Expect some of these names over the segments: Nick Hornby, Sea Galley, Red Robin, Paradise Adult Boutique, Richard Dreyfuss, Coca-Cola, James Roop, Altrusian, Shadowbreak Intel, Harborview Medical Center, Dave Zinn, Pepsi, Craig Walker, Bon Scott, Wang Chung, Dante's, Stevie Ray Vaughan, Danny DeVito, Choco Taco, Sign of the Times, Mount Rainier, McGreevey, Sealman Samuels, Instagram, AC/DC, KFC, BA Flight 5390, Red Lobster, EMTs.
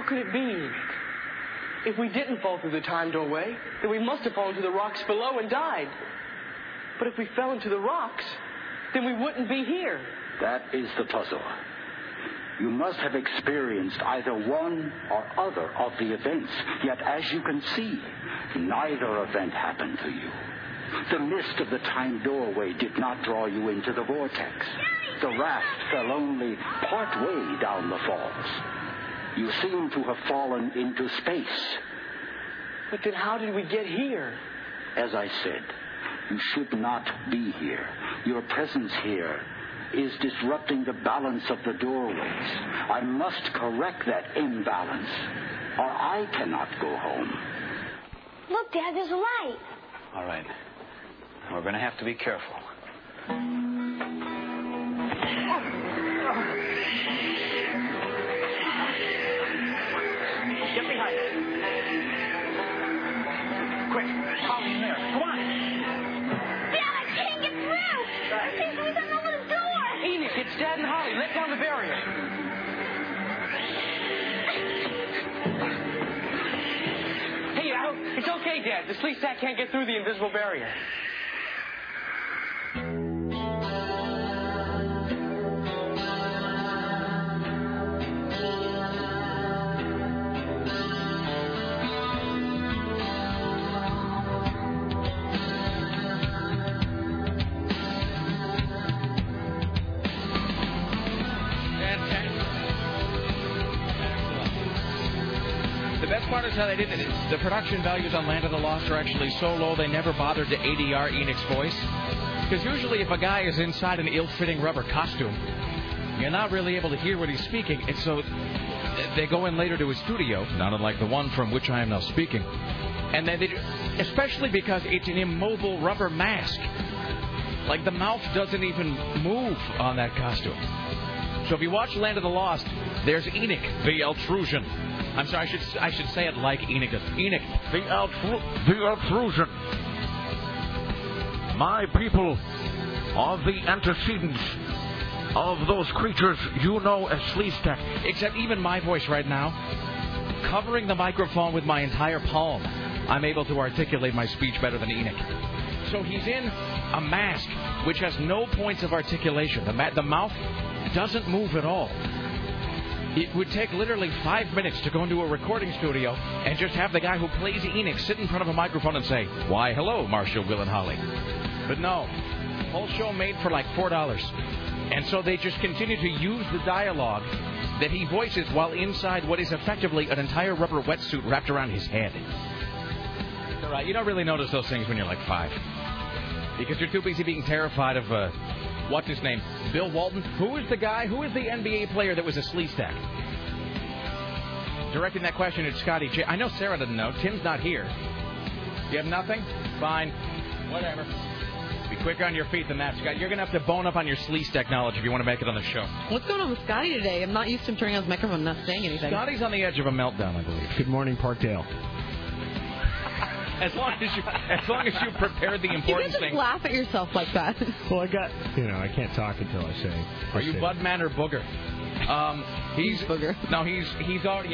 How could it be? If we didn't fall through the time doorway, then we must have fallen to the rocks below and died. But if we fell into the rocks, then we wouldn't be here. That is the puzzle. You must have experienced either one or other of the events. Yet, as you can see, neither event happened to you. The mist of the time doorway did not draw you into the vortex. The raft fell only partway down the falls. You seem to have fallen into space. But then how did we get here? As I said, you should not be here. Your presence here is disrupting the balance of the doorways. I must correct that imbalance, or I cannot go home. Look, Dad, there's a light. All right. We're going to have to be careful. Get behind us. Quick, Polly in there. Come on. Dad, I can't get through. I think there's another door. Enoch, it's Dad and Holly. Let down the barrier. It's okay, Dad. The Sleestak can't get through the invisible barrier. How they did it is the production values on Land of the Lost are actually so low they never bothered to ADR Enoch's voice. Because usually if a guy is inside an ill-fitting rubber costume, you're not really able to hear what he's speaking, and so they go in later to his studio, not unlike the one from which I am now speaking, and then they do, especially because it's an immobile rubber mask. Like the mouth doesn't even move on that costume. So if you watch Land of the Lost, there's Enoch, the Altrusian. I'm sorry, I should say it like Enoch. Enoch, the Altrusian. My people are the antecedents of those creatures you know as Sleestak. Except even my voice right now, covering the microphone with my entire palm, I'm able to articulate my speech better than Enoch. So he's in a mask which has no points of articulation. The mouth doesn't move at all. It would take literally 5 minutes to go into a recording studio and just have the guy who plays Enoch sit in front of a microphone and say, "Why, hello, Marshall, Will, and Holly." But no, whole show made for like $4. And so they just continue to use the dialogue that he voices while inside what is effectively an entire rubber wetsuit wrapped around his head. All right, you don't really notice those things when you're like five. Because you're too busy being terrified of... what's his name? Bill Walton? Who is the guy? Who is the NBA player that was a Sleestak? Directing that question at Scotty J. I know Sarah doesn't know. Tim's not here. You have nothing? Fine. Whatever. Be quicker on your feet than that, Scott. You're going to have to bone up on your Sleestak knowledge if you want to make it on the show. What's going on with Scotty today? I'm not used to him turning on his microphone and not saying anything. Scotty's on the edge of a meltdown, I believe. Good morning, Parkdale. As long as you prepare the important thing. You can't just laugh at yourself like that. Well, I can't talk until I say. Are you Budman or Booger? He's Booger. No, he's already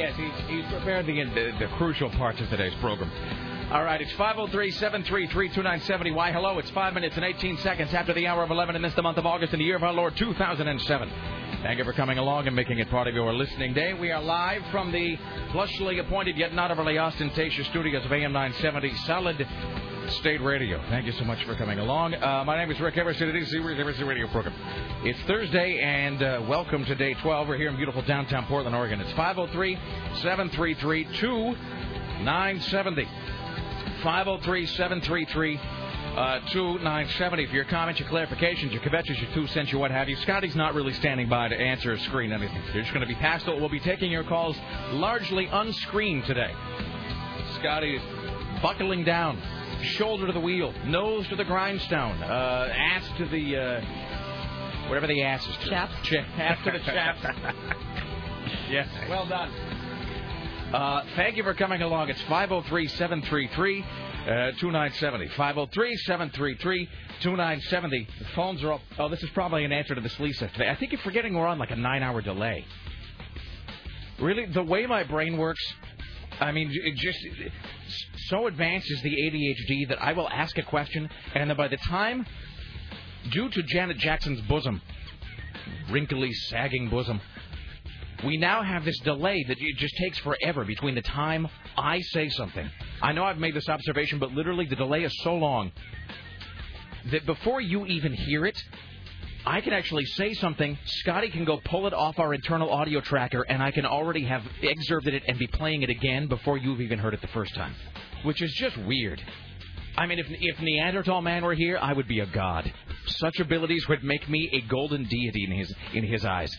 he's prepared the crucial parts of today's program. All right, it's 503-733-2970. Why, hello, it's 5 minutes and 18 seconds after the hour of 11, and this the month of August in the year of our Lord 2007. Thank you for coming along and making it part of your listening day. We are live from the plushly appointed yet not overly ostentatious studios of AM 970 Solid State Radio. Thank you so much for coming along. My name is Rick Everson. It is the Rick Everson Radio Program. It's Thursday, and welcome to Day 12. We're here in beautiful downtown Portland, Oregon. It's 503-733-2970. 503-733-2970 for your comments, your clarifications, your kvetches, your 2 cents, your what have you. Scotty's not really standing by to answer or screen anything. You're just going to be hostile. We'll be taking your calls largely unscreened today. Scotty is buckling down, shoulder to the wheel, nose to the grindstone, ass to the, whatever the ass is to. Chaps. Ass to the chaps. Yes, well done. Thank you for coming along. It's 503-733-2970. 503-733-2970. The phones are up. Oh, this is probably an answer to this Lisa today. I think you're forgetting we're on like a 9-hour delay. really, the way my brain works, I mean, it just so advanced is the ADHD that I will ask a question, and then by the time, due to Janet Jackson's bosom, wrinkly, sagging bosom, we now have this delay that it just takes forever between the time I say something. I know I've made this observation, but literally the delay is so long that before you even hear it, I can actually say something, Scotty can go pull it off our internal audio tracker, and I can already have excerpted it and be playing it again before you've even heard it the first time, which is just weird. I mean, if Neanderthal man were here, I would be a god. Such abilities would make me a golden deity in his eyes.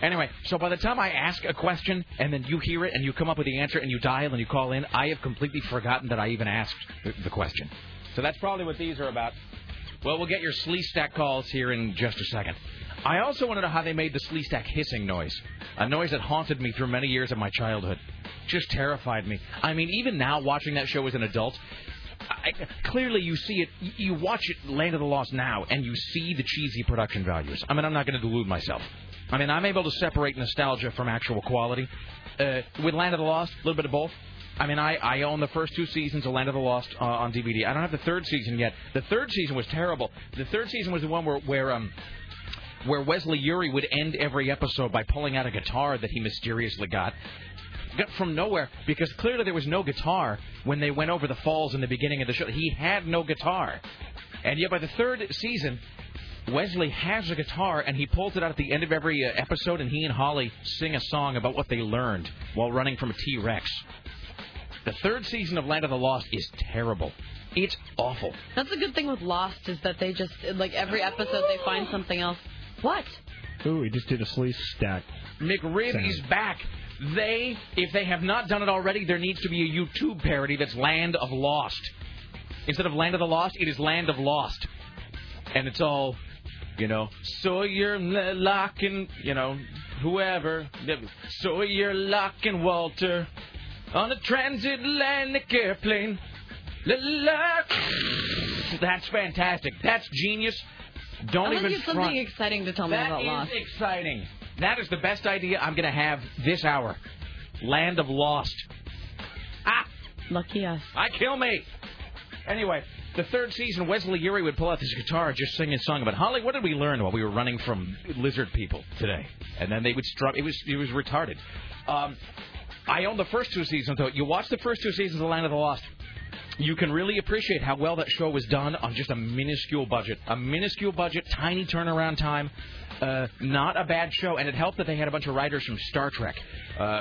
Anyway, so by the time I ask a question, and then you hear it, and you come up with the answer, and you dial, and you call in, I have completely forgotten that I even asked the question. So that's probably what these are about. Well, we'll get your Sleestak calls here in just a second. I also want to know how they made the Sleestak hissing noise, a noise that haunted me through many years of my childhood. Just terrified me. I mean, even now, watching that show as an adult, clearly you see it, you watch it, Land of the Lost now, and you see the cheesy production values. I mean, I'm not going to delude myself. I mean, I'm able to separate nostalgia from actual quality. With Land of the Lost, a little bit of both. I mean, I own the first two seasons of Land of the Lost on DVD. I don't have the third season yet. The third season was terrible. The third season was the one where Wesley Ury would end every episode by pulling out a guitar that he mysteriously got from nowhere, because clearly there was no guitar when they went over the falls in the beginning of the show. He had no guitar. And yet by the third season, Wesley has a guitar, and he pulls it out at the end of every episode, and he and Holly sing a song about what they learned while running from a T-Rex. The third season of Land of the Lost is terrible. It's awful. That's the good thing with Lost, is that they just, like, every episode they find something else. What? Ooh, he just did a Sleestak. McRib is back. If they have not done it already, there needs to be a YouTube parody that's Land of Lost. Instead of Land of the Lost, it is Land of Lost. And it's all, you know, so you're locking, you know, whoever. So you're locking Walter on a transatlantic airplane. That's fantastic. That's genius. Don't even front. Something exciting to tell me about Lost. That is exciting. That is the best idea I'm going to have this hour. Land of Lost. Ah! Lucky us. I kill me. Anyway, the third season, Wesley Ury would pull out his guitar and just sing a song about, Holly, what did we learn while we were running from lizard people today? And then they would strum. It was retarded. I own the first two seasons, though. You watch the first two seasons of Land of the Lost, you can really appreciate how well that show was done on just a minuscule budget, tiny turnaround time. Not a bad show, and it helped that they had a bunch of writers from Star Trek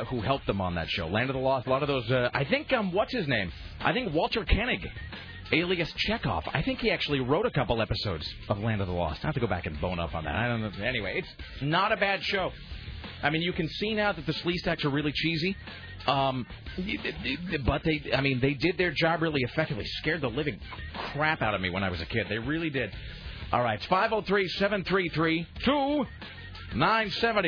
who helped them on that show. Land of the Lost, a lot of those, I think, what's his name? I think Walter Koenig, alias Chekhov. I think he actually wrote a couple episodes of Land of the Lost. I have to go back and bone up on that. I don't know. Anyway, it's not a bad show. I mean, you can see now that the Sleestaks are really cheesy, but they did their job really effectively. Scared the living crap out of me when I was a kid. They really did. All right, 503-733-2970.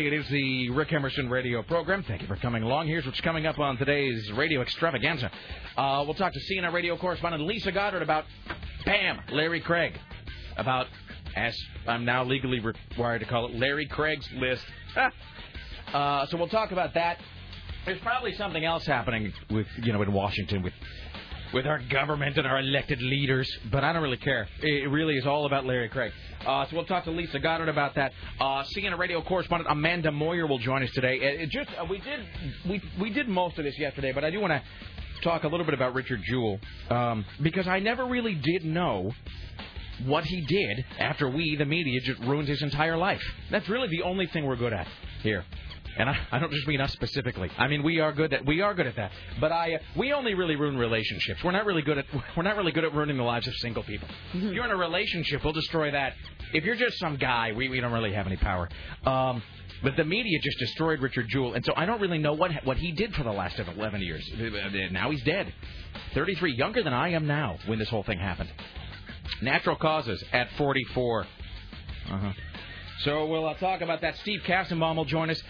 It is the Rick Emerson radio program. Thank you for coming along. Here's what's coming up on today's radio extravaganza. We'll talk to CNN radio correspondent Lisa Goddard about, bam, Larry Craig, about, as I'm now legally required to call it, Larry Craig's list. So we'll talk about that. There's probably something else happening with, you know, in Washington with our government and our elected leaders, but I don't really care. It really is all about Larry Craig. So we'll talk to Lisa Goddard about that. CNN radio correspondent Amanda Moyer will join us today. We did most of this yesterday, but I do want to talk a little bit about Richard Jewell because I never really did know what he did after we, the media, just ruined his entire life. That's really the only thing we're good at here. And I don't just mean us specifically. I mean we are good at that. But we only really ruin relationships. We're not really good at ruining the lives of single people. Mm-hmm. If you're in a relationship, we'll destroy that. If you're just some guy, we don't really have any power. But the media just destroyed Richard Jewell, and so I don't really know what he did for the last 11 years. Now he's dead, 33, younger than I am now when this whole thing happened. Natural causes at 44. Uh-huh. So we'll talk about that. Steve Kastenbaum will join us.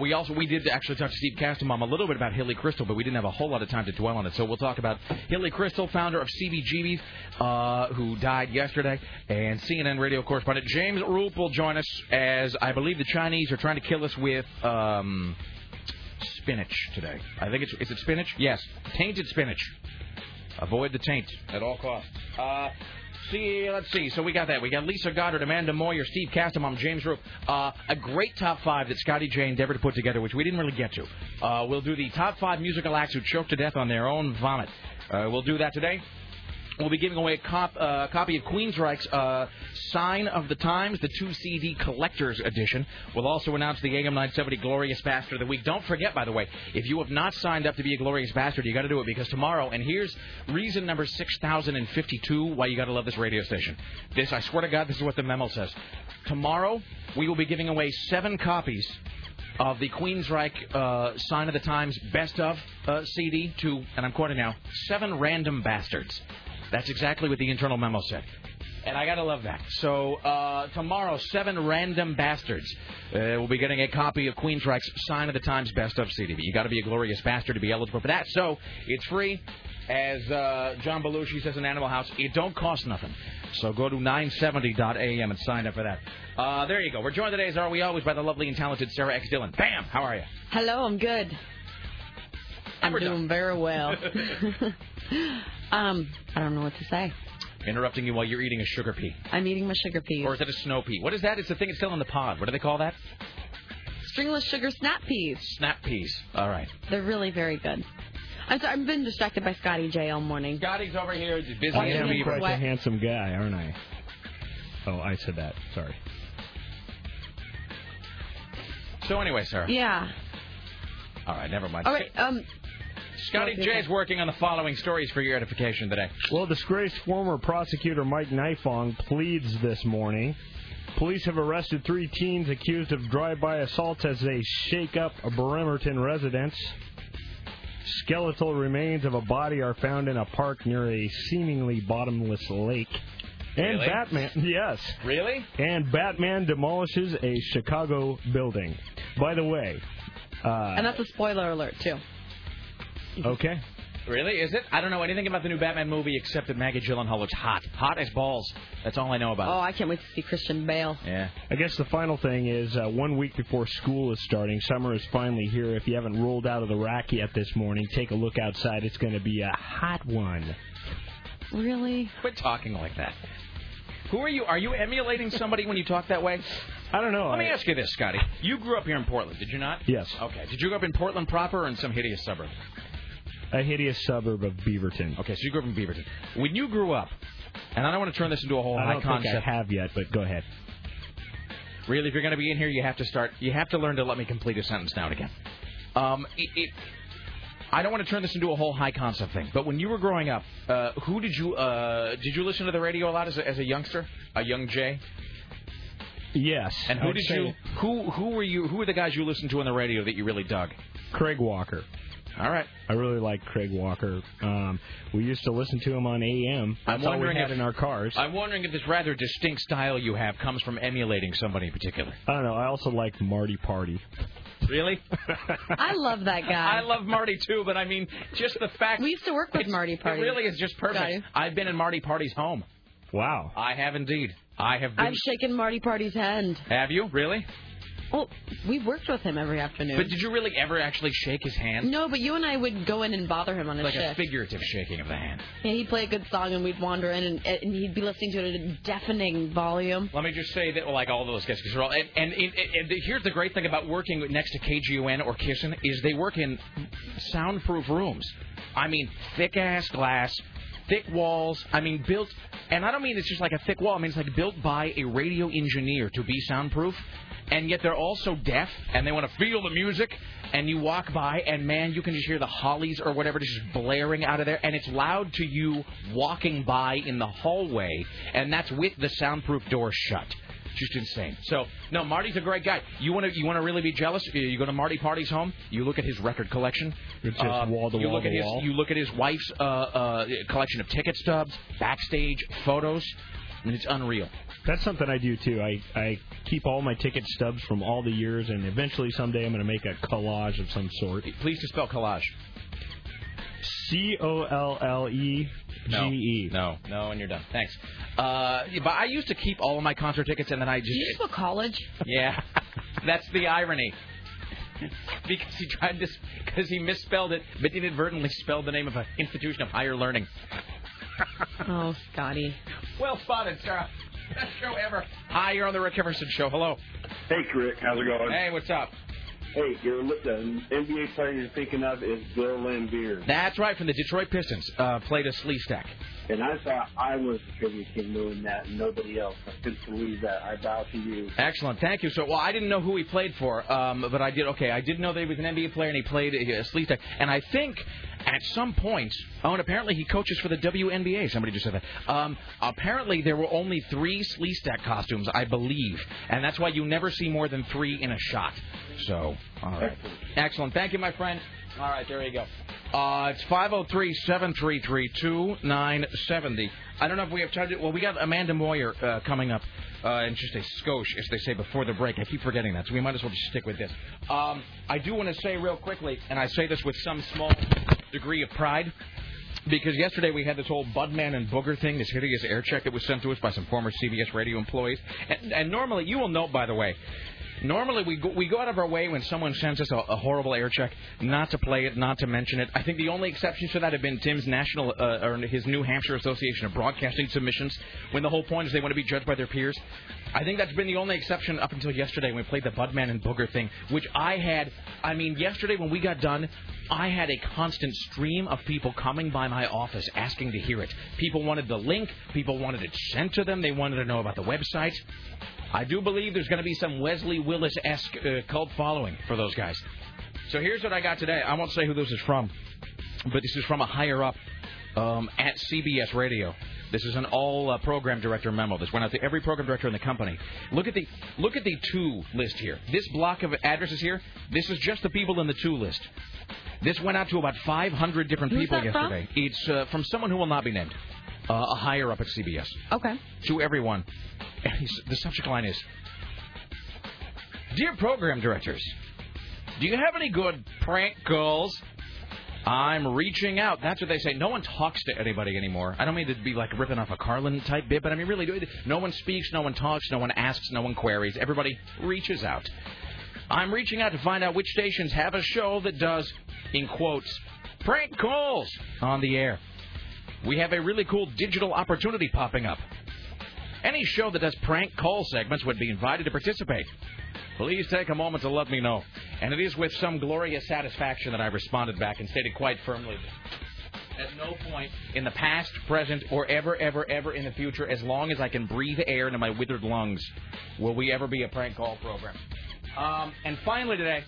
We did actually talk to Steve Kastenbaum a little bit about Hilly Crystal, but we didn't have a whole lot of time to dwell on it. So we'll talk about Hilly Crystal, founder of CBGB, who died yesterday, and CNN radio correspondent James Roop will join us as I believe the Chinese are trying to kill us with spinach today. I think it's... Is it spinach? Yes. Tainted spinach. Avoid the taint at all costs. Let's see. So we got that. We got Lisa Goddard, Amanda Moyer, Steve Kastenbaum, James Roop. A great top five that Scotty J endeavored to put together, which we didn't really get to. We'll do the top five musical acts who choked to death on their own vomit. We'll do that today. We'll be giving away a copy of Queensryche's Sign of the Times, the 2-CD collector's edition. We'll also announce the AM 970 Glorious Bastard of the Week. Don't forget, by the way, if you have not signed up to be a Glorious Bastard, you got to do it, because tomorrow, and here's reason number 6052 why you got to love this radio station. This, I swear to God, this is what the memo says. Tomorrow, we will be giving away 7 copies of the Queensryche Sign of the Times Best of CD to, and I'm quoting now, 7 random bastards. That's exactly what the internal memo said. And I got to love that. So tomorrow, 7 random bastards will be getting a copy of Queensryche's Sign of the Times Best of CD. You got to be a glorious bastard to be eligible for that. So it's free. As John Belushi says in Animal House, it don't cost nothing. So go to 970.am and sign up for that. There you go. We're joined today, as are we always, by the lovely and talented Sarah X. Dillon. Bam! How are you? Hello, I'm good. I'm doing very well. I don't know what to say. Interrupting you while you're eating a sugar pea. I'm eating my sugar pea. Or is that a snow pea? What is that? It's the thing that's still in the pod. What do they call that? Stringless sugar snap peas. Snap peas. All right. They're really very good. I'm sorry, I've been distracted by Scotty J all morning. Scotty's over here. He's busy. I am quite a handsome guy, aren't I? Oh, I said that. Sorry. So anyway, Sarah. Yeah. All right, never mind. All right, Scotty J is working on the following stories for your edification today. Well, disgraced former prosecutor Mike Nifong pleads this morning. Police have arrested 3 teens accused of drive-by assaults as they shake up a Bremerton residence. Skeletal remains of a body are found in a park near a seemingly bottomless lake. And really? Batman, yes. Really? And Batman demolishes a Chicago building. By the way... and that's a spoiler alert, too. Okay. Really? Is it? I don't know anything about the new Batman movie except that Maggie Gyllenhaal looks hot. Hot as balls. That's all I know about it. Oh, I can't wait to see Christian Bale. Yeah. I guess the final thing is 1 week before school is starting, summer is finally here. If you haven't rolled out of the rack yet this morning, take a look outside. It's going to be a hot one. Really? Quit talking like that. Who are you? Are you emulating somebody when you talk that way? I don't know. Let me ask you this, Scotty. You grew up here in Portland, did you not? Yes. Okay. Did you grow up in Portland proper or in some hideous suburb? A hideous suburb of Beaverton. Okay, so you grew up in Beaverton. When you grew up, and I don't want to turn this into a whole high concept. I don't think I have yet, but go ahead. Really, if you're going to be in here, you have to learn to let me complete a sentence now and again. I don't want to turn this into a whole high concept thing, but when you were growing up, who did you listen to the radio a lot as a youngster, a young Jay? Yes. And who were the guys you listened to on the radio that you really dug? Craig Walker. All right. I really like Craig Walker. We used to listen to him on AM. That's all we had in our cars. I'm wondering if this rather distinct style you have comes from emulating somebody in particular. I don't know. I also like Marty Party. Really? I love that guy. I love Marty, too, but I mean, just the fact... We used to work with Marty Party. It really is just perfect. Guys. I've been in Marty Party's home. Wow. I have indeed. I have been... I've shaken Marty Party's hand. Have you? Really? Well, we worked with him every afternoon. But did you really ever actually shake his hand? No, but you and I would go in and bother him on his shift. Like a figurative shaking of the hand. Yeah, he'd play a good song and we'd wander in and he'd be listening to it at a deafening volume. Let me just say that, like all those guys, are all, and here's the great thing about working next to KGUN or Kissin' is they work in soundproof rooms. I mean, thick-ass glass, thick walls. I mean, built, and I don't mean it's just like a thick wall. I mean, it's like built by a radio engineer to be soundproof. And yet they're also deaf, and they want to feel the music, and you walk by, and, man, you can just hear the Hollies or whatever just blaring out of there, and it's loud to you walking by in the hallway, and that's with the soundproof door shut. Just insane. So, no, Marty's a great guy. You want to really be jealous? You go to Marty Party's home, you look at his record collection. It's just wall-to-wall. You look at his wife's collection of ticket stubs, backstage photos. I mean, it's unreal. That's something I do, too. I keep all my ticket stubs from all the years, and eventually someday I'm going to make a collage of some sort. Please just spell collage. C-O-L-L-E-G-E. No, and you're done. Thanks. But I used to keep all of my concert tickets, and then I just... Did you spell college? Yeah. That's the irony. because he tried to, because he misspelled it, but inadvertently spelled the name of an institution of higher learning. Oh, Scotty. Well spotted, Sarah. Best show ever. Hi, you're on the Rick Emerson Show. Hello. Hey, Rick. How's it going? Hey, what's up? Hey, the NBA player you're thinking of is Bill Laimbeer. That's right, from the Detroit Pistons. Played a Sleestak. And I thought I was the trivia king doing that and nobody else. I couldn't believe that. I bow to you. Excellent. Thank you. So, well, I didn't know who he played for, but I did. Okay, I did know that he was an NBA player and he played a Sleestak. And I think at some point, oh, and apparently he coaches for the WNBA. Somebody just said that. Apparently there were only 3 Sleestak costumes, I believe. And that's why you never see more than 3 in a shot. So, all right. Excellent. Thank you, my friend. All right, there you go. It's 503-733-2970. I don't know if we have time to... Well, we got Amanda Moyer coming up in just a skosh, as they say, before the break. I keep forgetting that, so we might as well just stick with this. I do want to say real quickly, and I say this with some small degree of pride, because yesterday we had this whole Budman and Booger thing, this hideous air check that was sent to us by some former CBS radio employees. And normally, you will note, by the way, normally we go out of our way when someone sends us a horrible air check not to play it, not to mention it. I think the only exceptions to that have been Tim's national or his New Hampshire Association of Broadcasting submissions, when the whole point is they want to be judged by their peers. I think that's been the only exception up until yesterday when we played the Budman and Booger thing, which I had. I mean, yesterday when we got done, I had a constant stream of people coming by my office asking to hear it. People wanted the link. People wanted it sent to them. They wanted to know about the website. I do believe there's going to be some Wesley Willis-esque cult following for those guys. So here's what I got today. I won't say who this is from, but this is from a higher-up at CBS Radio. This is an all-program director memo. This went out to every program director in the company. Look at the to list here. This block of addresses here, this is just the people in the to list. This went out to about 500 different people yesterday. From? It's from someone who will not be named. A higher up at CBS. Okay. To everyone. The subject line is, Dear Program Directors, do you have any good prank calls? I'm reaching out. That's what they say. No one talks to anybody anymore. I don't mean to be like ripping off a Carlin type bit, but I mean really, no one speaks, no one talks, no one asks, no one queries. Everybody reaches out. I'm reaching out to find out which stations have a show that does, in quotes, prank calls on the air. We have a really cool digital opportunity popping up. Any show that does prank call segments would be invited to participate. Please take a moment to let me know. And it is with some glorious satisfaction that I responded back and stated quite firmly, at no point in the past, present, or ever in the future, as long as I can breathe air into my withered lungs, will we ever be a prank call program. And finally today,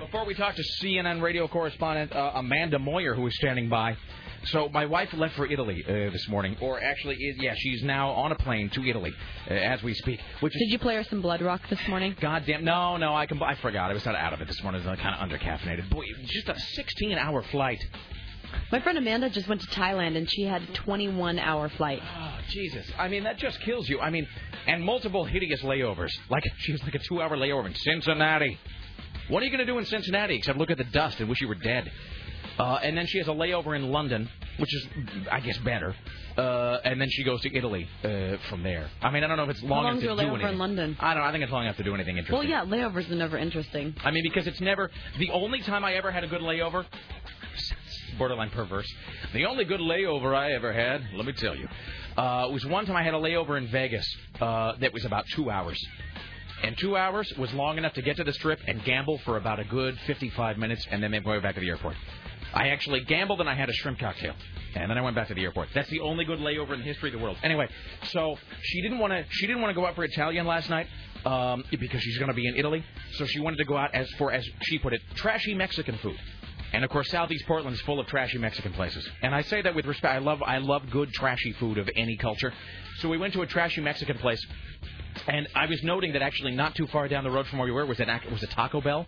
before we talk to CNN radio correspondent Amanda Moyer, who is standing by, so my wife left for Italy this morning, or actually, yeah, she's now on a plane to Italy as we speak. Which is... Did you play her some Blood Rock this morning? Goddamn, no, I forgot. I was not out of it this morning. I was kind of under-caffeinated. Boy, just a 16-hour flight. My friend Amanda just went to Thailand, and she had a 21-hour flight. Oh, Jesus. I mean, that just kills you. I mean, and multiple hideous layovers. Like, she was like a 2-hour layover in Cincinnati. What are you going to do in Cincinnati except look at the dust and wish you were dead? And then she has a layover in London, which is, I guess, better. And then she goes to Italy from there. I mean, I don't know if it's long enough to do anything. How long's your layover in London? I don't know. I think it's long enough to do anything interesting. Well, yeah, layovers are never interesting. I mean, because it's never... The only time I ever had a good layover... Borderline perverse. The only good layover I ever had, let me tell you, was one time I had a layover in Vegas that was about 2 hours. And 2 hours was long enough to get to the Strip and gamble for about a good 55 minutes, and then make my way back to the airport. I actually gambled and I had a shrimp cocktail. And then I went back to the airport. That's the only good layover in the history of the world. Anyway, so she didn't want to go out for Italian last night because she's going to be in Italy. So she wanted to go out as she put it, trashy Mexican food. And of course, Southeast Portland is full of trashy Mexican places. And I say that with respect. I love good trashy food of any culture. So we went to a trashy Mexican place. And I was noting that actually not too far down the road from where we were was a Taco Bell.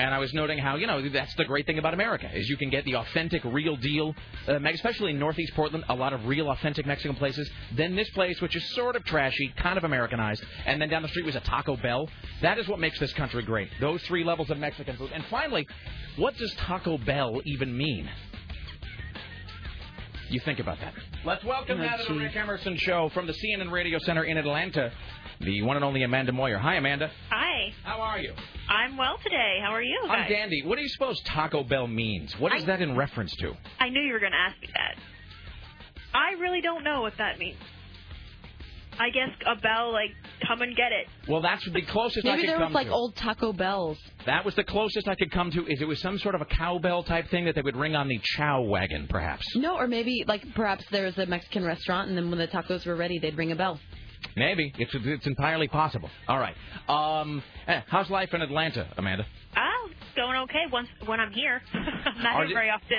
And I was noting how, you know, that's the great thing about America, is you can get the authentic, real deal, especially in Northeast Portland, a lot of real, authentic Mexican places. Then this place, which is sort of trashy, kind of Americanized. And then down the street was a Taco Bell. That is what makes this country great, those 3 levels of Mexican food. And finally, what does Taco Bell even mean? You think about that. Let's welcome now to the Rick Emerson Show from the CNN Radio Center in Atlanta, the one and only Amanda Moyer. Hi, Amanda. Hi. How are you? I'm well today. How are you guys? I'm dandy. What do you suppose Taco Bell means? What is that in reference to? I knew you were going to ask me that. I really don't know what that means. I guess a bell, like, come and get it. Well, that's the closest I could come to. Maybe there was, like, old Taco Bells. That was the closest I could come to, is it was some sort of a cowbell type thing that they would ring on the chow wagon, perhaps. No, or maybe, like, perhaps there was a Mexican restaurant, and then when the tacos were ready, they'd ring a bell. Maybe. It's entirely possible. All right. How's life in Atlanta, Amanda? Oh, it's going okay when I'm here. I'm not here very often.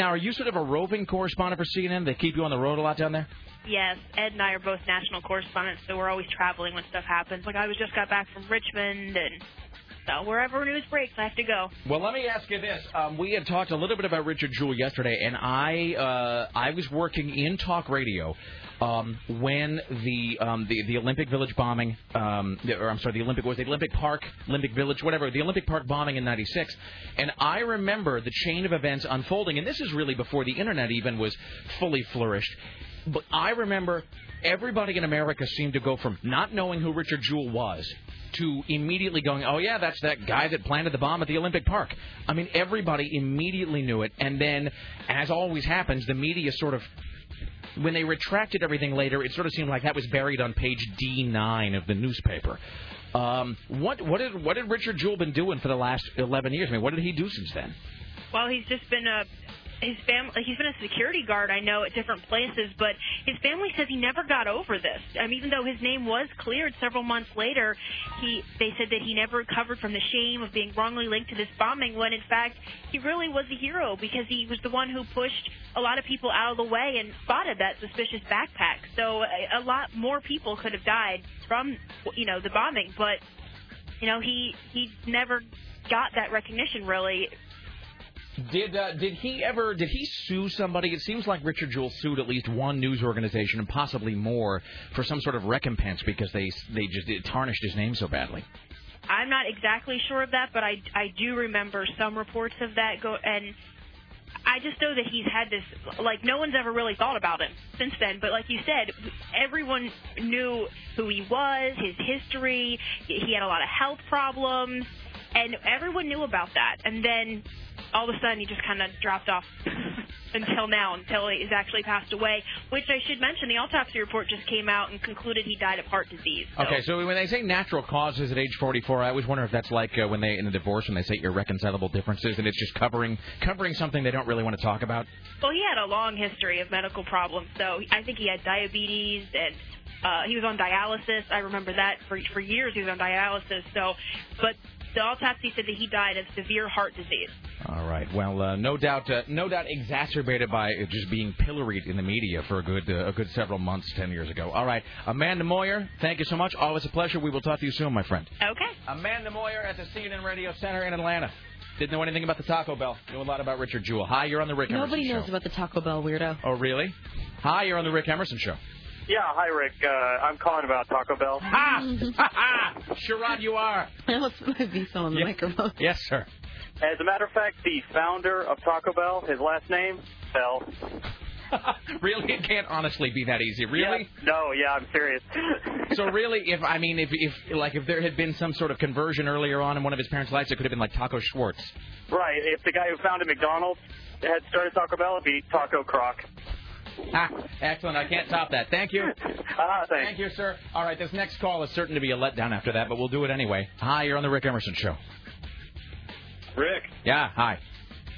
Are you sort of a roving correspondent for CNN? They keep you on the road a lot down there? Yes, Ed and I are both national correspondents, so we're always traveling when stuff happens. Like, I was just got back from Richmond, and so wherever news breaks, I have to go. Well, let me ask you this. We had talked a little bit about Richard Jewell yesterday, and I was working in talk radio when the Olympic Village bombing, the Olympic Park bombing in '96. And I remember the chain of events unfolding, and this is really before the Internet even was fully flourished. But I remember everybody in America seemed to go from not knowing who Richard Jewell was to immediately going, oh, yeah, that's that guy that planted the bomb at the Olympic Park. I mean, everybody immediately knew it. And then, as always happens, the media sort of, when they retracted everything later, it sort of seemed like that was buried on page D9 of the newspaper. What did Richard Jewell been doing for the last 11 years? I mean, what did he do since then? Well, he's just been his family. He's been a security guard, I know, at different places, but his family says he never got over this. Even though his name was cleared several months later, they said that he never recovered from the shame of being wrongly linked to this bombing, when in fact he really was a hero because he was the one who pushed a lot of people out of the way and spotted that suspicious backpack. So a lot more people could have died from the bombing, but he never got that recognition really. Did he sue somebody? It seems like Richard Jewell sued at least one news organization and possibly more for some sort of recompense because they just tarnished his name so badly. I'm not exactly sure of that, but I do remember some reports of that and I just know that he's had this, like, no one's ever really thought about him since then. But like you said, everyone knew who he was, his history. He had a lot of health problems, and everyone knew about that. And then all of a sudden, he just kind of dropped off until now, until he's actually passed away, which I should mention, the autopsy report just came out and concluded he died of heart disease. So. Okay, so when they say natural causes at age 44, I always wonder if that's like when they, in a divorce, when they say irreconcilable differences, and it's just covering something they don't really want to talk about? Well, he had a long history of medical problems, so I think he had diabetes and... he was on dialysis. I remember that for years he was on dialysis. So, but the autopsy said that he died of severe heart disease. All right. Well, no doubt exacerbated by just being pilloried in the media for a good several months 10 years ago. All right, Amanda Moyer, thank you so much. Always a pleasure. We will talk to you soon, my friend. Okay. Amanda Moyer at the CNN Radio Center in Atlanta. Didn't know anything about the Taco Bell. Knew a lot about Richard Jewell. Hi, you're on the Rick Emerson Show. Nobody knows about the Taco Bell, weirdo. Oh, really? Hi, you're on the Rick Emerson Show. Yeah, hi, Rick. I'm calling about Taco Bell. Sherrod, you are. I almost might be on the microphone. Yes, sir. As a matter of fact, the founder of Taco Bell, his last name, Bell. Really? It can't honestly be that easy. Really? Yeah. No, yeah, I'm serious. So really, if there had been some sort of conversion earlier on in one of his parents' lives, it could have been like Taco Schwartz. Right. If the guy who founded McDonald's had started Taco Bell, it'd be Taco Croc. Excellent. I can't top that. Thank you. Thank you, sir. All right, this next call is certain to be a letdown after that, but we'll do it anyway. Hi, you're on the Rick Emerson Show. Rick. Yeah, hi.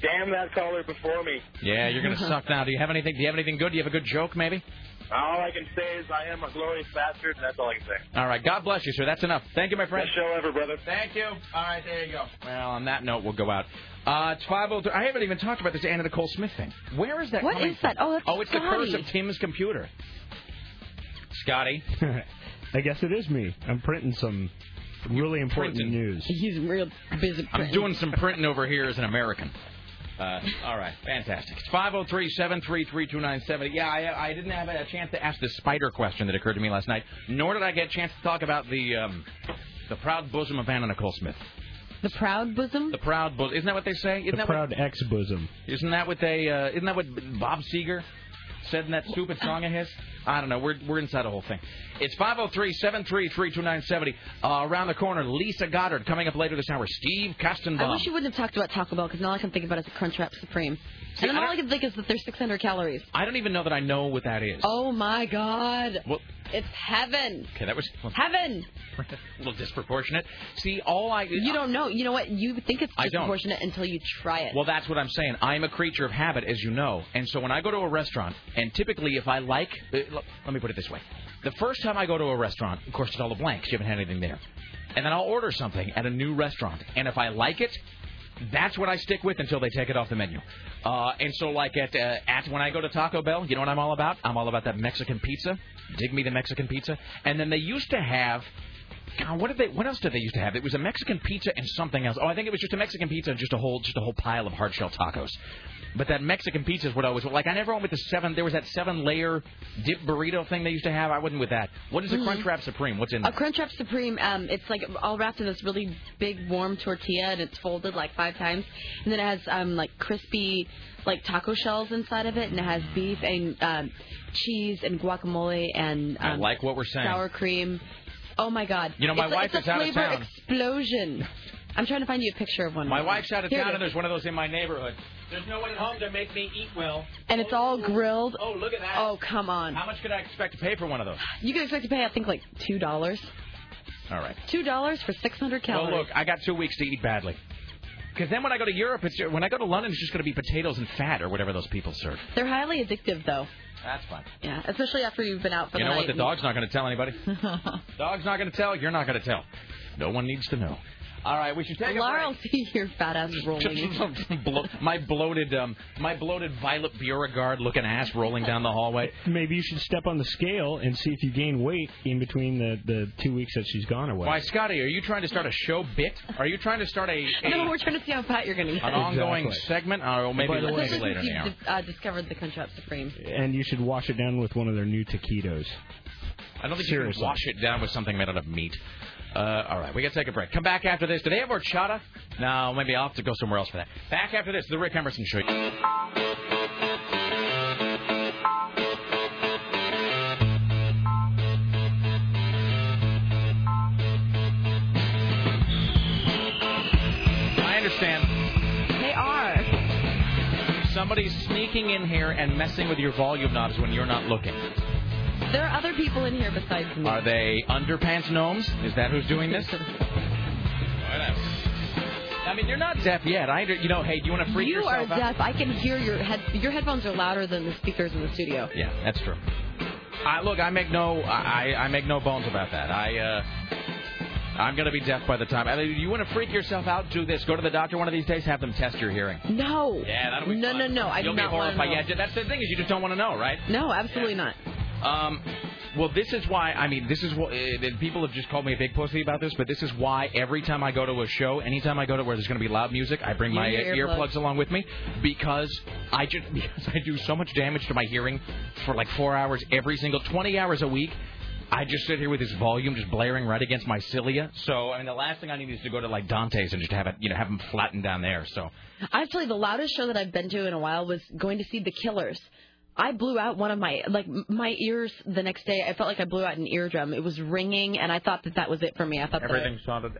Damn that caller before me. Yeah, you're going to suck now. Do you have anything good? Do you have a good joke, maybe? All I can say is I am a glorious bastard, and that's all I can say. All right. God bless you, sir. That's enough. Thank you, my friend. Best show ever, brother. Thank you. All right, there you go. Well, on that note, we'll go out. It's 5:03. I haven't even talked about this Anna Nicole Smith thing. Where is that coming from? What is that? Oh, that's it's Scotty. The curse of Tim's computer. Scotty. I guess it is me. I'm printing some really important news. He's real busy printing. I'm doing some printing over here as an American. All right. Fantastic. It's 503-733-2970. Yeah, I didn't have a chance to ask the spider question that occurred to me last night, nor did I get a chance to talk about the proud bosom of Anna Nicole Smith. The proud bosom? The proud bosom. Isn't that what they say? Isn't that what Bob Seger said in that stupid song of his? I don't know. We're inside the whole thing. It's 503-733-2970. Around the corner, Lisa Goddard. Coming up later this hour, Steve Kastenbaum. I wish you wouldn't have talked about Taco Bell, because now all I can think about is the Crunchwrap Supreme. See, and all I can think is that they're 600 calories. I don't even know that I know what that is. Oh, my God. Well, it's heaven. Okay, that was... heaven. A little disproportionate. See, all I... You don't know. You know what? You think it's disproportionate until you try it. Well, that's what I'm saying. I'm a creature of habit, as you know. And so when I go to a restaurant, and typically if I like... Let me put it this way. The first time I go to a restaurant, of course, it's all the blanks. You haven't had anything there. And then I'll order something at a new restaurant. And if I like it... that's what I stick with until they take it off the menu. And so, like, at when I go to Taco Bell, you know what I'm all about? I'm all about that Mexican pizza. Dig me the Mexican pizza. And then they used to have... God, what else did they used to have? It was a Mexican pizza and something else. Oh, I think it was just a Mexican pizza and just a whole pile of hard shell tacos. But that Mexican pizza is what I always... like, I never went with the seven... there was that seven-layer dip burrito thing they used to have. I wasn't with that. What is a Crunchwrap Supreme? What's in there? A Crunchwrap Supreme, it's, like, all wrapped in this really big, warm tortilla, and it's folded, like, 5 times. And then it has, like, crispy, like, taco shells inside of it, and it has beef and cheese and guacamole and... I like what we're saying. Sour cream. Oh, my God. You know, my wife is out of town. It's a flavor explosion. I'm trying to find you a picture of one. My wife's out of town, and there's one of those in my neighborhood. There's no one at home to make me eat well. And it's all grilled. Oh, look at that. Oh, come on. How much could I expect to pay for one of those? You could expect to pay, I think, like $2. All right. $2 for 600 calories. Well, look, I got 2 weeks to eat badly. Because then when I go to Europe, when I go to London, it's just going to be potatoes and fat or whatever those people serve. They're highly addictive, though. That's fun. Yeah, especially after you've been out for the night. You know what? The dog's not going to tell anybody. Dog's not going to tell. You're not going to tell. No one needs to know. All right, we should take a break. I'll see your fat ass rolling. My bloated Violet Beauregard looking ass rolling down the hallway. Maybe you should step on the scale and see if you gain weight in between the 2 weeks that she's gone away. Why, Scotty, are you trying to start a show bit? Are you trying to start a no, we're trying to see how fat you're going to get. An ongoing segment? Or maybe later now. You've discovered the Crunchwrap Supreme. And you should wash it down with one of their new taquitos. I don't think you can wash it down with something made out of meat. All right, we got to take a break. Come back after this. Do they have horchata? No, maybe I'll have to go somewhere else for that. Back after this, the Rick Emerson Show. I understand. They are. Somebody's sneaking in here and messing with your volume knobs when you're not looking. There are other people in here besides me. Are they underpants gnomes? Is that who's doing this? I mean, you're not deaf yet. Hey, do you want to freak yourself out? You are deaf. I can hear your headphones are louder than the speakers in the studio. Yeah, that's true. I make no bones about that. I'm going to be deaf by the time. I mean, you want to freak yourself out? Do this. Go to the doctor one of these days. Have them test your hearing. No. Yeah, that'll be fun. No. I do not want to know. Yeah, that's the thing is you just don't want to know, right? No, absolutely not. Well, this is why, people have just called me a big pussy about this, but this is why every time I go to a show, anytime I go to where there's going to be loud music, I bring my earplugs along with me because I do so much damage to my hearing for like 4 hours every 20 hours a week. I just sit here with this volume just blaring right against my cilia. So, I mean, the last thing I need is to go to, like, Dante's and just have it, have them flattened down there, so. Actually, the loudest show that I've been to in a while was going to see The Killers. I blew out one of my ears the next day. I felt like I blew out an eardrum. It was ringing, and I thought that was it for me. I thought everything sounded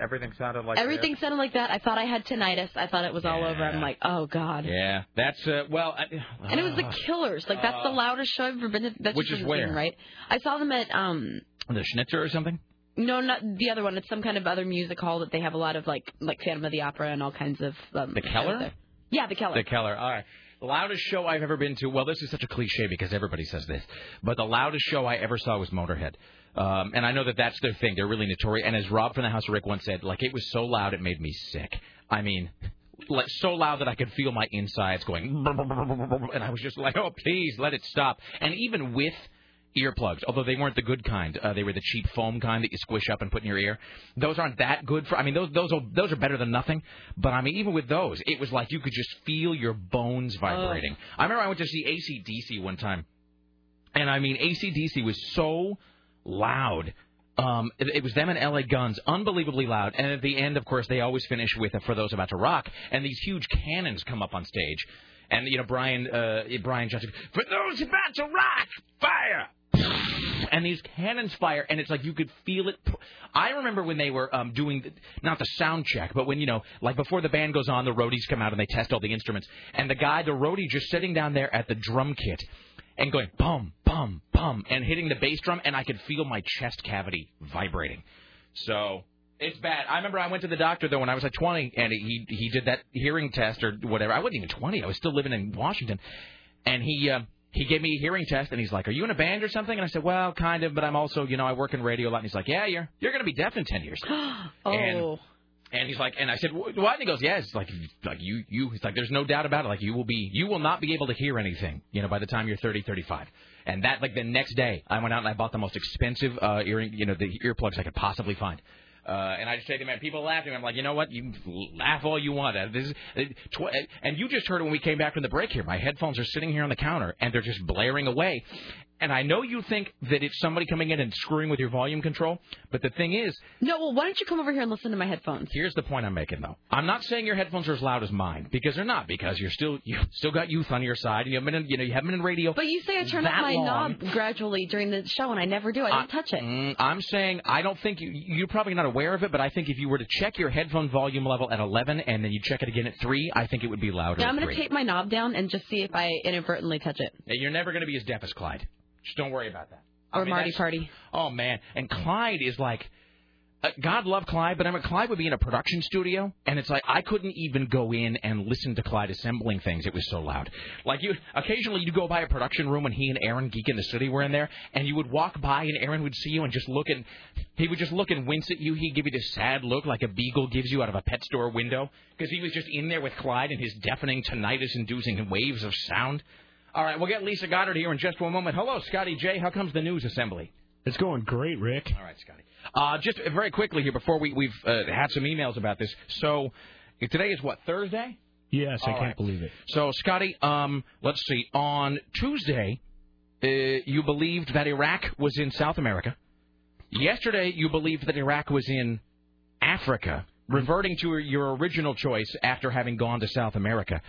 like that. I thought I had tinnitus. I thought it was all over. I'm like, oh God. Yeah, that's and it was The Killers. Like that's the loudest show I've ever been to. That's which is where, right? I saw them at the Schnitzer or something. No, not the other one. It's some kind of other music hall that they have a lot of like Phantom of the Opera and all kinds of. The Keller. Yeah, The Keller. The Keller. All right. The loudest show I've ever been to, well, this is such a cliche because everybody says this, but the loudest show I ever saw was Motorhead. And I know that that's their thing. They're really notorious. And as Rob from the House of Rick once said, like, it was so loud it made me sick. I mean, like, so loud that I could feel my insides going, and I was just like, oh, please, let it stop. And even with earplugs, although they weren't the good kind. They were the cheap foam kind that you squish up and put in your ear. Those aren't that good for... I mean, those are better than nothing. But, I mean, even with those, it was like you could just feel your bones vibrating. Oh. I remember I went to see AC/DC one time. And, I mean, AC/DC was so loud. It was them and L.A. Guns, unbelievably loud. And at the end, of course, they always finish with, For Those About to Rock. And these huge cannons come up on stage. And, Brian Johnson, For Those About to Rock, fire! and these cannons fire, and it's like you could feel it. I remember when they were doing, not the sound check, but when, you know, like before the band goes on, the roadies come out and they test all the instruments. And the guy, the roadie, just sitting down there at the drum kit and going, bum, bum, bum, and hitting the bass drum, and I could feel my chest cavity vibrating. So it's bad. I remember I went to the doctor, though, when I was like 20, and he did that hearing test or whatever. I wasn't even 20. I was still living in Washington. And he gave me a hearing test, and he's like, are you in a band or something? And I said, well, kind of, but I'm also, you know, I work in radio a lot. And he's like, yeah, you're going to be deaf in 10 years. Oh. And he's like, and I said, what? And he goes, yeah, it's like you, he's like, there's no doubt about it. Like you will not be able to hear anything, you know, by the time you're 30, 35. And that, like the next day, I went out and I bought the most expensive earring, you know, the earplugs I could possibly find. And I just take them and people laugh at me. I'm like, you know what? You laugh all you want. And you just heard it when we came back from the break here. My headphones are sitting here on the counter, and they're just blaring away. And I know you think that it's somebody coming in and screwing with your volume control, but the thing is... No, well, why don't you come over here and listen to my headphones? Here's the point I'm making, though. I'm not saying your headphones are as loud as mine, because they're not, because you've still got youth on your side, and you haven't been in radio. But you say I turn up my knob gradually during the show, and I never do. I don't touch it. I'm saying I don't think... You're probably not aware of it, but I think if you were to check your headphone volume level at 11, and then you check it again at 3, I think it would be louder. Yeah, I'm going to tape my knob down and just see if I inadvertently touch it. Now, you're never going to be as deaf as Clyde. Just don't worry about that. Marty Party. Oh, man. And Clyde is like, God love Clyde, but I mean, Clyde would be in a production studio, and it's like I couldn't even go in and listen to Clyde assembling things. It was so loud. Like, occasionally you'd go by a production room when he and Aaron, Geek in the City, were in there, and you would walk by, and Aaron would see you and just look, and he would just look and wince at you. He'd give you this sad look like a beagle gives you out of a pet store window, because he was just in there with Clyde and his deafening, tinnitus-inducing waves of sound. All right, we'll get Lisa Goddard here in just one moment. Hello, Scotty J. How comes the news assembly? It's going great, Rick. All right, Scotty. Just very quickly here before we've had some emails about this. So today is what, Thursday? Yes, I can't believe it. So, Scotty, let's see. On Tuesday, you believed that Iraq was in South America. Yesterday, you believed that Iraq was in Africa, reverting to your original choice after having gone to South America.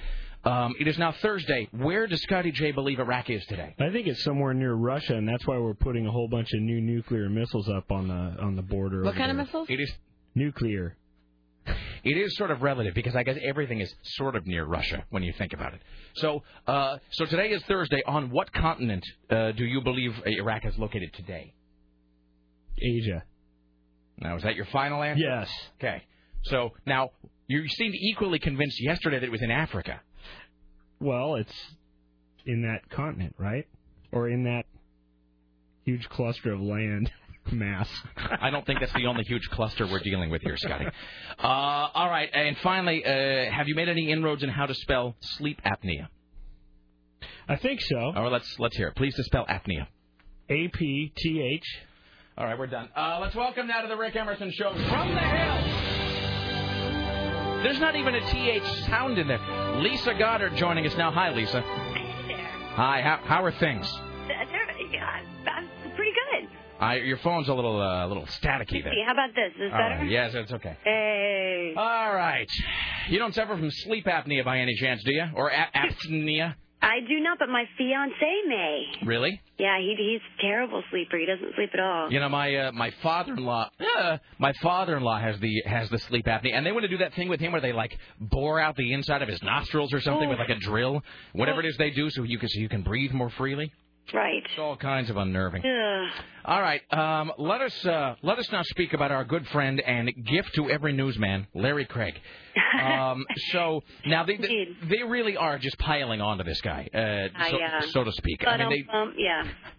It is now Thursday. Where does Scotty J believe Iraq is today? I think it's somewhere near Russia, and that's why we're putting a whole bunch of new nuclear missiles up on the border. What kind of missiles? It is nuclear. It is sort of relative, because I guess everything is sort of near Russia when you think about it. So today is Thursday. On what continent do you believe Iraq is located today? Asia. Now, is that your final answer? Yes. Okay. So now you seemed equally convinced yesterday that it was in Africa. Well, it's in that continent, right? Or in that huge cluster of land mass. I don't think that's the only huge cluster we're dealing with here, Scotty. All right. And finally, have you made any inroads in how to spell sleep apnea? I think so. All right, let's hear it. Please spell apnea. A-P-T-H. All right, we're done. Let's welcome now to the Rick Emerson Show from the Hill. There's not even a TH sound in there. Lisa Goddard joining us now. Hi, Lisa. Hey there. Hi. How are things? I'm pretty good. Your phone's a little staticky there. How about this? Is that better? Yes, it's okay. Hey. All right. You don't suffer from sleep apnea by any chance, do you? Or apnea? I do not, but my fiancé may. Really? Yeah, he's a terrible sleeper. He doesn't sleep at all. You know, my father-in-law has the sleep apnea, and they want to do that thing with him where they like bore out the inside of his nostrils or something with like a drill, whatever it is they do, so you can breathe more freely. Right. It's all kinds of unnerving. Yeah. All right, let us now speak about our good friend and gift to every newsman, Larry Craig. So now they really are just piling onto this guy, so to speak. But I mean,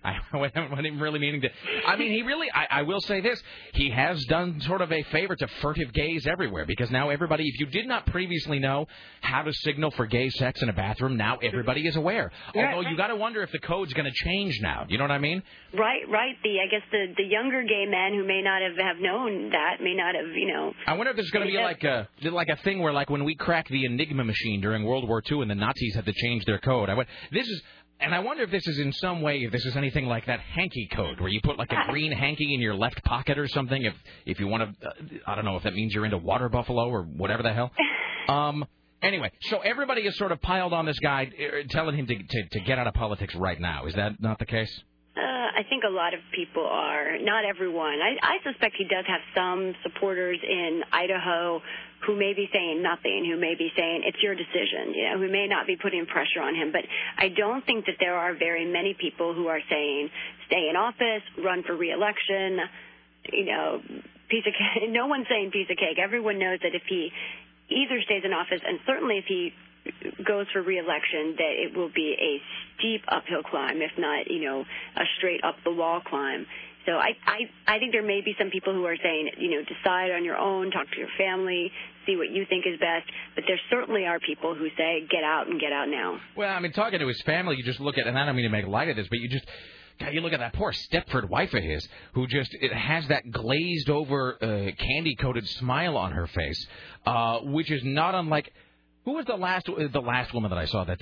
I wasn't really meaning to. I mean, he really. I will say this: he has done sort of a favor to furtive gays everywhere, because now everybody, if you did not previously know how to signal for gay sex in a bathroom, now everybody is aware. Right, although you got to wonder if the code's going to change now. You know what I mean? Right. I guess the younger gay men who may not have known that may not have, you know. I wonder if there's going to be like a thing where, like, when we cracked the Enigma machine during World War II and the Nazis had to change their code. I wonder if this is in some way, if this is anything like that hanky code where you put like a green hanky in your left pocket or something. If you want to, I don't know if that means you're into water buffalo or whatever the hell. Anyway, so everybody is sort of piled on this guy, telling him to get out of politics right now. Is that not the case? I think a lot of people are. Not everyone. I suspect he does have some supporters in Idaho who may be saying nothing, who may be saying it's your decision, you know, who may not be putting pressure on him. But I don't think that there are very many people who are saying stay in office, run for re-election, you know, piece of cake. No one's saying piece of cake. Everyone knows that if he either stays in office, and certainly if he goes for re-election, that it will be a steep uphill climb, if not, you know, a straight up the wall climb. So I think there may be some people who are saying, you know, decide on your own, talk to your family, see what you think is best. But there certainly are people who say, get out and get out now. Well, I mean, talking to his family, you just look at, and I don't mean to make light of this, but you just, God, you look at that poor Stepford wife of his who just has that glazed-over, candy-coated smile on her face, which is not unlike... Who was the last woman that I saw that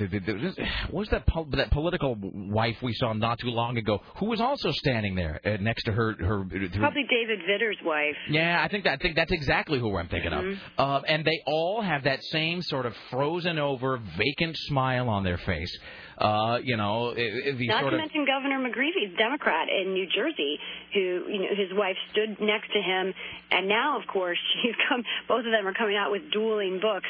was that political wife we saw not too long ago who was also standing there next to her probably David Vitter's wife. Yeah, I think that's exactly who I'm thinking mm-hmm. of. And they all have that same sort of frozen over vacant smile on their face. You know, not to mention Governor McGreevey, Democrat in New Jersey, who, you know, his wife stood next to him, and now of course both of them are coming out with dueling books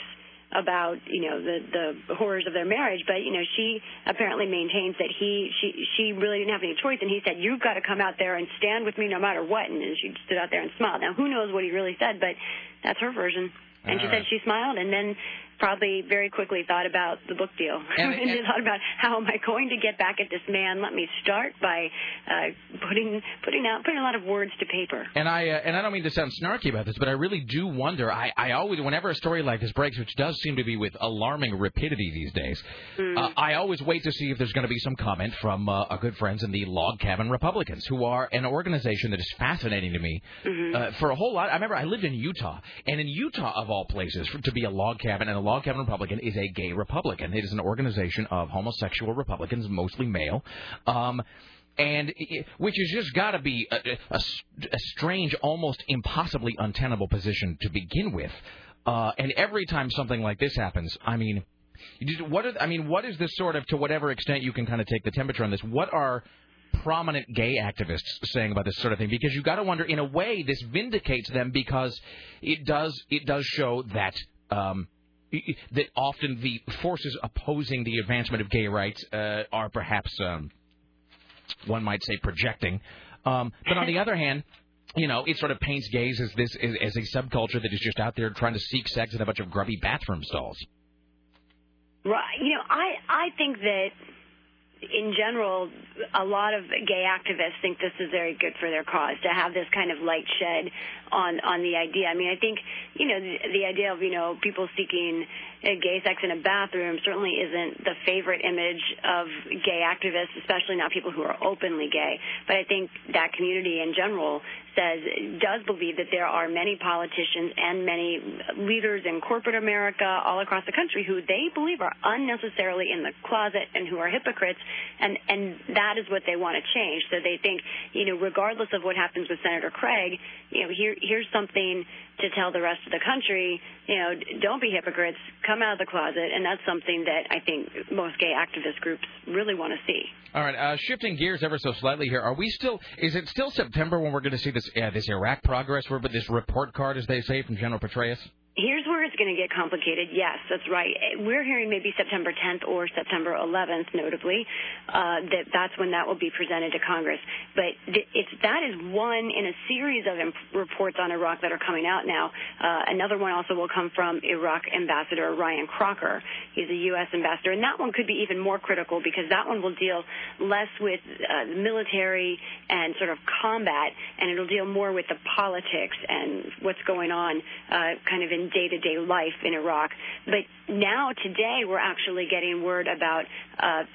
about, you know, the horrors of their marriage, but, you know, she apparently maintains that she really didn't have any choice, and he said, you've got to come out there and stand with me no matter what, and she stood out there and smiled. Now, who knows what he really said, but that's her version. And she said she smiled and then probably very quickly thought about the book deal. And she thought about, how am I going to get back at this man? Let me start by putting a lot of words to paper. And I don't mean to sound snarky about this, but I really do wonder. I always, whenever a story like this breaks, which does seem to be with alarming rapidity these days, I always wait to see if there's going to be some comment from our good friends in the Log Cabin Republicans, who are an organization that is fascinating to me for a whole lot. I remember I lived in Utah, and in Utah, of all places, to be a log cabin, and a Log Cabin Republican is a gay Republican. It is an organization of homosexual Republicans, mostly male, and which has just got to be a strange, almost impossibly untenable position to begin with. And every time something like this happens, I mean, what is this sort of, to whatever extent you can kind of take the temperature on this, what are prominent gay activists saying about this sort of thing? Because you got to wonder, in a way, this vindicates them, because it does show that that often the forces opposing the advancement of gay rights are perhaps, one might say, projecting. But on the other hand, you know, it sort of paints gays as a subculture that is just out there trying to seek sex in a bunch of grubby bathroom stalls. Right. You know, I think that, in general, a lot of gay activists think this is very good for their cause, to have this kind of light shed on the idea. I mean, I think, you know, the idea of, you know, people seeking gay sex in a bathroom certainly isn't the favorite image of gay activists, especially not people who are openly gay. But I think that community in general does believe that there are many politicians and many leaders in corporate America all across the country who they believe are unnecessarily in the closet and who are hypocrites, and that is what they want to change. So they think, you know, regardless of what happens with Senator Craig, you know, here's something to tell the rest of the country, you know, don't be hypocrites, come out of the closet, and that's something that I think most gay activist groups really want to see. All right, shifting gears ever so slightly here, is it still September when we're going to see this Iraq progress, but this report card, as they say, from General Petraeus? Here's where it's going to get complicated. Yes, that's right. We're hearing maybe September 10th or September 11th, notably, that's when that will be presented to Congress. But that is one in a series of reports on Iraq that are coming out now. Another one also will come from Iraq Ambassador Ryan Crocker. He's a U.S. ambassador. And that one could be even more critical, because that one will deal less with the military and sort of combat, and it'll deal more with the politics and what's going on kind of in day-to-day life in Iraq. But now, today, we're actually getting word about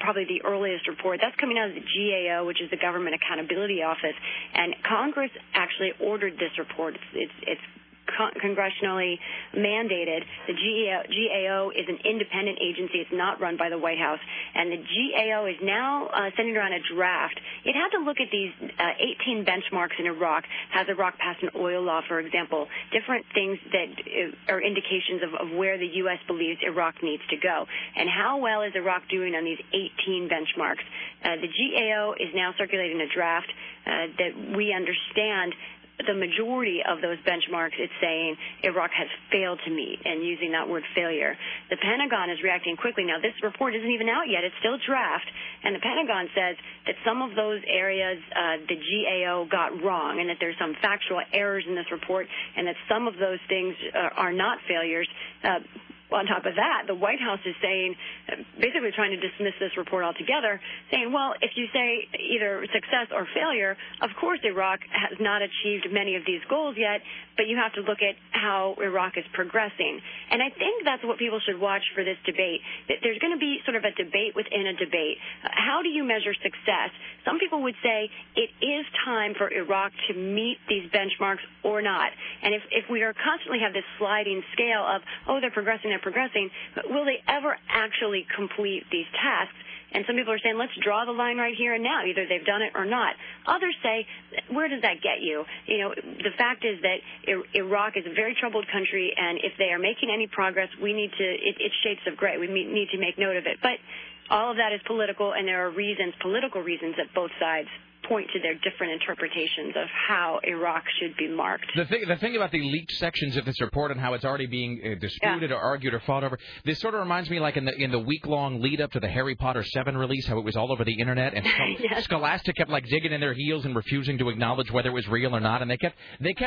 probably the earliest report. That's coming out of the GAO, which is the Government Accountability Office, and Congress actually ordered this report. It's congressionally mandated. The GAO is an independent agency. It's not run by the White House. And the GAO is now sending around a draft. It had to look at these 18 benchmarks in Iraq. Has Iraq passed an oil law, for example? Different things that are indications of where the U.S. believes Iraq needs to go. And how well is Iraq doing on these 18 benchmarks? The GAO is now circulating a draft that we understand the majority of those benchmarks, it's saying Iraq has failed to meet, and using that word failure. The Pentagon is reacting quickly. Now, this report isn't even out yet. It's still a draft, and the Pentagon says that some of those areas the GAO got wrong, and that there's some factual errors in this report, and that some of those things are not failures. On top of that, the White House is saying, basically trying to dismiss this report altogether, saying, well, if you say either success or failure, of course Iraq has not achieved many of these goals yet, but you have to look at how Iraq is progressing. And I think that's what people should watch for this debate, that there's going to be sort of a debate within a debate. How do you measure success? Some people would say it is time for Iraq to meet these benchmarks or not. And if we are constantly have this sliding scale of, oh, they're progressing, but will they ever actually complete these tasks? And some people are saying, let's draw the line right here and now. Either they've done it or not. Others say, where does that get you? You know, the fact is that Iraq is a very troubled country, and if they are making any progress, we need to, it's shades of gray. We need to make note of it. But all of that is political, and there are reasons, political reasons, that both sides point to their different interpretations of how Iraq should be marked. The thing about the leaked sections of this report and how it's already being disputed or argued or fought over, this sort of reminds me like in the week-long lead-up to the Harry Potter 7 release, how it was all over the Internet, and Scholastic kept like digging in their heels and refusing to acknowledge whether it was real or not, and they kept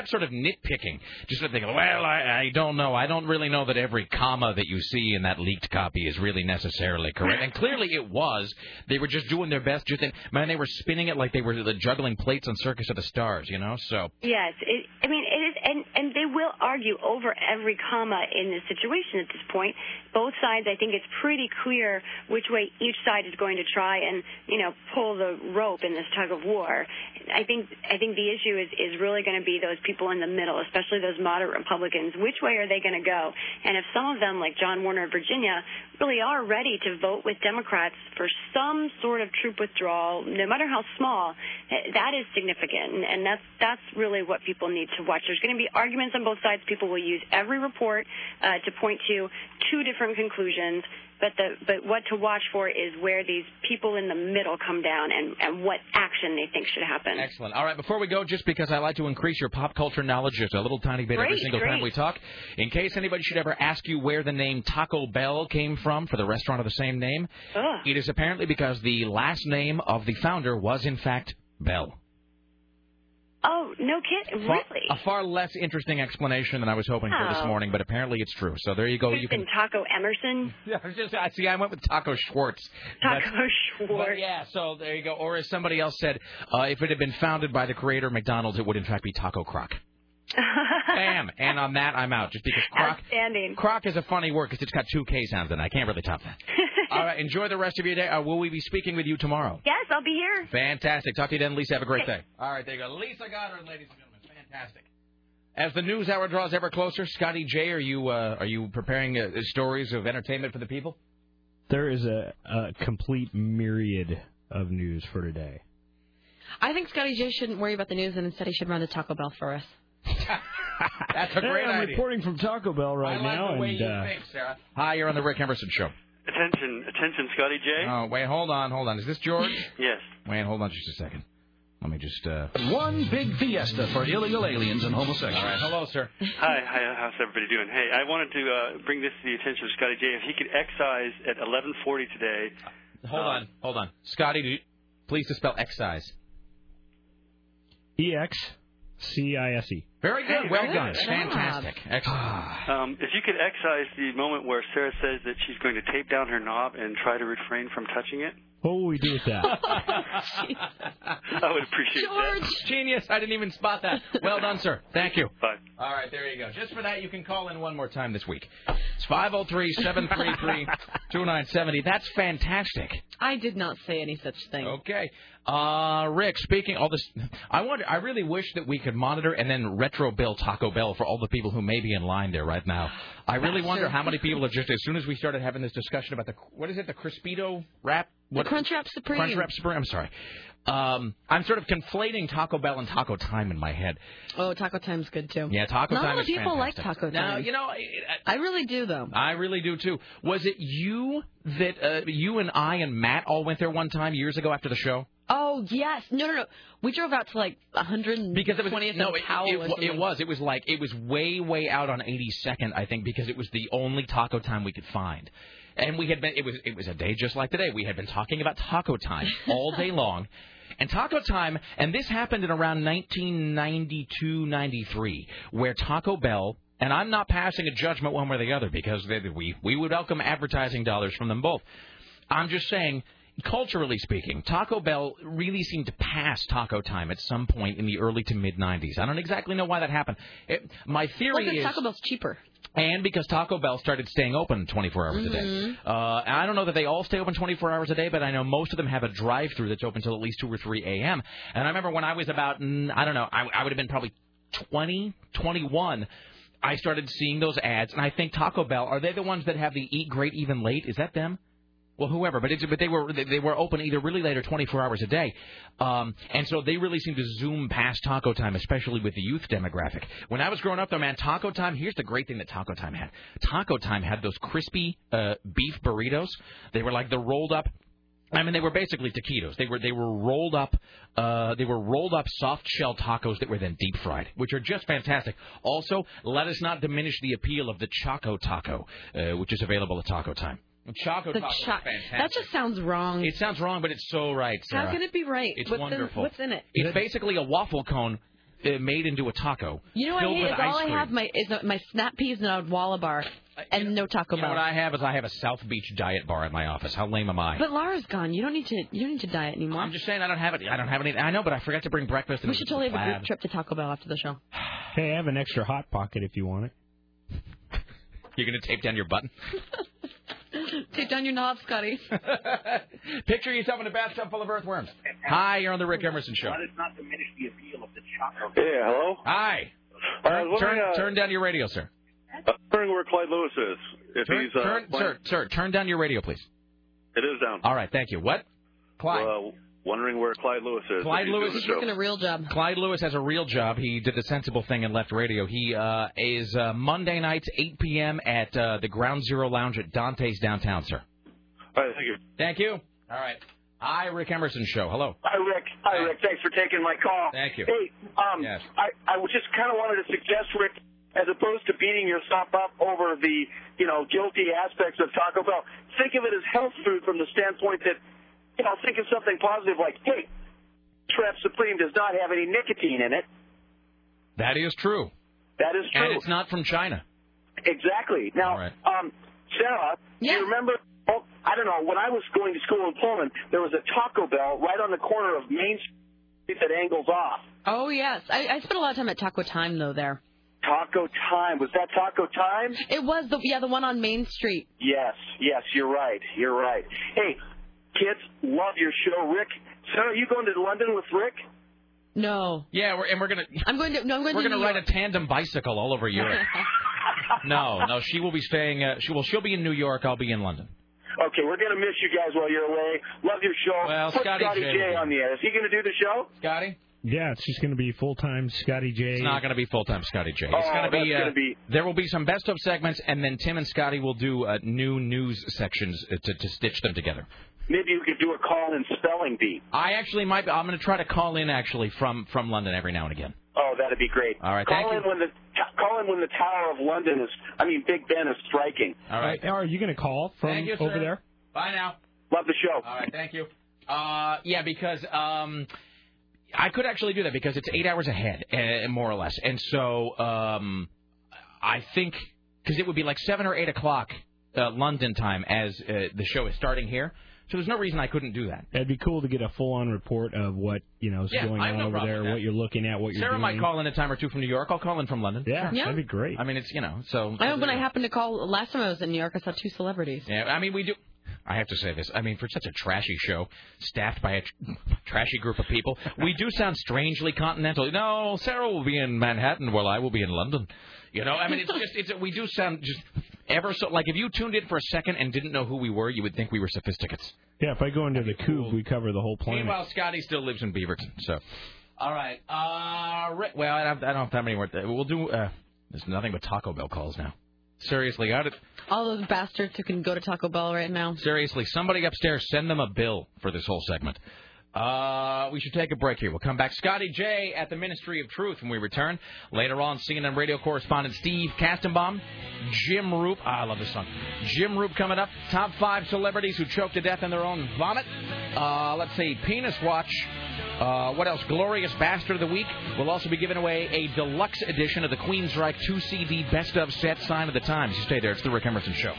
sort of nitpicking, just sort of thinking, well, I don't know. I don't really know that every comma that you see in that leaked copy is really necessarily correct. And clearly it was. They were just doing their best. Man, they were spinning it like they were the juggling plates on Circus of the Stars, you know, so. Yes, it is, and they will argue over every comma in this situation at this point. Both sides, I think it's pretty clear which way each side is going to try and, you know, pull the rope in this tug of war. I think the issue is really going to be those people in the middle, especially those moderate Republicans. Which way are they going to go? And if some of them, like John Warner of Virginia, really are ready to vote with Democrats for some sort of troop withdrawal, no matter how small, that is significant. And that's really what people need to watch. There's going to be arguments on both sides. People will use every report to point to two different conclusions. But what to watch for is where these people in the middle come down and what action they think should happen. Excellent. All right, before we go, just because I like to increase your pop culture knowledge just a little tiny bit every single time we talk, in case anybody should ever ask you where the name Taco Bell came from for the restaurant of the same name, It is apparently because the last name of the founder was, in fact, Bell. Oh, no kidding. Really? A far less interesting explanation than I was hoping for this morning, but apparently it's true. So there you go. You can Taco Emerson? Yeah, I went with Taco Schwartz. Well, yeah, so there you go. Or as somebody else said, if it had been founded by the creator of McDonald's, it would, in fact, be Taco Croc. Bam! And on that, I'm out, just because Croc is a funny word because it's got two K sounds in it. I can't really top that. All right, enjoy the rest of your day. Will we be speaking with you tomorrow? Yes, I'll be here. Fantastic. Talk to you then, Lisa. Have a great day. All right, there you go. Lisa Goddard, ladies and gentlemen. Fantastic. As the news hour draws ever closer, Scotty J, are you preparing stories of entertainment for the people? There is a complete myriad of news for today. I think Scotty J shouldn't worry about the news, and instead he should run to Taco Bell for us. That's a great idea. I'm reporting from Taco Bell right now. You think, Sarah. Hi, you're on the Rick Emerson Show. Attention, Scotty J. Oh, wait, hold on. Is this George? Yes. Wait, hold on just a second. Let me just... One big fiesta for illegal aliens and homosexuals. All right, hello, sir. Hi, how's everybody doing? Hey, I wanted to bring this to the attention of Scotty J. If he could excise at 11:40 today... Hold on. Scotty, please dispel excise. E-X-C-I-S-E. Very good. Well done. Fantastic. Excellent. If you could excise the moment where Sarah says that she's going to tape down her knob and try to refrain from touching it. What will we do with that? I would appreciate George. That. Genius. I didn't even spot that. Well done, sir. Thank you. Bye. All right, there you go. Just for that, you can call in one more time this week. It's 503-733-2970. That's fantastic. I did not say any such thing. Okay. Rick, speaking all this, I really wish that we could monitor and then retro bill Taco Bell for all the people who may be in line there right now. I really wonder how many people have just, as soon as we started having this discussion about the Crispito wrap? The Crunchwrap Supreme. Crunchwrap Supreme, I'm sorry. I'm sort of conflating Taco Bell and Taco Time in my head. Oh, Taco Time's good, too. Yeah, Taco Time is fantastic. Not a lot of people like Taco Time. No, you know... I really do, though. I really do, too. Was it you that you and I and Matt all went there one time years ago after the show? Oh, yes. No. We drove out to, like, 120th and Powell. It was way, way out on 82nd, I think, because it was the only Taco Time we could find. And we had been, it was a day just like today. We had been talking about Taco Time all day long. And Taco Time, and this happened in around 1992, 93, where Taco Bell, and I'm not passing a judgment one way or the other because we would welcome advertising dollars from them both. I'm just saying, culturally speaking, Taco Bell really seemed to pass Taco Time at some point in the early to mid-90s. I don't exactly know why that happened. My theory is... Taco Bell's cheaper. And because Taco Bell started staying open 24 hours a day. I don't know that they all stay open 24 hours a day, but I know most of them have a drive-thru that's open until at least 2 or 3 a.m. And I remember when I was about, I don't know, I would have been probably 20, 21, I started seeing those ads. And I think Taco Bell, are they the ones that have the Eat Great Even Late? Is that them? Well, whoever, but they were open either really late or 24 hours a day, and so they really seem to zoom past Taco Time, especially with the youth demographic. When I was growing up, though, man, Taco Time. Here's the great thing that Taco Time had. Taco Time had those crispy beef burritos. They were like the rolled up. I mean, they were basically taquitos. They were rolled up. They were rolled up soft shell tacos that were then deep fried, which are just fantastic. Also, let us not diminish the appeal of the Choco Taco, which is available at Taco Time. Choco Taco is fantastic. That just sounds wrong. It sounds wrong, but it's so right, Sarah. How can it be right? It's wonderful. What's in it? It's basically a waffle cone made into a taco. You know what I hate is all I have is my snap peas and a Walla bar and no Taco Bell. You know what I have is I have a South Beach diet bar at my office. How lame am I? But Laura's gone. You don't need to diet anymore. I'm just saying I don't have it. I don't have any. I know, but I forgot to bring breakfast. We should totally have a group trip to Taco Bell after the show. Hey, I have an extra hot pocket if you want it. You're going to tape down your button? Tape down your knob, Scotty. Picture yourself in a bathtub full of earthworms. Hi, you're on the Rick Emerson Show. That does not diminish the appeal of the Choco. Yeah, hello? Hi. Turn down your radio, sir. I'm wondering where Clyde Lewis is. Turn down your radio, please. It is down. All right, thank you. What? Clyde. Wondering where Clyde Lewis is. Clyde Lewis is working a real job. Clyde Lewis has a real job. He did the sensible thing and left radio. He is Monday nights, 8 p.m. at the Ground Zero Lounge at Dante's downtown, sir. All right, thank you. Thank you. All right. Hi, Rick Emerson Show. Hello. Hi, Rick. Thanks for taking my call. Thank you. Hey, yes. I just kind of wanted to suggest, Rick, as opposed to beating yourself up over the, guilty aspects of Taco Bell, think of it as health food from the standpoint that, think of something positive like, hey, Trap Supreme does not have any nicotine in it. That is true. And it's not from China. Exactly. Now, right. Sarah, yes. You remember, I don't know, when I was going to school in Pullman, there was a Taco Bell right on the corner of Main Street that angles off. Oh, yes. I spent a lot of time at Taco Time, though, there. Taco Time. Was that Taco Time? It was, the one on Main Street. Yes, you're right. Hey, kids, love your show, Rick. So, are you going to London with Rick? No. Yeah, we're gonna. I'm going to. No, I'm going we're to. We're gonna ride a tandem bicycle all over Europe. No. She will be staying. She'll be in New York. I'll be in London. Okay, we're gonna miss you guys while you're away. Love your show. Well, put Scotty J on the air. Is he gonna do the show? Scotty. Yeah, it's just going to be full-time Scotty J. It's not going to be full-time Scotty J. It's going to be, there will be some best-of segments, and then Tim and Scotty will do new news sections to stitch them together. Maybe you could do a call-in spelling bee. I actually might. I'm going to try to call in, actually, from London every now and again. Oh, that'd be great. All right, thank you. Call in when the Tower of London Big Ben is striking. All right. Are you going to call from over there? Bye now. Love the show. All right, thank you. Yeah, because... I could actually do that because it's 8 hours ahead, more or less. And so I think because it would be like 7 or 8 o'clock London time as the show is starting here. So there's no reason I couldn't do that. That'd be cool to get a full-on report of what, is going on over there, what you're looking at, what you're doing. Sarah might call in a time or two from New York. I'll call in from London. Yeah, sure. That'd be great. I mean, it's, so. I know when I happened to call last time I was in New York, I saw two celebrities. Yeah, I mean, we do. I have to say this. I mean, for such a trashy show, staffed by a trashy group of people, we do sound strangely continental. No, Sarah will be in Manhattan while I will be in London. You know, I mean, it's just, we do sound just ever so, like if you tuned in for a second and didn't know who we were, you would think we were sophisticates. Yeah, if I go into the Cube, we cover the whole planet. Meanwhile, Scotty still lives in Beaverton, so. All right. Well, I don't have time anymore. We'll do, there's nothing but Taco Bell calls now. Seriously, all those bastards who can go to Taco Bell right now. Seriously, somebody upstairs, send them a bill for this whole segment. We should take a break here. We'll come back. Scotty J at the Ministry of Truth when we return. Later on, CNN radio correspondent Steve Kastenbaum, Jim Roop. I love this song. Jim Roop coming up. Top 5 celebrities who choke to death in their own vomit. Let's see, Penis Watch. What else? Glorious Bastard of the Week. We'll also be giving away a deluxe edition of the Queensryche 2CD Best of Set Sign of the Times. You stay there. It's the Rick Emerson Show.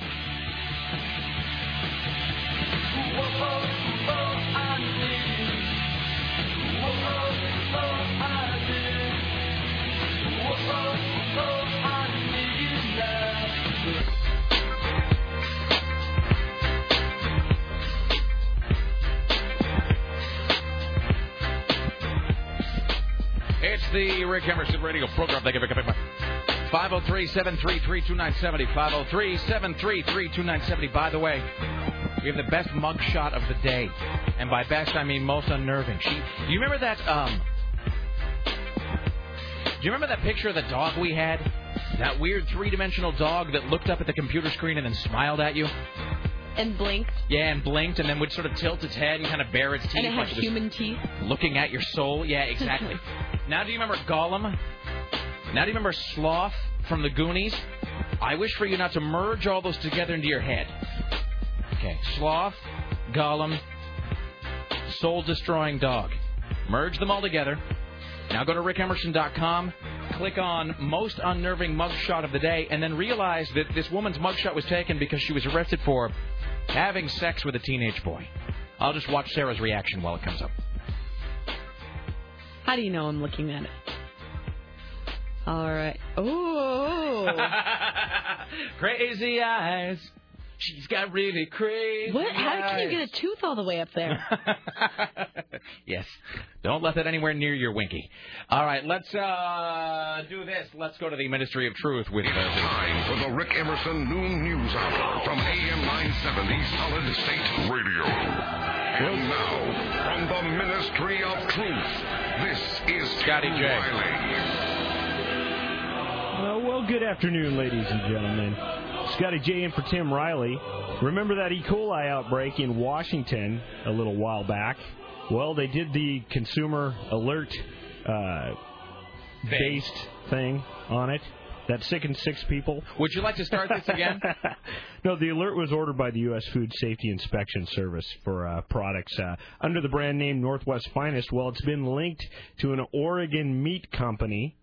It's the Rick Emerson radio program. Thank you for coming by. 503-733-2970. 503-733-2970. By the way, we have the best mugshot of the day. And by best, I mean most unnerving. Do you remember that, do you remember that picture of the dog we had? That weird three-dimensional dog that looked up at the computer screen and then smiled at you? And blinked. Yeah, and blinked, and then would sort of tilt its head and kind of bare its teeth. And it had human teeth. Looking at your soul. Yeah, exactly. Now do you remember Gollum? Now do you remember Sloth from the Goonies? I wish for you not to merge all those together into your head. Okay, Sloth, Gollum, soul-destroying dog. Merge them all together. Now go to rickemerson.com, click on Most Unnerving Mugshot of the Day, and then realize that this woman's mugshot was taken because she was arrested for having sex with a teenage boy. I'll just watch Sarah's reaction while it comes up. How do you know I'm looking at it? All right. Ooh. Crazy eyes. She's got really crazy eyes. How can you get a tooth all the way up there? Yes. Don't let that anywhere near your winky. All right, let's do this. Let's go to the Ministry of Truth with It's time for the Rick Emerson Noon News Hour from AM 970 Solid State Radio. And now, from the Ministry of Truth, this is Scotty J. Riley. Well, good afternoon, ladies and gentlemen. Scotty J in for Tim Riley. Remember that E. coli outbreak in Washington a little while back? Well, they did the consumer alert based thing on it. That sickened 6 people. Would you like to start this again? No, the alert was ordered by the U.S. Food Safety Inspection Service for products under the brand name Northwest Finest. Well, it's been linked to an Oregon meat company,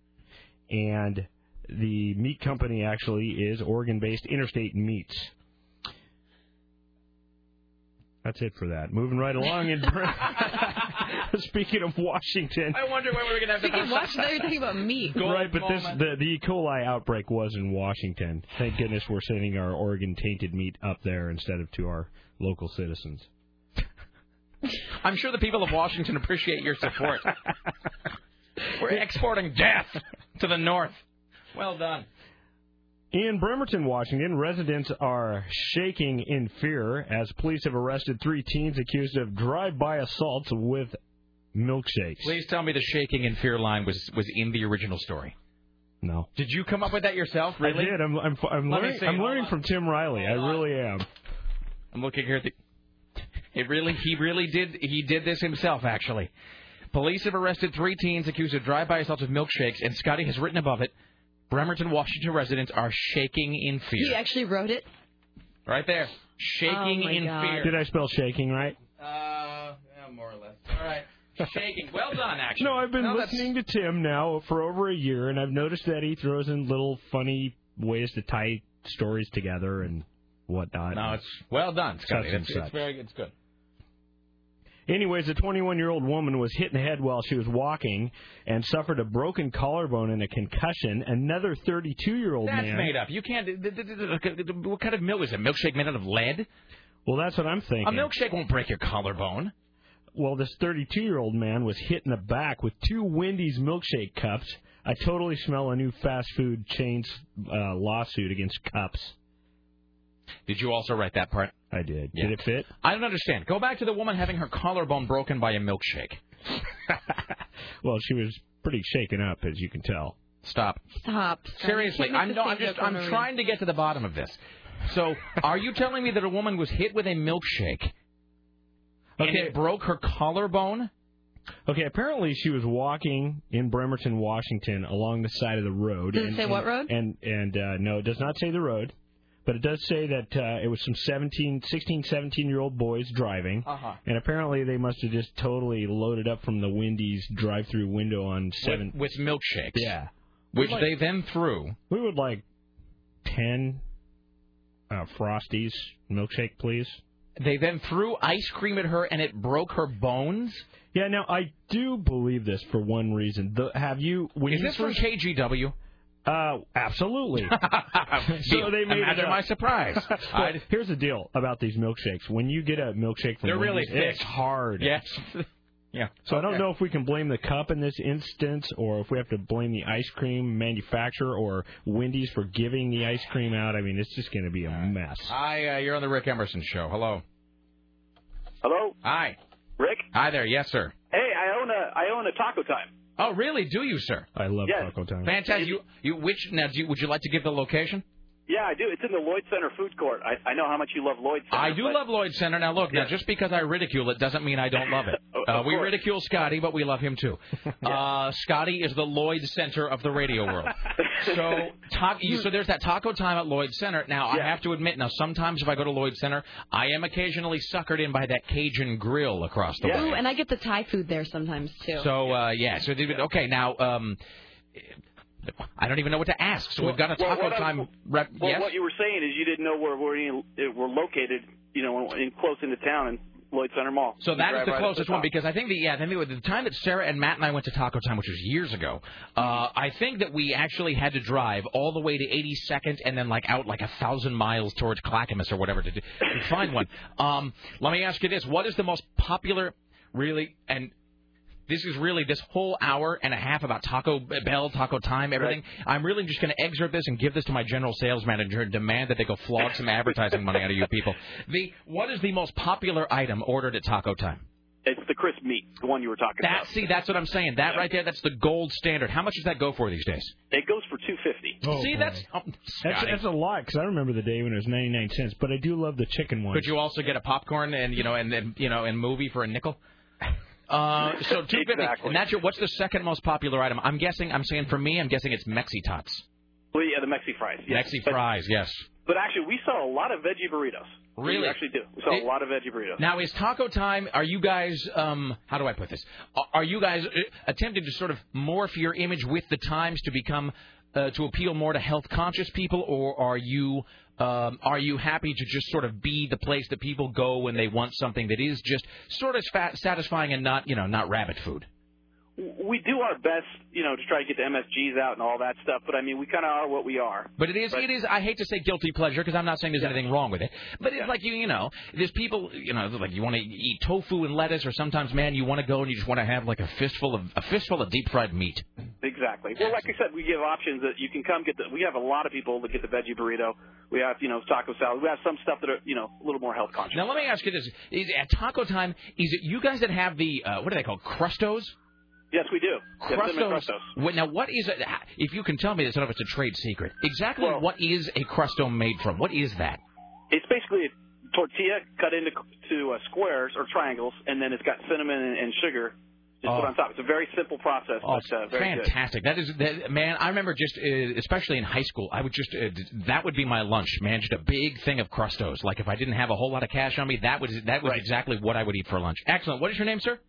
and the meat company actually is Oregon-based Interstate Meats. That's it for that. Moving right along. Speaking of Washington. I wonder when we're going to have to... Speaking of Washington, you're talking about meat. Right, but the E. coli outbreak was in Washington. Thank goodness we're sending our Oregon tainted meat up there instead of to our local citizens. I'm sure the people of Washington appreciate your support. We're exporting death to the north. Well done. In Bremerton, Washington, residents are shaking in fear as police have arrested 3 teens accused of drive-by assaults with milkshakes. Please tell me the shaking in fear line was in the original story. No. Did you come up with that yourself, really? I did. I'm learning from Tim Riley. I really am. I'm looking here at the... He did this himself, actually. Police have arrested 3 teens accused of drive-by assaults with milkshakes, and Scotty has written above it, Bremerton, Washington residents are shaking in fear. He actually wrote it? Right there. Shaking in fear. Did I spell shaking right? Yeah, more or less. All right. Shaking. Well done, actually. No, I've been listening to Tim now for over a year, and I've noticed that he throws in little funny ways to tie stories together and whatnot. No, it's well done, Scotty. It's very good. It's good. Anyways, a 21-year-old woman was hit in the head while she was walking and suffered a broken collarbone and a concussion. Another 32-year-old man... That's made up. You can't... What kind of milk is it? Milkshake made out of lead? Well, that's what I'm thinking. A milkshake won't break your collarbone. Well, this 32-year-old man was hit in the back with two Wendy's milkshake cups. I totally smell a new fast food chain's lawsuit against cups. Did you also write that part? I did. Yeah. Did it fit? I don't understand. Go back to the woman having her collarbone broken by a milkshake. Well, she was pretty shaken up, as you can tell. Stop. Seriously, I'm trying to get to the bottom of this. So, are you telling me that a woman was hit with a milkshake and it broke her collarbone? Okay, apparently she was walking in Bremerton, Washington, along the side of the road. Does it say what road? No, it does not say the road, but it does say that it was some 16-, 17-year-old boys driving, and apparently they must have just totally loaded up from the Wendy's drive-through window on seven... With milkshakes. Yeah. Which they then threw. We would like 10 Frosties milkshake, please. They then threw ice cream at her, and it broke her bones? Yeah, now, I do believe this for one reason. Is this from KGW? Absolutely. So they made Imagine my surprise. Here's the deal about these milkshakes. When you get a milkshake from Wendy's, really thick. It's hard. Yes. Yeah. So I don't know if we can blame the cup in this instance or if we have to blame the ice cream manufacturer or Wendy's for giving the ice cream out. I mean, it's just going to be a mess. Hi, you're on the Rick Emerson Show. Hello. Hello? Hi. Rick? Hi there. Yes, sir. Hey, I own a Taco Time. Oh, really? Do you, sir? I love Taco Time. Fantastic. Would you like to give the location? Yeah, I do. It's in the Lloyd Center food court. I know how much you love Lloyd Center. I do love Lloyd Center. Now, look, now just because I ridicule it doesn't mean I don't love it. We ridicule Scotty, but we love him, too. Scotty is the Lloyd Center of the radio world. So there's that Taco Time at Lloyd Center. Now, I have to admit, sometimes if I go to Lloyd Center, I am occasionally suckered in by that Cajun grill across the way. Ooh, and I get the Thai food there sometimes, too. I don't even know what to ask, so we've got a Taco Time rep. Well, what you were saying is you didn't know where we're located, close into town in Lloyd Center Mall. So that is the closest one, because I think the time that Sarah and Matt and I went to Taco Time, which was years ago, I think that we actually had to drive all the way to 82nd and then out 1,000 miles towards Clackamas or whatever to find one. Let me ask you this: what is the most popular, really, and this is really this whole hour and a half about Taco Bell, Taco Time, everything. Right. I'm really just going to excerpt this and give this to my general sales manager and demand that they go flog some advertising money out of you people. What is the most popular item ordered at Taco Time? It's the crisp meat, the one you were talking about. See, that's what I'm saying. That right there, that's the gold standard. How much does that go for these days? It goes for $2.50. Oh, that's a lot, because I remember the day when it was 99 cents. But I do love the chicken one. Could you also get a popcorn and movie for a nickel? So $2.50, and that's what's the second most popular item? I'm guessing it's Mexi Tots. Well, yeah, the Mexi Fries. Yes. Mexi Fries, yes. But actually, we saw a lot of veggie burritos. Really? We actually do. We saw a lot of veggie burritos. Now, is Taco Time, are you guys, how do I put this? Are you guys attempting to sort of morph your image with the times to become, to appeal more to health-conscious people, or are you happy to just sort of be the place that people go when they want something that is just sort of satisfying and not rabbit food? We do our best, to try to get the MSGs out and all that stuff. But, I mean, we kind of are what we are. But it is. I hate to say guilty pleasure because I'm not saying there's anything wrong with it. But it's like, there's people, you want to eat tofu and lettuce, or sometimes, man, you want to go and you just want to have a fistful of deep fried meat. Exactly. Well, like I said, we give options that you can come get. We have a lot of people that get the veggie burrito. We have, taco salad. We have some stuff that are, a little more health conscious. Now, let me ask you this. At Taco Time, is it you guys that have the, what are they called, Crustos? Yes, we do. Crustos. Now, what is it? If you can tell me this, I don't know if it's a trade secret. Exactly what is a Crusto made from? What is that? It's basically a tortilla cut into squares or triangles, and then it's got cinnamon and sugar. Just put on top. It's a very simple process. Very fantastic. Good. Man, I remember just, especially in high school, I would just, that would be my lunch, man, just a big thing of Crustos. Like if I didn't have a whole lot of cash on me, that was exactly what I would eat for lunch. Excellent. What is your name, sir?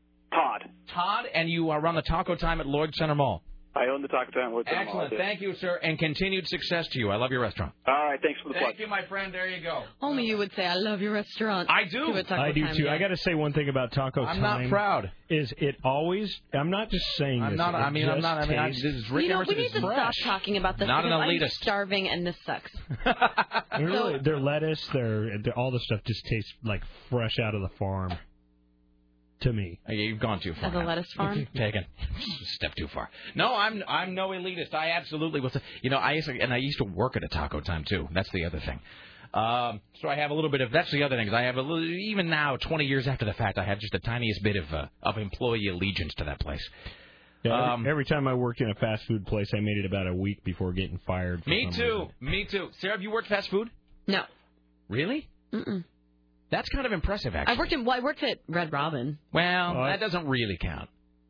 Todd, and you are on the Taco Time at Lloyd Center Mall. I own the Taco Time Hotel. Excellent. Thank you, sir, and continued success to you. I love your restaurant. All right. Thanks for the plug. Thank you, my friend. There you go. Only you would say, I love your restaurant. I do. I do, too. I got to say one thing about Taco Time. I'm not proud. Is it always... I'm not just saying this. I mean, this is Rick Emerson. We need to stop talking about this. Not an elitist. I'm starving, and this sucks. Really, their lettuce, their all the stuff just tastes like fresh out of the farm. To me, you've gone too far. At the lettuce farm, taken a step too far. No, I'm no elitist. I absolutely was. You know, I used to work at a Taco Time too. That's the other thing. So I have a little bit of. That's the other thing. I have a little. Even now, 20 years after the fact, I have just the tiniest bit of employee allegiance to that place. Yeah, every time I worked in a fast food place, I made it about a week before getting fired. Me too. Sarah, have you worked fast food? No. Really? Mm-mm. That's kind of impressive, actually. I worked at Red Robin. Well, that doesn't really count.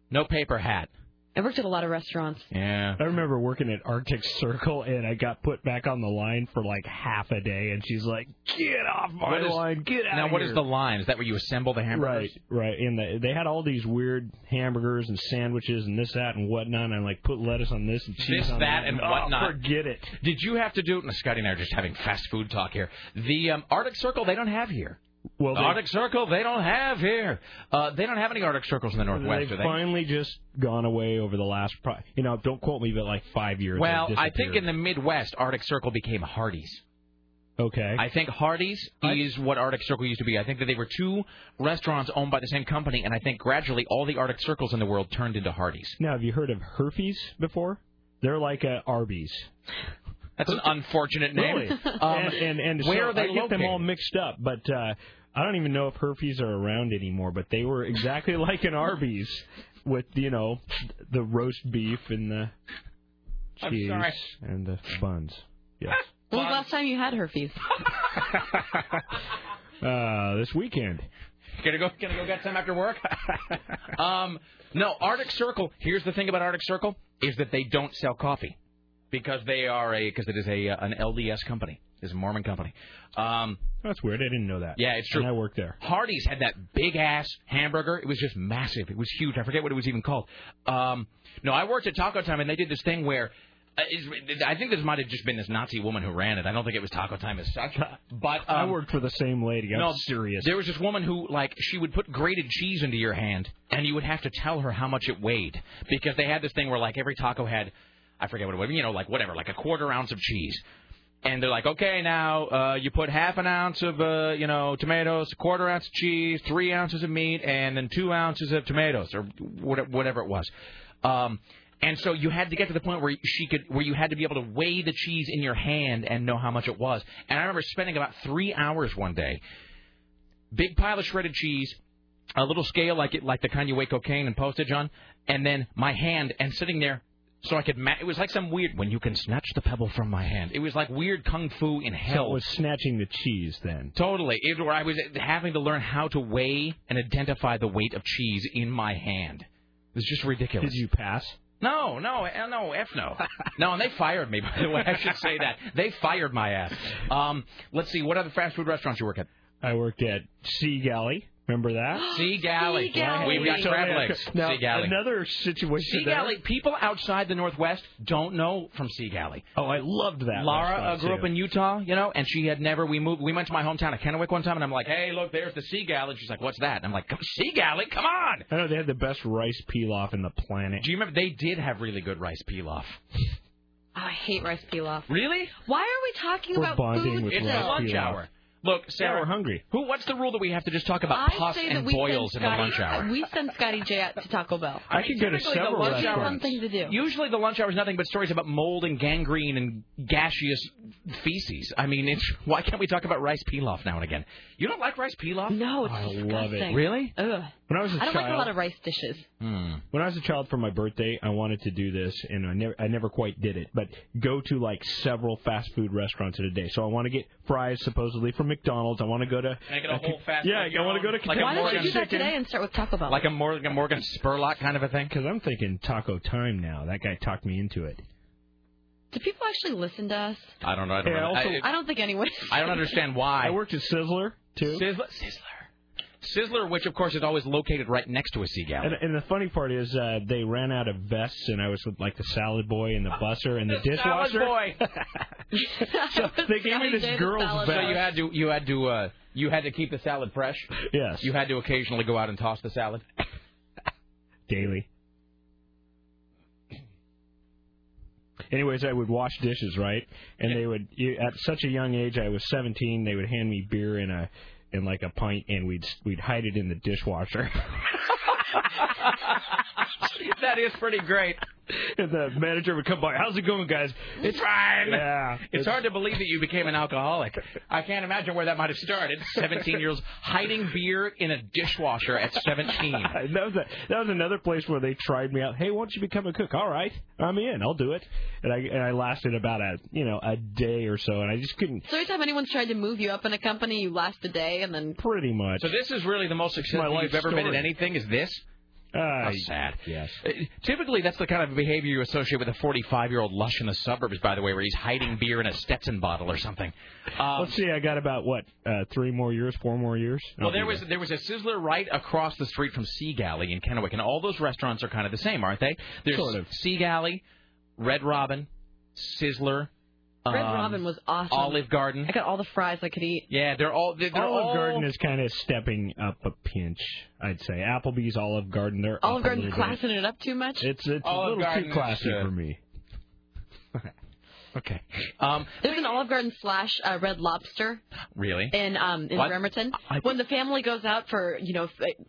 No paper hat. I worked at a lot of restaurants. Yeah. I remember working at Arctic Circle, and I got put back on the line for like half a day, and she's like, get off my line, get out of here. Now, what is the line? Is that where you assemble the hamburgers? Right. And they had all these weird hamburgers and sandwiches and this, that, and whatnot, and I like put lettuce on this and cheese on that. This, that, and whatnot. Oh, forget it. Did you have to do it? No, Scotty and I are just having fast food talk here. The Arctic Circle, they don't have here. Well, Arctic Circle, they don't have here. They don't have any Arctic Circles in the Northwest. They've finally just gone away over the last, don't quote me, but like 5 years. Well, I think in the Midwest, Arctic Circle became Hardee's. Okay. I think Hardee's is what Arctic Circle used to be. I think that they were two restaurants owned by the same company, and I think gradually all the Arctic Circles in the world turned into Hardee's. Now, have you heard of Herfies before? They're like Arby's. That's an unfortunate name. Really? And where are they located? I get them all mixed up, but I don't even know if Herfies are around anymore. But they were exactly like an Arby's with, the roast beef and the cheese and the buns. Yes. When was the last time you had Herfies? This weekend. Gonna go get some after work? No, Arctic Circle. Here's the thing about Arctic Circle is that they don't sell coffee. Because it is an LDS company. It's a Mormon company. That's weird. I didn't know that. Yeah, it's true. And I worked there. Hardee's had that big-ass hamburger. It was just massive. It was huge. I forget what it was even called. No, I worked at Taco Time, and they did this thing where... I think this might have just been this Nazi woman who ran it. I don't think it was Taco Time as such. But I worked for the same lady. I'm serious. There was this woman who, she would put grated cheese into your hand, and you would have to tell her how much it weighed. Because they had this thing where, every taco had... I forget what it was, a quarter ounce of cheese. And they're like, okay, now you put half an ounce of, tomatoes, a quarter ounce of cheese, 3 ounces of meat, and then 2 ounces of tomatoes or whatever it was. And so you had to get to the point where you had to be able to weigh the cheese in your hand and know how much it was. And I remember spending about 3 hours one day, big pile of shredded cheese, a little scale like the kind you weigh cocaine and postage on, and then my hand and sitting there. So I could... it was like some weird... When you can snatch the pebble from my hand. It was like weird kung fu in hell. So it was snatching the cheese then. Totally. It where I was having to learn how to weigh and identify the weight of cheese in my hand. It was just ridiculous. Did you pass? No. F no. No, and they fired me, by the way. I should say that. They fired my ass. Let's see. What other fast food restaurants you work at? I worked at Sea Galley. Remember that? Sea Galley. We've got crab legs. Sea Galley. Another situation. Sea Galley. People outside the Northwest don't know from Sea Galley. Oh, I loved that. Laura grew up in Utah, and she had never... We went to my hometown of Kennewick one time, and I'm like, hey, look, there's the Sea Galley. She's like, what's that? And I'm like, Sea Galley? Come on! I know, they had the best rice pilaf in the planet. Do you remember? They did have really good rice pilaf. Oh, I hate rice pilaf. Really? Why are we talking about food? It's a lunch hour. Look, Sarah, we're hungry. What's the rule that we have to just talk about pus and boils in the lunch hour? We send Scotty J out to Taco Bell. I could go to several restaurants. Usually something to do. Usually the lunch hour is nothing but stories about mold and gangrene and gaseous feces. I mean, why can't we talk about rice pilaf now and again? You don't like rice pilaf? No, it's disgusting. I love it. Really? Ugh. I don't like a lot of rice dishes. When I was a child, for my birthday, I wanted to do this, and I never quite did it, but go to, several fast food restaurants in a day. So I want to get fries, supposedly, from McDonald's. I want to go to... Can I get a whole fast food? Yeah, I want to go to... Why don't you do that today and start with Taco Bell? Like a Morgan Spurlock kind of a thing? Because I'm thinking Taco Time now. That guy talked me into it. Do people actually listen to us? I don't know. I don't think anyone... I don't understand why. I worked at Sizzler, too. Sizzler. Sizzler, which, of course, is always located right next to a Sea Galley. And the funny part is they ran out of vests, and I was with, like, the salad boy and the busser and the dishwasher. Salad boy! So they gave me this girl's vest. So you had to keep the salad fresh? Yes. You had to occasionally go out and toss the salad? Daily. Anyways, I would wash dishes, right? And they would, at such a young age, I was 17, they would hand me beer in like a pint, and we'd hide it in the dishwasher. That is pretty great. And the manager would come by, how's it going, guys? It's fine. Yeah. It's hard to believe that you became an alcoholic. I can't imagine where that might have started. 17-year-olds hiding beer in a dishwasher at 17. That was another place where they tried me out. Hey, why don't you become a cook? All right, I'm in. I'll do it. And I lasted about a day or so, and I just couldn't. So every time anyone's tried to move you up in a company, you last a day, and then pretty much. So this is really the most successful you've ever been at anything. Is this? That's sad. Yes. Typically, that's the kind of behavior you associate with a 45-year-old lush in the suburbs, by the way, where he's hiding beer in a Stetson bottle or something. Let's see. I got about, what, 4 more years? Well, there was a Sizzler right across the street from Sea Galley in Kennewick, and all those restaurants are kind of the same, aren't they? There's sort of. Sea Galley, Red Robin, Sizzler. Red Robin was awesome. Olive Garden. I got all the fries I could eat. Yeah, they're all... Olive Garden is kind of stepping up a pinch, I'd say. Applebee's, Olive Garden, they're... Olive Garden's classing it up too much? It's a little too classy for me. Okay. There's an Olive Garden / Red Lobster. Really? In Bremerton. When the family goes out for,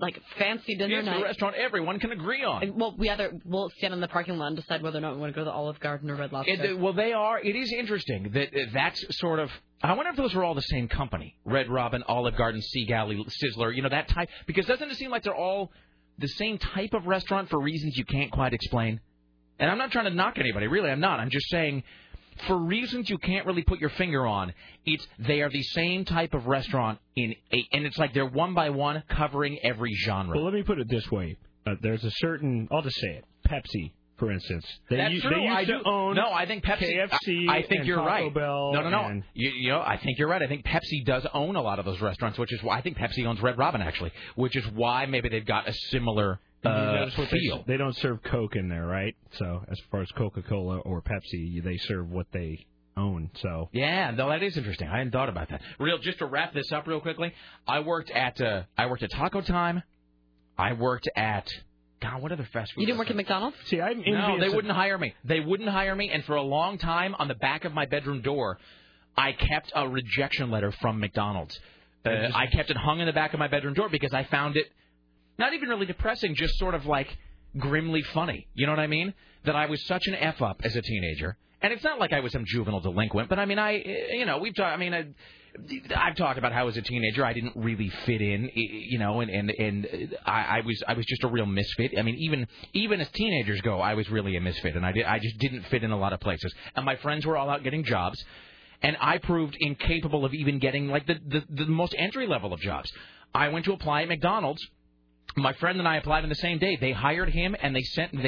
like fancy dinner night. It's a restaurant everyone can agree on. And, well, we'll stand in the parking lot and decide whether or not we want to go to Olive Garden or Red Lobster. It is interesting that that's sort of... I wonder if those were all the same company. Red Robin, Olive Garden, Sea Galley, Sizzler, that type. Because doesn't it seem like they're all the same type of restaurant for reasons you can't quite explain? And I'm not trying to knock anybody. Really, I'm not. I'm just saying... For reasons you can't really put your finger on, they are the same type of restaurant, and it's like they're one by one covering every genre. Well, let me put it this way. There's a certain, I'll just say it, Pepsi, for instance. They used to own No, I think Pepsi, KFC I think and you're Taco right. Bell. No. And... I think you're right. I think Pepsi does own a lot of those restaurants, which is why I think Pepsi owns Red Robin, actually, which is why maybe they've got a similar... They don't serve Coke in there, right? So as far as Coca-Cola or Pepsi, they serve what they own. So yeah, no, that is interesting. I hadn't thought about that. Just to wrap this up real quickly, I worked at Taco Time. I worked at what other fast food? You didn't work at McDonald's? See, I'm envious. No, they wouldn't hire me. And for a long time, on the back of my bedroom door, I kept a rejection letter from McDonald's. I kept it hung in the back of my bedroom door because I found it. Not even really depressing, just sort of like grimly funny. You know what I mean? That I was such an F-up as a teenager. And it's not like I was some juvenile delinquent, but I mean, I've talked about how as a teenager I didn't really fit in, and I was just a real misfit. I mean, even as teenagers go, I was really a misfit, and I just didn't fit in a lot of places. And my friends were all out getting jobs, and I proved incapable of even getting like the most entry level of jobs. I went to apply at McDonald's. My friend and I applied on the same day. They hired him, and they sent me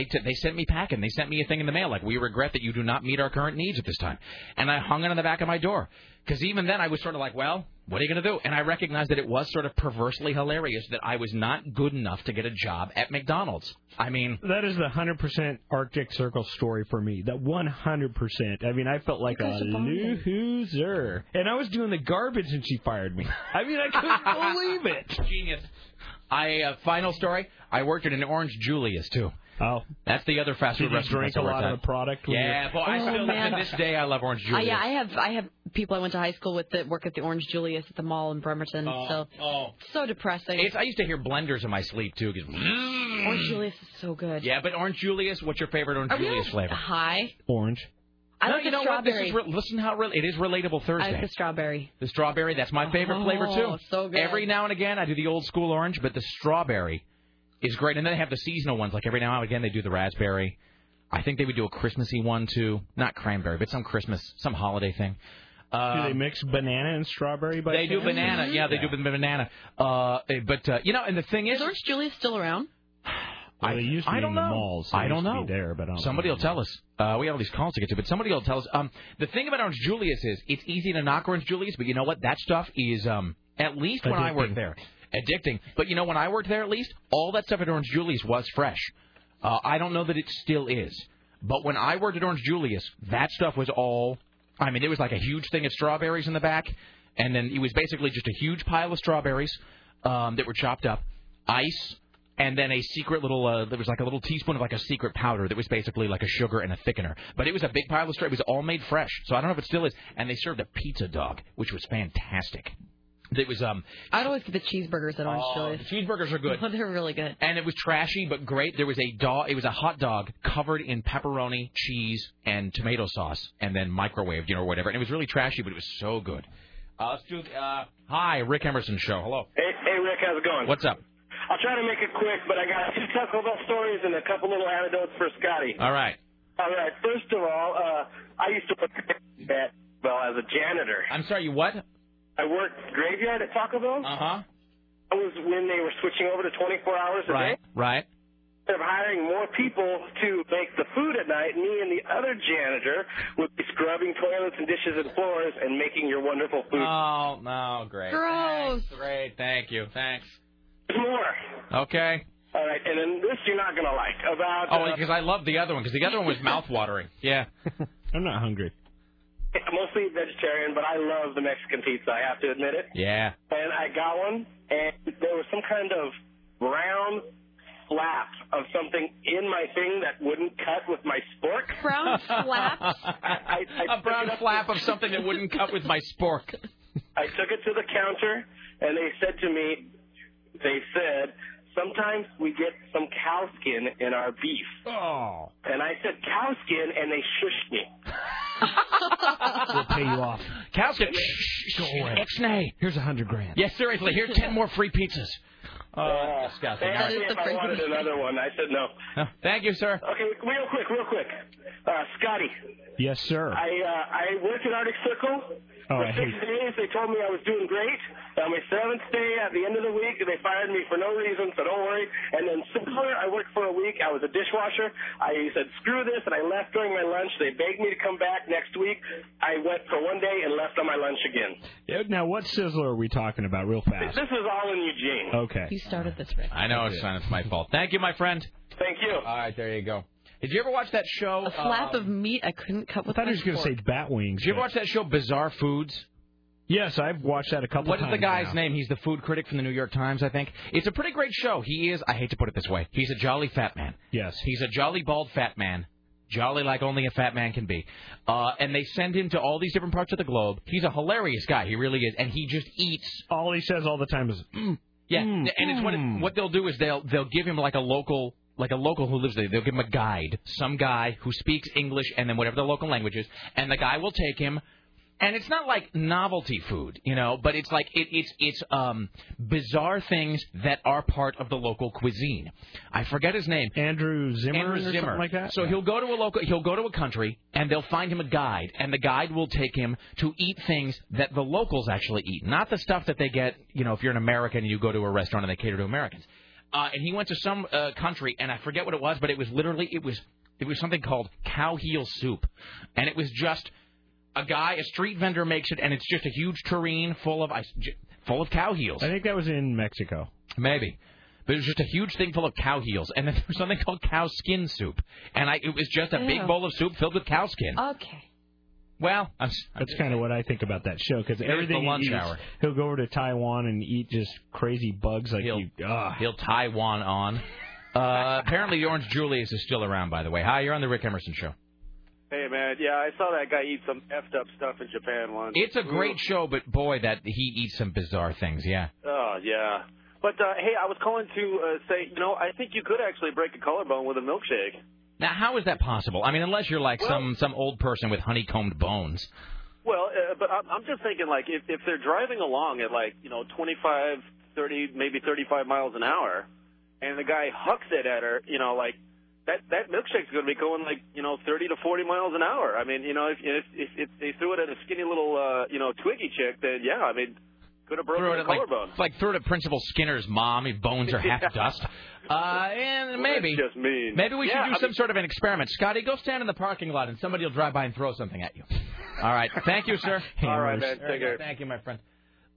packing. They sent me a thing in the mail, like, we regret that you do not meet our current needs at this time. And I hung it on the back of my door. Because even then I was sort of like, well, what are you going to do? And I recognized that it was sort of perversely hilarious that I was not good enough to get a job at McDonald's. I mean... That is the 100% Arctic Circle story for me. That 100%. I mean, I felt like a loser. And I was doing the garbage and she fired me. I mean, I couldn't believe it. Genius. Final story, I worked at an Orange Julius, too. Oh. That's the other fast food restaurant. Did you drink a lot of the product? Yeah, but I still, to this day, I love Orange Julius. Yeah, I have people I went to high school with that work at the Orange Julius at the mall in Bremerton. So depressing. I used to hear blenders in my sleep, too. Orange Julius is so good. Yeah, but Orange Julius, what's your favorite Orange Julius flavor? High. Orange. Strawberry. What? Listen how it is Relatable Thursday. I like the strawberry. The strawberry, that's my favorite flavor, too. So good. Every now and again, I do the old school orange, but the strawberry is great. And then they have the seasonal ones. Like every now and again, they do the raspberry. I think they would do a Christmassy one, too. Not cranberry, but some holiday thing. Do they mix banana and strawberry by chance? They do banana. Yeah, they do banana. And the thing is... Is Orange Julius still around? Well, they used to be in the malls. I don't know. Somebody will tell us. We have all these calls to get to, but somebody will tell us. The thing about Orange Julius is it's easy to knock Orange Julius, but you know what? That stuff is, at least when I worked there, addicting. But, you know, when I worked there, at least, all that stuff at Orange Julius was fresh. I don't know that it still is. But when I worked at Orange Julius, that stuff was all... I mean, it was like a huge thing of strawberries in the back, and then it was basically just a huge pile of strawberries that were chopped up, ice, and then a secret little, there was like a little teaspoon of like a secret powder that was basically like a sugar and a thickener. But it was a big pile of strawberries. It was all made fresh, so I don't know if it still is. And they served a pizza dog, which was fantastic. It was, I'd always get the cheeseburgers at Orange Julius. The cheeseburgers are good. Oh, they're really good. And it was trashy but great. There was a dog. It was a hot dog covered in pepperoni, cheese, and tomato sauce, and then microwaved, you know, or whatever. And it was really trashy, but it was so good. Let's do. Hi, Rick Emerson Show. Hello. Hey, Rick, how's it going? What's up? I'll try to make it quick, but I got two Taco Bell stories and a couple little anecdotes for Scotty. All right. First of all, I used to work at Taco Bell as a janitor. I'm sorry, you what? I worked graveyard at Taco Bell. Uh-huh. That was when they were switching over to 24 hours a day. Right. Instead of hiring more people to make the food at night, me and the other janitor would be scrubbing toilets and dishes and floors and making your wonderful food. Oh, no, great. Gross. Thanks, great, thank you. Thanks. There's more. Okay. All right, and then this you're not going to like. About. Oh, because I love the other one, because the other one was mouth-watering. Yeah. I'm not hungry. Mostly vegetarian, but I love the Mexican pizza, I have to admit it. Yeah. And I got one, and there was some kind of brown flap of something in my thing that wouldn't cut with my spork. Brown flap? I a brown flap of something that wouldn't cut with my spork. I took it to the counter, and they said, sometimes we get some cow skin in our beef. Oh. And I said, cow skin, and they shushed me. We'll pay you off. Cow skin, shh, go away. X-nay. Here's $100,000. Yes, seriously, here's 10 more free pizzas. Disgusting. They asked me if I wanted another one. I said no. Huh. Thank you, sir. Okay, real quick. Scotty. Yes, sir. I worked at Arctic Circle. For 6 days, they told me I was doing great. On my seventh day, at the end of the week, they fired me for no reason, so don't worry. And then Sizzler, I worked for a week. I was a dishwasher. I said, screw this, and I left during my lunch. They begged me to come back next week. I went for one day and left on my lunch again. Now, what Sizzler are we talking about real fast? This is all in Eugene. Okay. You started this, Rick. I know, it's my fault. Thank you, my friend. Thank you. All right, there you go. Did you ever watch that show? A flap of meat I couldn't cut with my fork. I thought he was going to say bat wings. Did you ever watch that show, Bizarre Foods? Yes, I've watched that a couple times. What is the guy's name? He's the food critic from the New York Times, I think. It's a pretty great show. He is, I hate to put it this way, he's a jolly fat man. Yes. He's a jolly bald fat man. Jolly like only a fat man can be. And they send him to all these different parts of the globe. He's a hilarious guy. He really is. And he just eats. All he says all the time is, yeah. And it's what they'll do is they'll give him like a local... Like a local who lives there, they'll give him a guide, some guy who speaks English and then whatever the local language is, and the guy will take him. And it's not like novelty food, you know, but it's like it's bizarre things that are part of the local cuisine. I forget his name. Andrew Zimmer. Something like that. So yeah. he'll go to a country and they'll find him a guide, and the guide will take him to eat things that the locals actually eat, not the stuff that they get, you know, if you're an American and you go to a restaurant and they cater to Americans. And he went to some country, and I forget what it was, but it was literally, it was something called cow heel soup. And it was just a street vendor makes it, and it's just a huge tureen full of cow heels. I think that was in Mexico. Maybe. But it was just a huge thing full of cow heels. And then there was something called cow skin soup. And it was just a big bowl of soup filled with cow skin. Okay. Well, that's kind of what I think about that show, because everything the lunch he eats, hour. He'll go over to Taiwan and eat just crazy bugs like he'll Taiwan on. Apparently, the Orange Julius is still around, by the way. Hi, you're on the Rick Emerson Show. Hey, man. Yeah, I saw that guy eat some effed up stuff in Japan once. It's a great show, but, boy, that he eats some bizarre things, yeah. Oh, yeah. But, hey, I was calling to say, you know, I think you could actually break a collarbone with a milkshake. Now, how is that possible? I mean, unless you're like some old person with honeycombed bones. Well, but I'm just thinking, like, if they're driving along at, like, you know, 25, 30, maybe 35 miles an hour, and the guy hucks it at her, you know, like, that milkshake's going to be going, like, you know, 30 to 40 miles an hour. I mean, you know, if they threw it at a skinny little, you know, twiggy chick, then, yeah, I mean... Could have broken a collarbone. It's like threw it at Principal Skinner's mom. His bones are half dust. And maybe that's just mean. Maybe we should do some sort of an experiment. Scotty, go stand in the parking lot, and somebody will drive by and throw something at you. All right. Thank you, sir. All right, man. Take care. Thank you, my friend.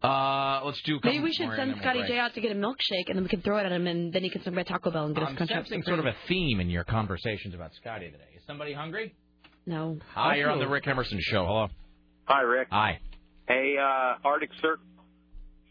Let's do a couple. Maybe we should send Scotty J out to get a milkshake, and then we can throw it at him, and then he can swing by Taco Bell and get us. I'm sensing sort of a theme in your conversations about Scotty today. Is somebody hungry? No. Hi, you're on the Rick Emerson Show. Hello. Hi, Rick. Hi. Hey, Arctic Circle,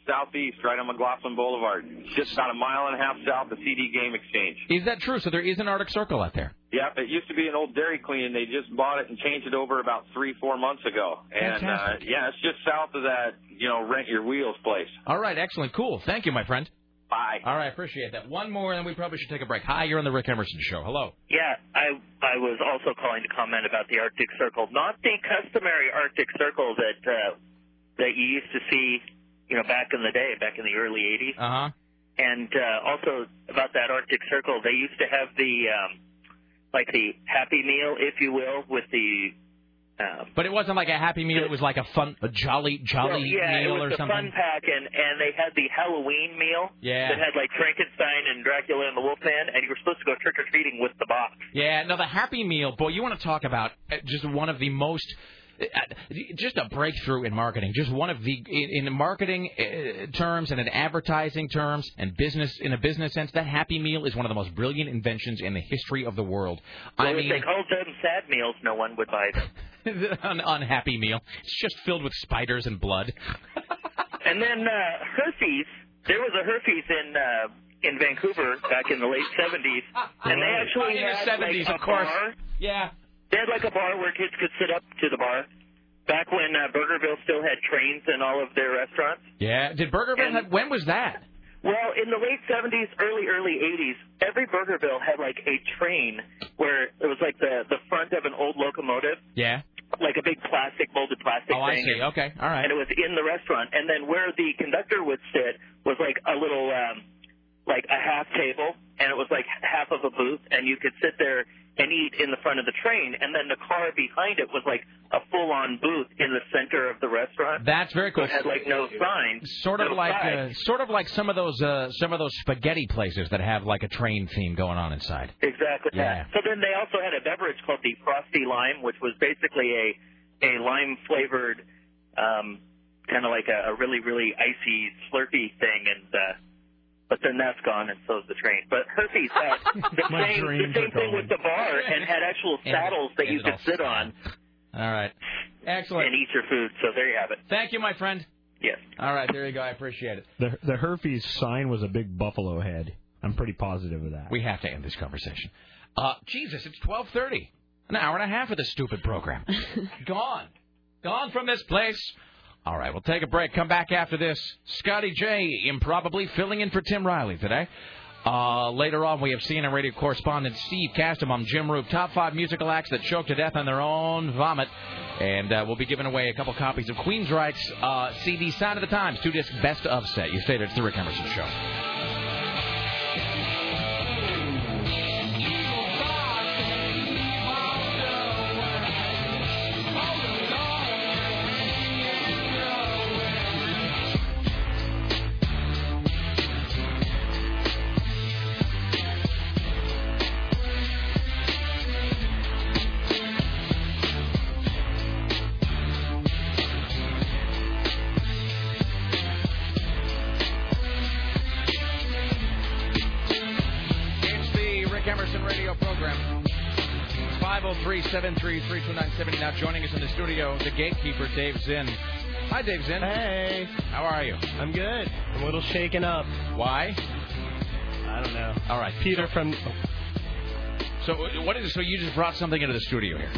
southeast, right on McLaughlin Boulevard, just about a mile and a half south of CD Game Exchange. Is that true? So there is an Arctic Circle out there? Yep, it used to be an old Dairy Queen, and they just bought it and changed it over about 3-4 months ago. And yeah, it's just south of that, you know, Rent Your Wheels place. All right, excellent, cool. Thank you, my friend. Bye. All right, appreciate that. One more, and then we probably should take a break. Hi, you're on the Rick Emerson Show. Hello. Yeah, I was also calling to comment about the Arctic Circle, not the customary Arctic Circle that you used to see, you know, back in the day, back in the early 80s. Uh-huh. And also about that Arctic Circle, they used to have the, like the Happy Meal, if you will, with the... but it wasn't like a Happy Meal. It was like a fun, a jolly meal or something. Yeah, it was a fun pack, and they had the Halloween meal that had, like, Frankenstein and Dracula and the Wolfman, and you were supposed to go trick-or-treating with the box. Yeah, no, the Happy Meal, boy, you want to talk about just one of the most... Just a breakthrough in marketing, just one of the in marketing terms and in advertising terms and business in a business sense. That Happy Meal is one of the most brilliant inventions in the history of the world. Well, I mean, if they called them sad meals, no one would buy them. An unhappy meal. It's just filled with spiders and blood. And then Hershey's. There was a Hershey's in Vancouver back in the late 70s, and they actually had the 70s, like, of course. Bar. Yeah. They had, like, a bar where kids could sit up to the bar back when Burgerville still had trains in all of their restaurants. Yeah. Did Burgerville have... When was that? Well, in the late 70s, early 80s, every Burgerville had, like, a train where it was, like, the front of an old locomotive. Yeah. Like a big molded plastic thing. Oh, I see. Okay. All right. And it was in the restaurant. And then where the conductor would sit was, like, a little, like, a half table, and it was, like, half of a booth, and you could sit there and eat in the front of the train, and then the car behind it was like a full-on booth in the center of the restaurant. That's very cool. It had like no signs. Sort of like some of those spaghetti places that have like a train theme going on inside. Exactly. Yeah. So then they also had a beverage called the Frosty Lime, which was basically a lime-flavored, kind of like a really really icy Slurpee thing, and. But then that's gone, and so's the train. But Hershey's had the same thing with the bar, and had actual saddles that you could sit on. All right. Excellent. And eat your food. So there you have it. Thank you, my friend. Yes. All right. There you go. I appreciate it. The Hershey's sign was a big buffalo head. I'm pretty positive of that. We have to end this conversation. Jesus, it's 12:30. An hour and a half of this stupid program. Gone from this place. All right, we'll take a break. Come back after this. Scotty J, improbably filling in for Tim Riley today. Later on, we have CNN Radio correspondent Steve Kastenbaum, Jim Roop, top 5 musical acts that choke to death on their own vomit. And we'll be giving away a couple copies of Queensryche's CD, Sign of the Times, 2-disc best of set. You stay there. It's the Rick Emerson Show. Program. 503-733-2970. Now joining us in the studio, the gatekeeper, Dave Zinn. Hi, Dave Zinn. Hey. How are you? I'm good. I'm a little shaken up. Why? I don't know. All right. Peter from... So what is it? So you just brought something into the studio here.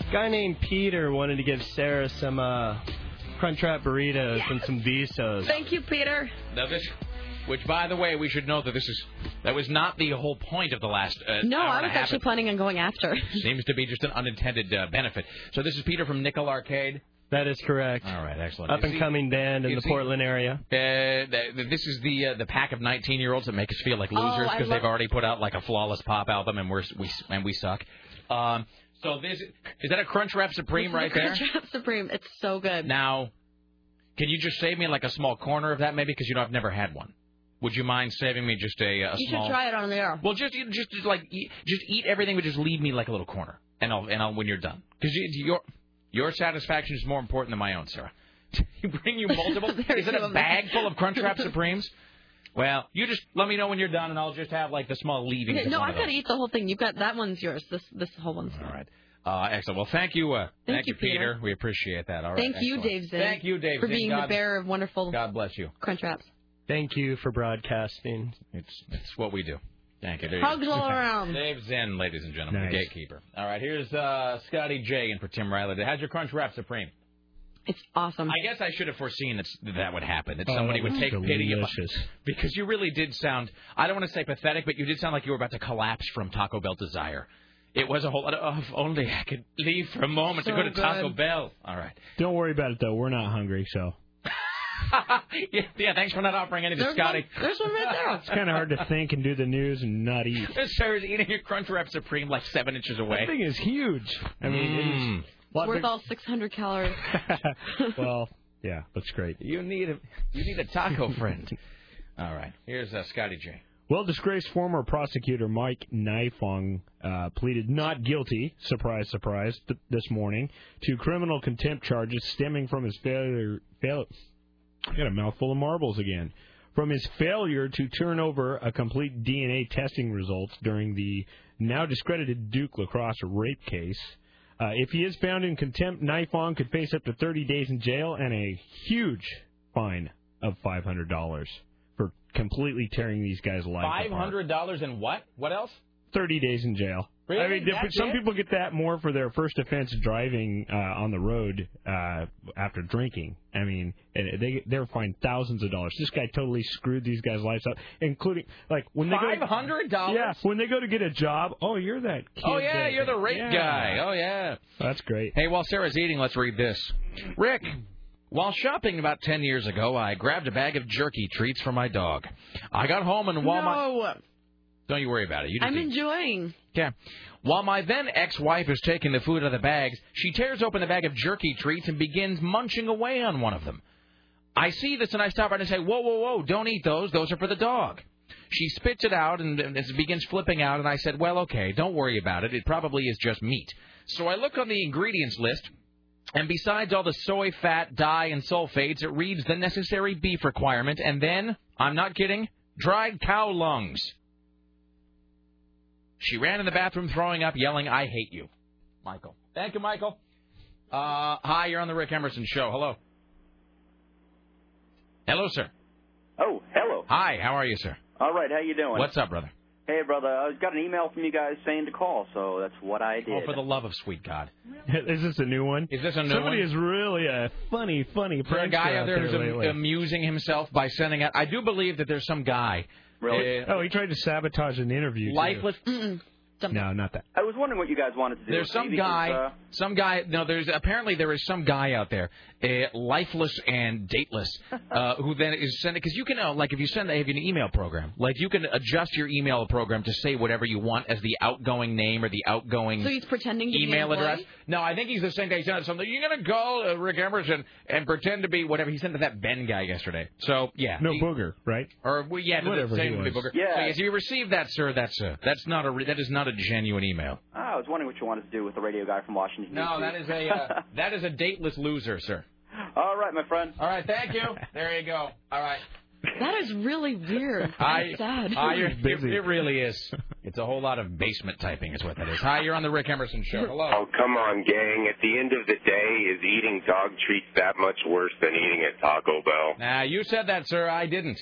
A guy named Peter wanted to give Sarah some Crunchwrap burritos and some Visos. Thank you, Peter. Now this... Which, by the way, we should know that that was not the whole point of the last. No, I was actually planning on going after. Seems to be just an unintended benefit. So this is Peter from Nickel Arcade. That is correct. All right, excellent. Up and coming band in the Portland area. This is the pack of 19-year-olds that make us feel like losers because they've already put out like a flawless pop album and we suck. So this is that a Crunchwrap Supreme right there? Crunchwrap Supreme, it's so good. Now, can you just save me like a small corner of that maybe because you know I've never had one. Would you mind saving me just a small... You should try it on the air. Well, just eat everything, but just leave me like a little corner, and I'll when you're done, because your satisfaction is more important than my own, Sarah. You bring you multiple? Is it a bag full of Crunchwrap Supremes? Well, you just let me know when you're done, and I'll just have, like, the small leavings. Yeah, no, I've got to eat the whole thing. You've got that one's yours. This whole one's yours. All right. Excellent. Well, thank you. Thank you, Peter. We appreciate that. All right. Thank you, Dave Zinn. Thank you, Dave Zinn. For being the bearer of wonderful God bless you. Crunchwraps. Thank you for broadcasting. It's what we do. Thank you. Hugs all around. Dave Zinn, ladies and gentlemen, nice. The gatekeeper. All right, here's Scotty J in for Tim Riley. How's your Crunchwrap Supreme? It's awesome. I guess I should have foreseen that would happen, that somebody would take pity on you. Because you really did sound, I don't want to say pathetic, but you did sound like you were about to collapse from Taco Bell desire. It was a whole lot of, if only I could leave for a moment to go to Taco Bell. All right. Don't worry about it, though. We're not hungry, so. Yeah, thanks for not offering anything, Scotty. There's one right there. It's kind of hard to think and do the news and not eat. This sir is eating your Crunchwrap Supreme like 7 inches away. That thing is huge. I mean, it is. It's worth all 600 calories. Well, yeah, that's great. You need a taco friend. All right, here's Scotty J. Well, disgraced former prosecutor Mike Nifong pleaded not guilty, surprise, surprise, this morning to criminal contempt charges stemming from his failure. I got a mouthful of marbles again. From his failure to turn over a complete DNA testing results during the now discredited Duke La Crosse rape case. If he is found in contempt, Nifong could face up to 30 days in jail and a huge fine of $500 for completely tearing these guys' lives apart. $500 and what? What else? 30 days in jail. Really? I mean, some people get that more for their first offense driving on the road after drinking. I mean, they're fined thousands of dollars. This guy totally screwed these guys' lives up, including, like, when they go... $500? Yeah, when they go to get a job, oh, you're that kid. Oh, yeah, you're the rape guy. Oh, yeah. That's great. Hey, while Sarah's eating, let's read this. Rick, while shopping about 10 years ago, I grabbed a bag of jerky treats for my dog. I got home and Walmart... No. Don't you worry about it. I'm enjoying. Yeah. While my then ex-wife is taking the food out of the bags, she tears open the bag of jerky treats and begins munching away on one of them. I see this and I stop her and say, whoa, whoa, whoa, don't eat those. Those are for the dog. She spits it out and begins flipping out, and I said, well, okay, don't worry about it. It probably is just meat. So I look on the ingredients list, and besides all the soy, fat, dye, and sulfates, it reads the necessary beef requirement, and then, I'm not kidding, dried cow lungs. She ran in the bathroom, throwing up, yelling, I hate you. Michael. Thank you, Michael. Hi, you're on the Rick Emerson Show. Hello. Hello, sir. Oh, hello. Hi, how are you, sir? All right, how you doing? What's up, brother? Hey, brother, I got an email from you guys saying to call, so that's what I did. Oh, for the love of sweet God. Is this a new one? Is this a new one? Somebody is really a funny person. There's a guy out there who's amusing himself by sending out... I do believe that there's some guy... Really? He tried to sabotage an interview. Lifeless. No, not that. I was wondering what you guys wanted to do. There's some guy. No, apparently there is some guy out there, lifeless and dateless, who then is sending. Because you can, if you send, they have an email program. Like you can adjust your email program to say whatever you want as the outgoing name or the outgoing. So he's pretending to email address. No, I think he's the same guy. He sent something. You're gonna go Rick Emerson and pretend to be whatever. He sent to that Ben guy yesterday. So yeah. No booger, right? Or whatever he was. Booger. Yeah. So, yes, if you received that, sir, that is not. A genuine email. Oh, I was wondering what you wanted to do with the radio guy from Washington, D.C. No, that is a dateless loser, sir. All right, my friend. All right, thank you. There you go. All right. That is really weird. That's sad. It really is. It's a whole lot of basement typing is what that is. Hi, you're on the Rick Emerson Show. Hello. Oh, come on, gang. At the end of the day, is eating dog treats that much worse than eating at Taco Bell? Nah, you said that, sir. I didn't.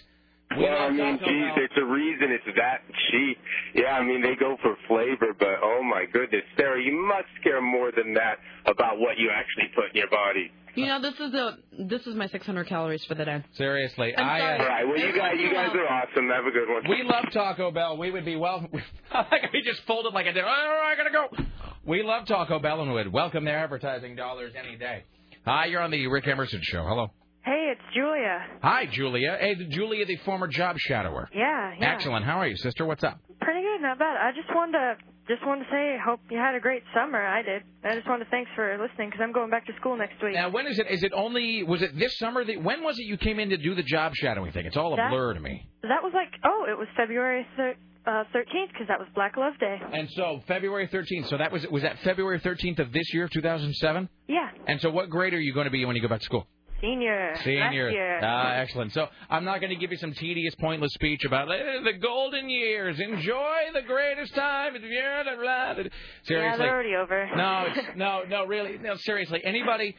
Well, I mean, geez, there's a reason it's that cheap. Yeah, I mean, they go for flavor, but oh, my goodness, Sarah, you must care more than that about what you actually put in your body. You know, this is my 600 calories for the day. Seriously. All right, well, you guys are awesome. Have a good one. We love Taco Bell. We would be we just folded like I did. All right, I got to go. We love Taco Bell and would welcome their advertising dollars any day. Hi, you're on the Rick Emerson Show. Hello. Hey, it's Julia. Hi, Julia. Hey, Julia, the former job shadower. Yeah. Excellent. How are you, sister? What's up? Pretty good, not bad. I just wanted to say, hope you had a great summer. I did. I just wanted to thanks for listening because I'm going back to school next week. Now, when is it? Is it only? Was it this summer? When was it you came in to do the job shadowing thing? It's all a blur to me. That was it was February 13th because that was Black Love Day. And so February 13th. So that was that February 13th of this year, 2007? Yeah. And so, what grade are you going to be when you go back to school? Senior. Last year. Ah, excellent. So I'm not going to give you some tedious, pointless speech about the golden years. Enjoy the greatest time. Seriously. Yeah, they're already over. No, really. No, seriously. Anybody,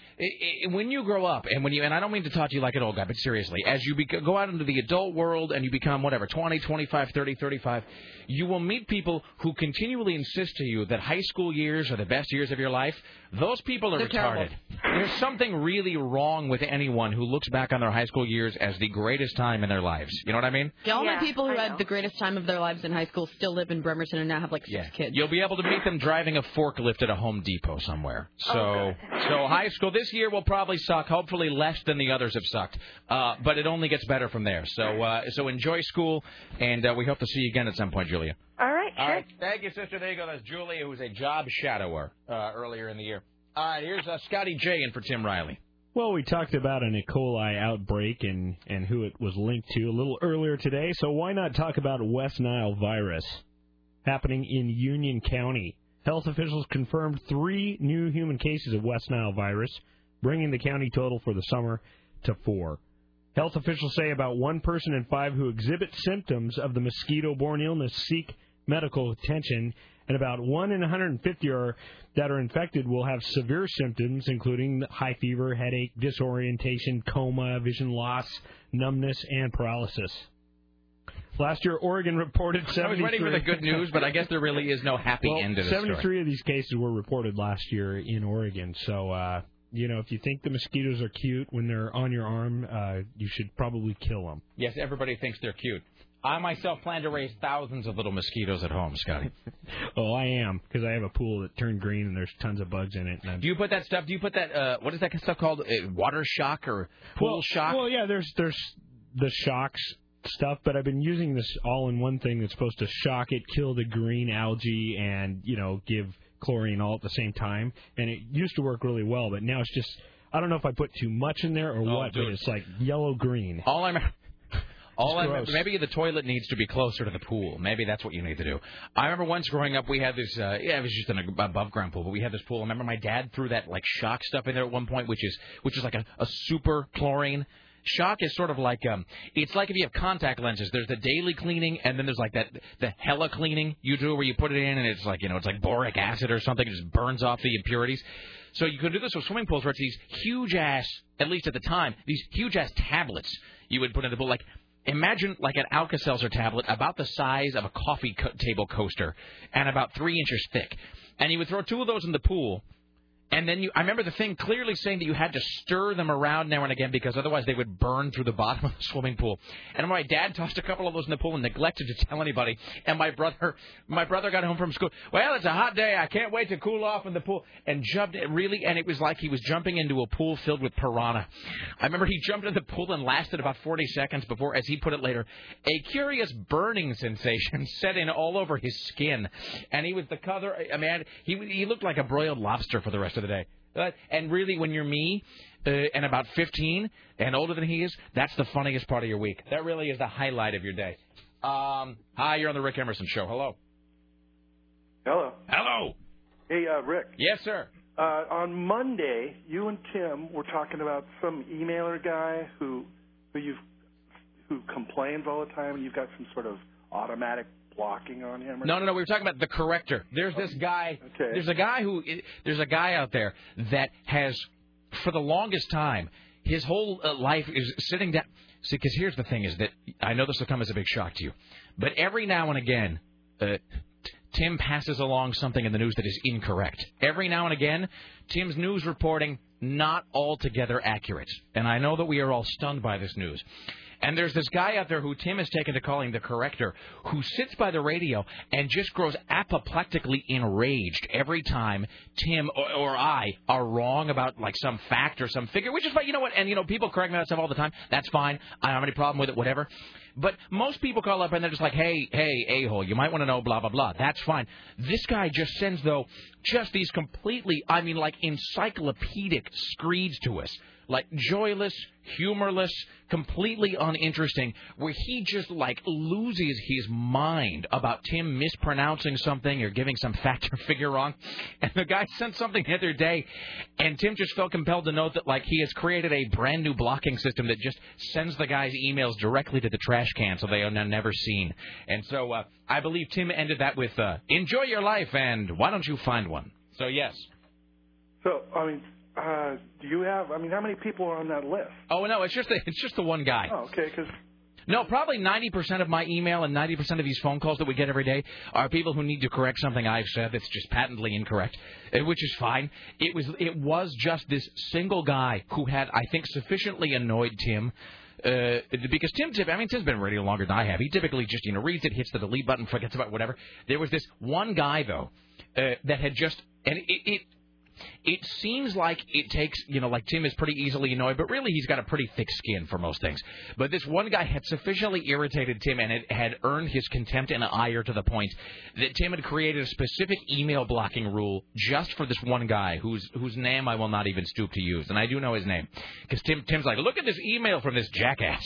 when you grow up, and when you, and I don't mean to talk to you like an old guy, but seriously, as you go out into the adult world and you become whatever, 20, 25, 30, 35, you will meet people who continually insist to you that high school years are the best years of your life. Those people are retarded. There's something really wrong with anyone who looks back on their high school years as the greatest time in their lives. You know what I mean? The only people who had the greatest time of their lives in high school still live in Bremerton and now have like six kids. You'll be able to meet them driving a forklift at a Home Depot somewhere. So high school this year will probably suck, hopefully less than the others have sucked. But it only gets better from there. So enjoy school, and we hope to see you again at some point, Julia. All right. Thank you, sister. There you go. That's Julia, who's a job shadower earlier in the year. All right, here's Scotty J in for Tim Riley. Well, we talked about an E. coli outbreak and who it was linked to a little earlier today, so why not talk about West Nile virus happening in Union County? Health officials confirmed 3 new human cases of West Nile virus, bringing the county total for the summer to 4. Health officials say about 1 person in 5 who exhibit symptoms of the mosquito-borne illness seek medical attention, and about 1 in 150 that are infected will have severe symptoms, including high fever, headache, disorientation, coma, vision loss, numbness, and paralysis. Last year, Oregon reported 73... I was waiting for the good news, but I guess there really is no happy end to this 73 story. Of these cases were reported last year in Oregon, so... You know, if you think the mosquitoes are cute when they're on your arm, you should probably kill them. Yes, everybody thinks they're cute. I myself plan to raise thousands of little mosquitoes at home, Scotty. I am, because I have a pool that turned green and there's tons of bugs in it. And do you put that stuff, what is that stuff called, water shock or pool shock? Well, yeah, there's the shocks stuff, but I've been using this all-in-one thing that's supposed to shock it, kill the green algae, and, you know, give... chlorine all at the same time, and it used to work really well, but now it's just, I don't know if I put too much in there or what, dude. But it's like yellow-green. Maybe the toilet needs to be closer to the pool. Maybe that's what you need to do. I remember once growing up, we had this, it was just an above-ground pool, but we had this pool. I remember my dad threw that, like, shock stuff in there at one point, which is like a super chlorine. Shock is sort of like, it's like if you have contact lenses. There's the daily cleaning, and then there's like the hella cleaning you do where you put it in, and it's like, you know, it's like boric acid or something. It just burns off the impurities. So you could do this with swimming pools where it's these huge-ass, at least at the time, these huge-ass tablets you would put in the pool. Like, imagine like an Alka-Seltzer tablet about the size of a coffee table coaster and about 3 inches thick. And you would throw 2 of those in the pool. And then I remember the thing clearly saying that you had to stir them around now and again because otherwise they would burn through the bottom of the swimming pool. And my dad tossed a couple of those in the pool and neglected to tell anybody. And my brother got home from school. Well, it's a hot day. I can't wait to cool off in the pool. And jumped really, and it was like he was jumping into a pool filled with piranha. I remember he jumped in the pool and lasted about 40 seconds before, as he put it later, a curious burning sensation set in all over his skin. And he was the color. I mean, he looked like a broiled lobster for the rest of the day. And really, when you're me and about 15 and older than he is, that's the funniest part of your week. That really is the highlight of your day. Hi, you're on the Rick Emerson Show. Hello. Hey, Rick. Yes, sir. On Monday, you and Tim were talking about some emailer guy who complains all the time, and you've got some sort of automatic blocking on him? No. We were talking about the corrector. There's this guy. Okay. There's a guy out there that has, for the longest time, his whole life is sitting down. See, because here's the thing is that I know this will come as a big shock to you, but every now and again, Tim passes along something in the news that is incorrect. Every now and again, Tim's news reporting not altogether accurate. And I know that we are all stunned by this news. And there's this guy out there who Tim has taken to calling the corrector, who sits by the radio and just grows apoplectically enraged every time Tim or I are wrong about, like, some fact or some figure, which is fine. You know what? And, you know, people correct me on that stuff all the time. That's fine. I don't have any problem with it, whatever. But most people call up and they're just like, hey, a-hole, you might want to know blah, blah, blah. That's fine. This guy just sends, though, just these completely, like, encyclopedic screeds to us. like joyless, humorless, completely uninteresting, where he just like loses his mind about Tim mispronouncing something or giving some fact or figure wrong. And the guy sent something the other day, and Tim just felt compelled to note that like he has created a brand new blocking system that just sends the guy's emails directly to the trash can so they are never seen. And so I believe Tim ended that with, enjoy your life and why don't you find one? So, yes. So, I mean... do you have? I mean, how many people are on that list? Oh no, it's just the one guy. Oh, okay, because no, probably 90% of my email and 90% of these phone calls that we get every day are people who need to correct something I've said that's just patently incorrect, which is fine. It was just this single guy who had, I think, sufficiently annoyed Tim. Because Tim's been on radio longer than I have. He typically just, reads it, hits the delete button, forgets about whatever. There was this one guy though that had just, and it seems like it takes, like Tim is pretty easily annoyed, but really he's got a pretty thick skin for most things. But this one guy had sufficiently irritated Tim and it had earned his contempt and ire to the point that Tim had created a specific email blocking rule just for this one guy whose name I will not even stoop to use. And I do know his name because Tim's like, look at this email from this jackass.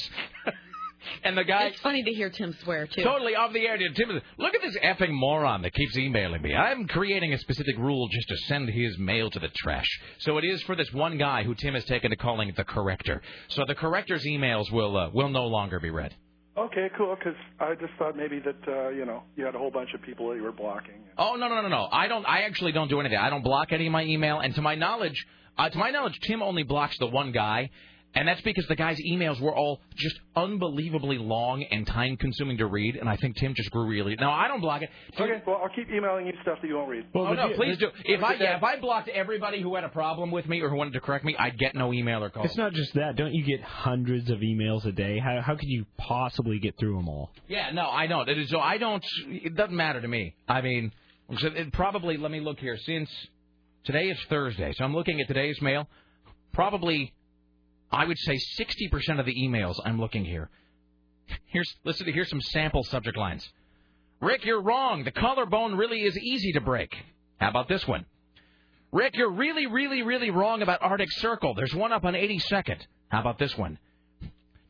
And the guy... It's funny to hear Tim swear, too. Totally off the air, dude. Tim, look at this effing moron that keeps emailing me. I'm creating a specific rule just to send his mail to the trash. So it is for this one guy who Tim has taken to calling the corrector. So the corrector's emails will no longer be read. Okay, cool, because I just thought maybe that, you had a whole bunch of people that you were blocking. Oh, no. I actually don't do anything. I don't block any of my email. And to my knowledge, Tim only blocks the one guy. And that's because the guy's emails were all just unbelievably long and time-consuming to read, and I think Tim just grew really... No, I don't block it. Okay, well, I'll keep emailing you stuff that you won't read. Well, please do. If I blocked everybody who had a problem with me or who wanted to correct me, I'd get no email or call. It's not just that. Don't you get hundreds of emails a day? How could you possibly get through them all? Yeah, no, I don't. So I don't... It doesn't matter to me. I mean, probably... Let me look here. Since today is Thursday, so I'm looking at today's mail, probably... I would say 60% of the emails I'm looking here. Here's some sample subject lines. Rick, you're wrong. The collarbone really is easy to break. How about this one? Rick, you're really, really, really wrong about Arctic Circle. There's one up on 82nd. How about this one?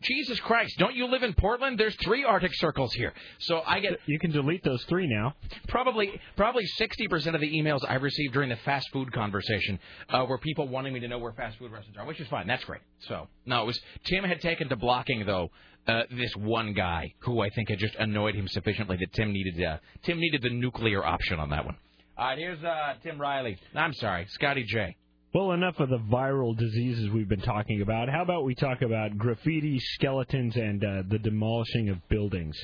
Jesus Christ, don't you live in Portland? There's 3 Arctic Circles here. So I get... You can delete those 3 now. Probably 60% of the emails I received during the fast food conversation were people wanting me to know where fast food restaurants are, which is fine. That's great. So, no, it was... Tim had taken to blocking, though, this one guy who I think had just annoyed him sufficiently that Tim needed the nuclear option on that one. All right, here's Tim Riley. I'm sorry, Scotty J. Well, enough of the viral diseases we've been talking about. How about we talk about graffiti, skeletons, and the demolishing of buildings?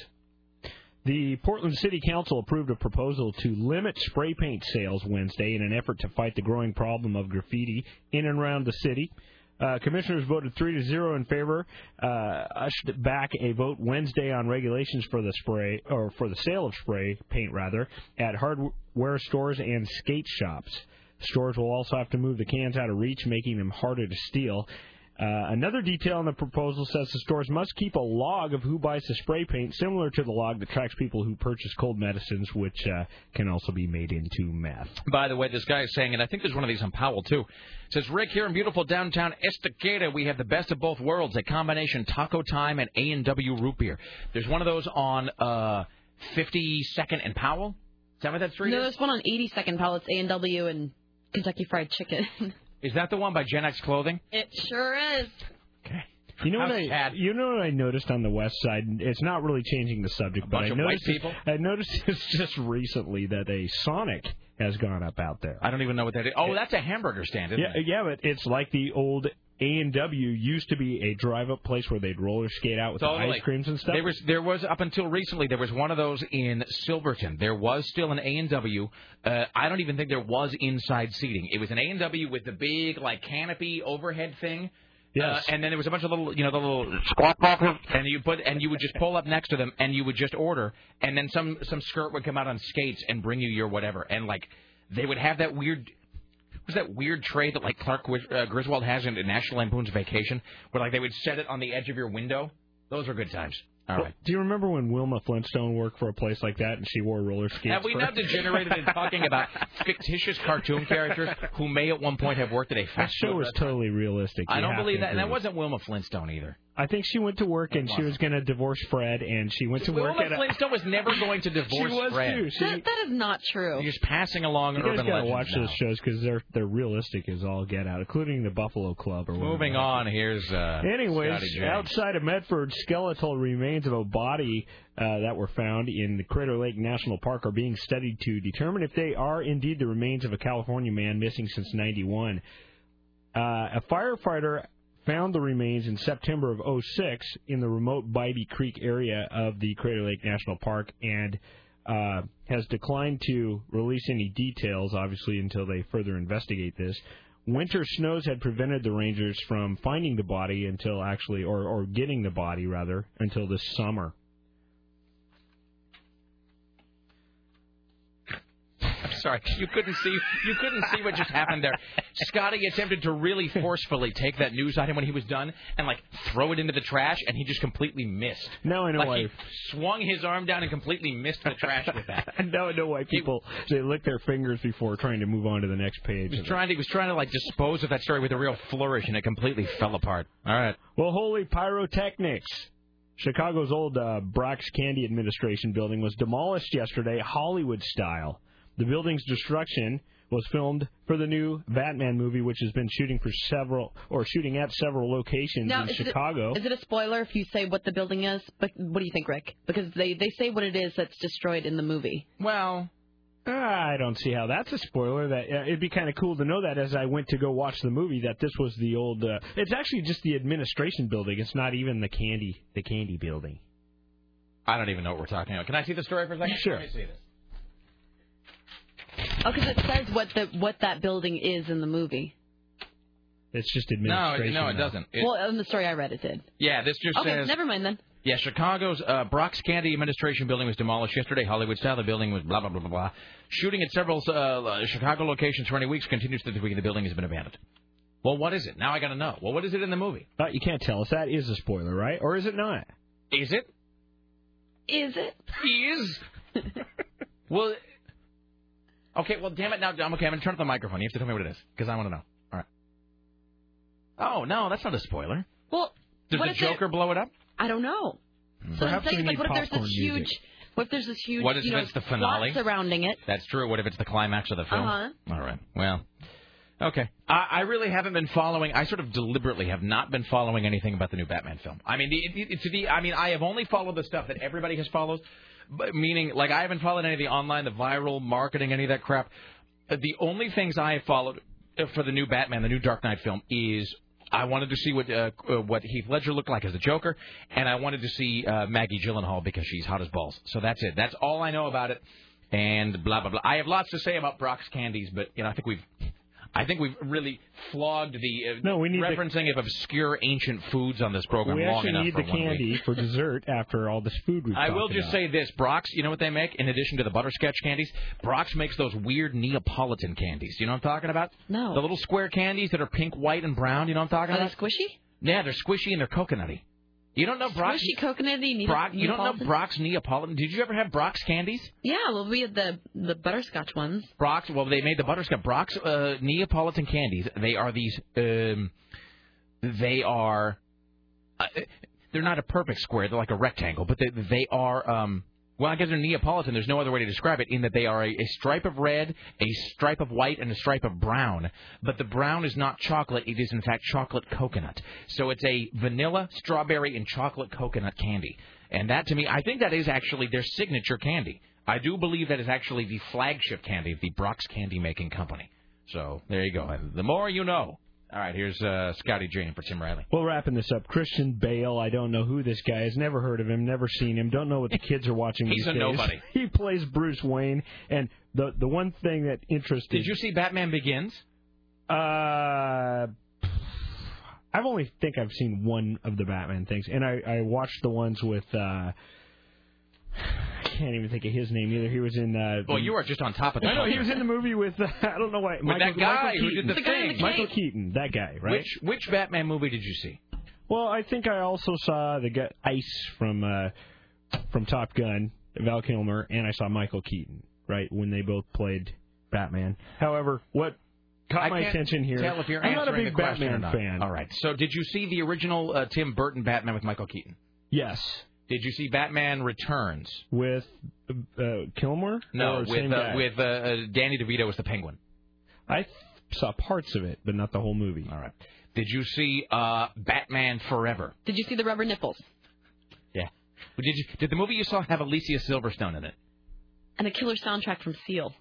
The Portland City Council approved a proposal to limit spray paint sales Wednesday in an effort to fight the growing problem of graffiti in and around the city. Commissioners voted 3-0 in favor, ushered back a vote Wednesday on regulations for the spray, or for the sale of spray paint, rather, at hardware stores and skate shops. Stores will also have to move the cans out of reach, making them harder to steal. Another detail in the proposal says the stores must keep a log of who buys the spray paint, similar to the log that tracks people who purchase cold medicines, which can also be made into meth. By the way, this guy is saying, and I think there's one of these on Powell, too, it says, Rick, here in beautiful downtown Estacada, we have the best of both worlds, a combination Taco Time and A&W root beer. There's one of those on 52nd and Powell? Is that what that street is? No, there's one on 82nd Powell. It's A&W and... Kentucky Fried Chicken. Is that the one by Gen X Clothing? It sure is. Okay. You know what I noticed on the west side? It's not really changing the subject, but I noticed it's just recently that a Sonic has gone up out there. I don't even know what that is. Oh, that's a hamburger stand, isn't it? Yeah, but it's like the old... A&W used to be a drive-up place where they'd roller skate out with the ice creams and stuff. There was up until recently, there was one of those in Silverton. There was still an A&W. I don't even think there was inside seating. It was an A&W with the big, canopy overhead thing. Yes. And then there was a bunch of little, the little squawk boxes, and you would just pull up next to them, and you would just order, and then some skirt would come out on skates and bring you your whatever. And, they would have that weird... Was that weird tray that Clark Griswold has in National Lampoon's Vacation, where they would set it on the edge of your window? Those were good times. All right. Do you remember when Wilma Flintstone worked for a place like that and she wore roller skates? Have we now degenerated into talking about fictitious cartoon characters who may at one point have worked at a fast show? That show was totally realistic. I don't believe that. And that wasn't Wilma Flintstone either. I think she went to work and she was going to divorce Fred, and she went to work at a... Wilma Flintstone was never going to divorce Fred. That is not true. You're just passing along urban legends. You guys got to watch those shows because they're realistic as all get out, including the Buffalo Club. Moving on, here's... Anyways, outside of Medford, skeletal remains of a body that were found in the Crater Lake National Park are being studied to determine if they are indeed the remains of a California man missing since '91. A firefighter found the remains in September of 2006 in the remote Bybee Creek area of the Crater Lake National Park and has declined to release any details, obviously, until they further investigate this. Winter snows had prevented the rangers from finding the body until actually, or getting the body, rather, until this summer. I'm sorry, you couldn't see what just happened there. Scotty attempted to really forcefully take that news item when he was done and throw it into the trash, and he just completely missed. Now I know why. He swung his arm down and completely missed the trash with that. Now I know why people they lick their fingers before trying to move on to the next page. He was trying to dispose of that story with a real flourish, and it completely fell apart. All right. Well, holy pyrotechnics. Chicago's old Brock's Candy administration building was demolished yesterday, Hollywood style. The building's destruction was filmed for the new Batman movie, which has been shooting at several locations in Chicago. Is it a spoiler if you say what the building is? But what do you think, Rick? Because they say what it is that's destroyed in the movie. Well, I don't see how that's a spoiler. That it'd be kind of cool to know that as I went to go watch the movie that this was the old. It's actually just the administration building. It's not even the candy building. I don't even know what we're talking about. Can I see the story for a second? Sure. Let me see this. Oh, because it says what that building is in the movie. It's just administration. No, it doesn't. Well, in the story I read, it did. Yeah, this just says... Okay, never mind then. Yeah, Chicago's Brock's Candy administration building was demolished yesterday, Hollywood style. The building was blah, blah, blah, blah, blah. Shooting at several Chicago locations for 20 weeks continues to this week, and the building has been abandoned. Well, what is it? Now I got to know. Well, what is it in the movie? You can't tell us. That is a spoiler, right? Or is it not? Is it? Is it? Is? Well... Okay, well, damn it. Now, I'm going to turn up the microphone. You have to tell me what it is, because I want to know. All right. Oh, no, that's not a spoiler. Well, does the Joker blow it up? I don't know. Mm-hmm. So the thing is, what if there's this huge, what if it's the finale surrounding it? That's true. What if it's the climax of the film? Uh-huh. All right. Well, okay. I really haven't been following. I sort of deliberately have not been following anything about the new Batman film. I mean, I have only followed the stuff that everybody has followed. Meaning, I haven't followed any of the online, the viral marketing, any of that crap. The only things I have followed for the new Batman, the new Dark Knight film, is I wanted to see what Heath Ledger looked like as the Joker, and I wanted to see Maggie Gyllenhaal because she's hot as balls. So that's it. That's all I know about it. And blah blah blah. I have lots to say about Brock's Candies, but I think we've really flogged the referencing of obscure ancient foods on this program long enough for 1 week. We actually need the candy for dessert after all this food we've talked about. I will just say this. Brock's, you know what they make? In addition to the butterscotch candies, Brock's makes those weird Neapolitan candies. You know what I'm talking about? No. The little square candies that are pink, white, and brown. You know what I'm talking about? Are they squishy? Yeah, they're squishy and they're coconutty. You don't know Brock's... Squishy, coconutty, Neapolitan? You don't know Brock's Neapolitan? Did you ever have Brock's candies? Yeah, well, we had the butterscotch ones. Brock's... Well, they made the butterscotch. Brock's Neapolitan candies, they are these... they are... they're not a perfect square. They're like a rectangle. But they are... well, I guess they're Neapolitan. There's no other way to describe it in that they are a stripe of red, a stripe of white, and a stripe of brown. But the brown is not chocolate. It is, in fact, chocolate coconut. So it's a vanilla, strawberry, and chocolate coconut candy. And that, to me, I think that is actually their signature candy. I do believe that is actually the flagship candy of the Brock's Candy Making Company. So there you go. The more you know. All right, here's Scotty Jane for Tim Riley. Well, wrapping this up, Christian Bale, I don't know who this guy is, never heard of him, never seen him, don't know what the kids are watching these days. He's a nobody. He plays Bruce Wayne, and the one thing that interested... Did you see Batman Begins? I only think I've seen one of the Batman things, and I watched the ones with... I can't even think of his name either. He was in... Well, you are just on top of that. No, he was in the movie with... I don't know why... With Michael, that guy who did the thing. Michael Keaton, that guy, right? Which Batman movie did you see? Well, I think I also saw the Ice from Top Gun, Val Kilmer, and I saw Michael Keaton, right, when they both played Batman. However, what caught my attention here, I'm not a big Batman fan. All right. So did you see the original Tim Burton Batman with Michael Keaton? Yes. Did you see Batman Returns? With Kilmer? No, with Danny DeVito as the Penguin. I saw parts of it, but not the whole movie. All right. Did you see Batman Forever? Did you see the rubber nipples? Yeah. Did the movie you saw have Alicia Silverstone in it? And a killer soundtrack from Seal.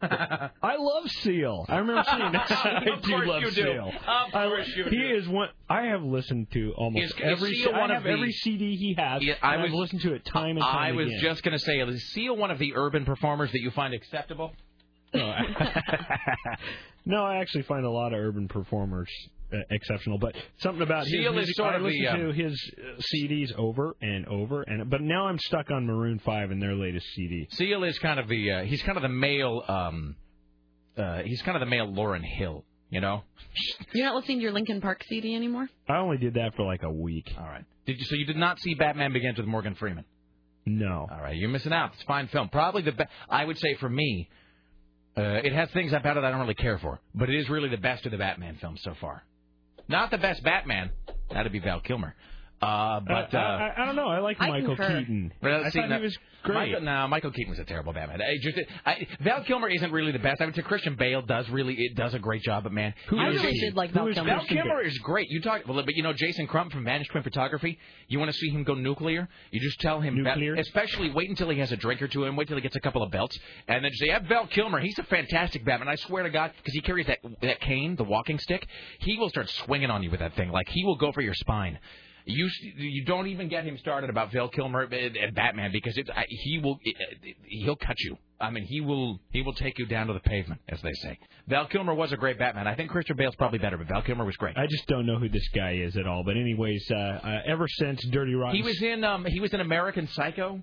I love Seal. I remember seeing that. I do love Seal. Of course you do. He is one. I have listened to almost every CD. I have every CD he has. I've listened to it time and time again. I was just going to say, is Seal one of the urban performers that you find acceptable? No, I actually find a lot of urban performers exceptional, but something about Seal his music, I listen to his CDs over and over, but now I'm stuck on Maroon 5 and their latest CD. Seal is kind of the male Lauryn Hill, you know? You're not listening to your Linkin Park CD anymore? I only did that for like a week. All right. So you did not see Batman Begins with Morgan Freeman? No. All right, you're missing out. It's a fine film. Probably I would say for me, it has things about it I don't really care for, but it is really the best of the Batman films so far. Not the best Batman. That'd be Val Kilmer. But I don't know. I like Michael Keaton. I thought he was great. Michael Keaton was a terrible Batman. Val Kilmer isn't really the best. I would say Christian Bale does a great job, but man, I really did like Val Kilmer. Val Kilmer is great. You talk, but you know Jason Crump from Vantage Point Photography. You want to see him go nuclear? You just tell him nuclear. Especially wait until he has a drink or two, and wait till he gets a couple of belts, and then just say, "I have Val Kilmer. He's a fantastic Batman. I swear to God, because he carries that cane, the walking stick. He will start swinging on you with that thing. Like he will go for your spine." You don't even get him started about Val Kilmer and Batman because he'll cut you. I mean, he will take you down to the pavement, as they say. Val Kilmer was a great Batman. I think Christian Bale's probably better, but Val Kilmer was great. I just don't know who this guy is at all. But anyways, ever since Dirty Rotten, he was in American Psycho.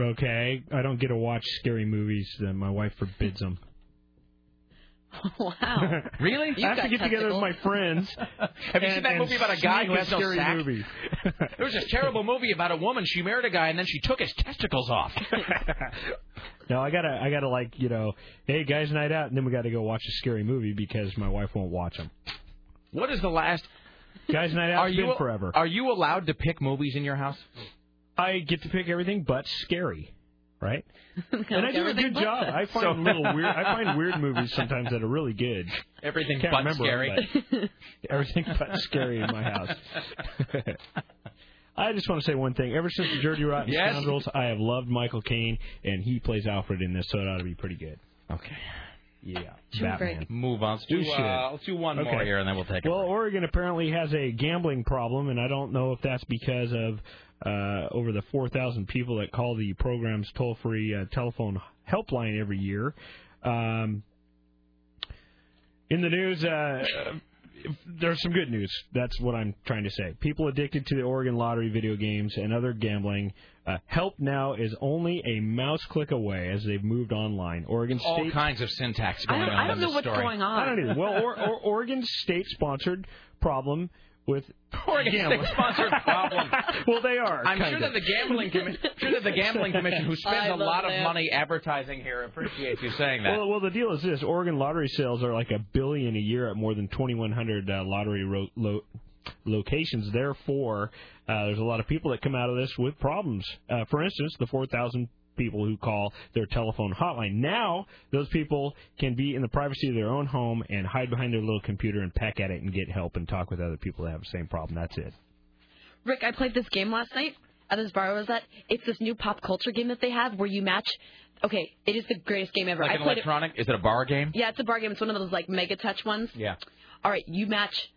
Okay, I don't get to watch scary movies. My wife forbids them. Wow. Really? I have to get together with my friends. Have you seen that movie about a guy who has no sack? It was this terrible movie about a woman. She married a guy, and then she took his testicles off. No, I gotta hey, guys' night out, and then we gotta go watch a scary movie because my wife won't watch them. What is the last... Guys' night out has been forever. Are you allowed to pick movies in your house? I get to pick everything but scary. Right? And I do a good job. I find weird movies sometimes that are really good. Everything but scary. Everything but scary in my house. I just want to say one thing. Ever since the Dirty Rotten Scoundrels, I have loved Michael Caine, and he plays Alfred in this, so it ought to be pretty good. Okay. Yeah, Batman. Move on. Let's do one more here, and then we'll take it. Well, Oregon apparently has a gambling problem, and I don't know if that's because of over the 4,000 people that call the program's toll-free telephone helpline every year. In the news, there's some good news. That's what I'm trying to say. People addicted to the Oregon lottery, video games, and other gambling. Help now is only a mouse click away as they've moved online. Oregon State... All kinds of syntax going on. I don't know what's going on. I don't either. Well, Oregon State-sponsored problem with Oregon State-sponsored problem. Well, they are. I'm sure that, the Gambling Commission, who spends a lot of money advertising here, appreciates you saying that. Well, the deal is this. Oregon lottery sales are like $1 billion a year at more than 2,100 lottery locations. Therefore, there's a lot of people that come out of this with problems. For instance, the 4,000 people who call their telephone hotline. Now, those people can be in the privacy of their own home and hide behind their little computer and peck at it and get help and talk with other people that have the same problem. That's it. Rick, I played this game last night at this bar I was at. It's this new pop culture game that they have where you match... Okay, it is the greatest game ever. Like an electronic? Is it a bar game? Yeah, it's a bar game. It's one of those, Mega Touch ones. Yeah. All right, you match,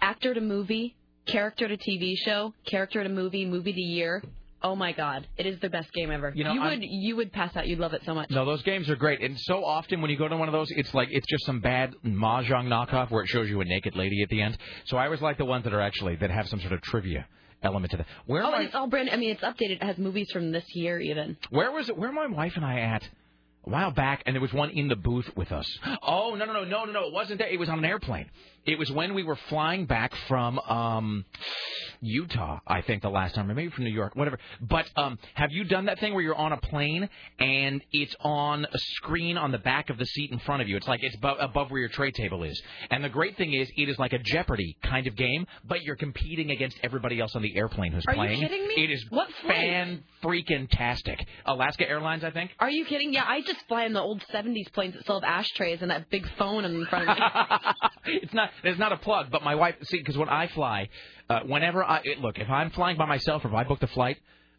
actor to movie, character to TV show, character to movie, movie to year. Oh, my God. It is the best game ever. You would pass out. You'd love it so much. No, those games are great. And so often when you go to one of those, it's like it's just some bad mahjong knockoff where it shows you a naked lady at the end. So I always like the ones that are actually that have some sort of trivia element to them. It's all brand. I mean, it's updated. It has movies from this year even. Where were my wife and I at a while back, and there was one in the booth with us. Oh, no, it wasn't there. It was on an airplane. It was when we were flying back from Utah, I think, the last time, or maybe from New York, whatever. But have you done that thing where you're on a plane and it's on a screen on the back of the seat in front of you? It's like it's above where your tray table is. And the great thing is it is like a Jeopardy kind of game, but you're competing against everybody else on the airplane who's playing. Are you kidding me? It is fan-freaking-tastic. Alaska Airlines, I think. Are you kidding? Yeah, I just fly in the old 70s planes that still have ashtrays and that big phone in front of me. It's not a plug, but my wife, see, because when I fly, if I'm flying by myself or if I book the flight,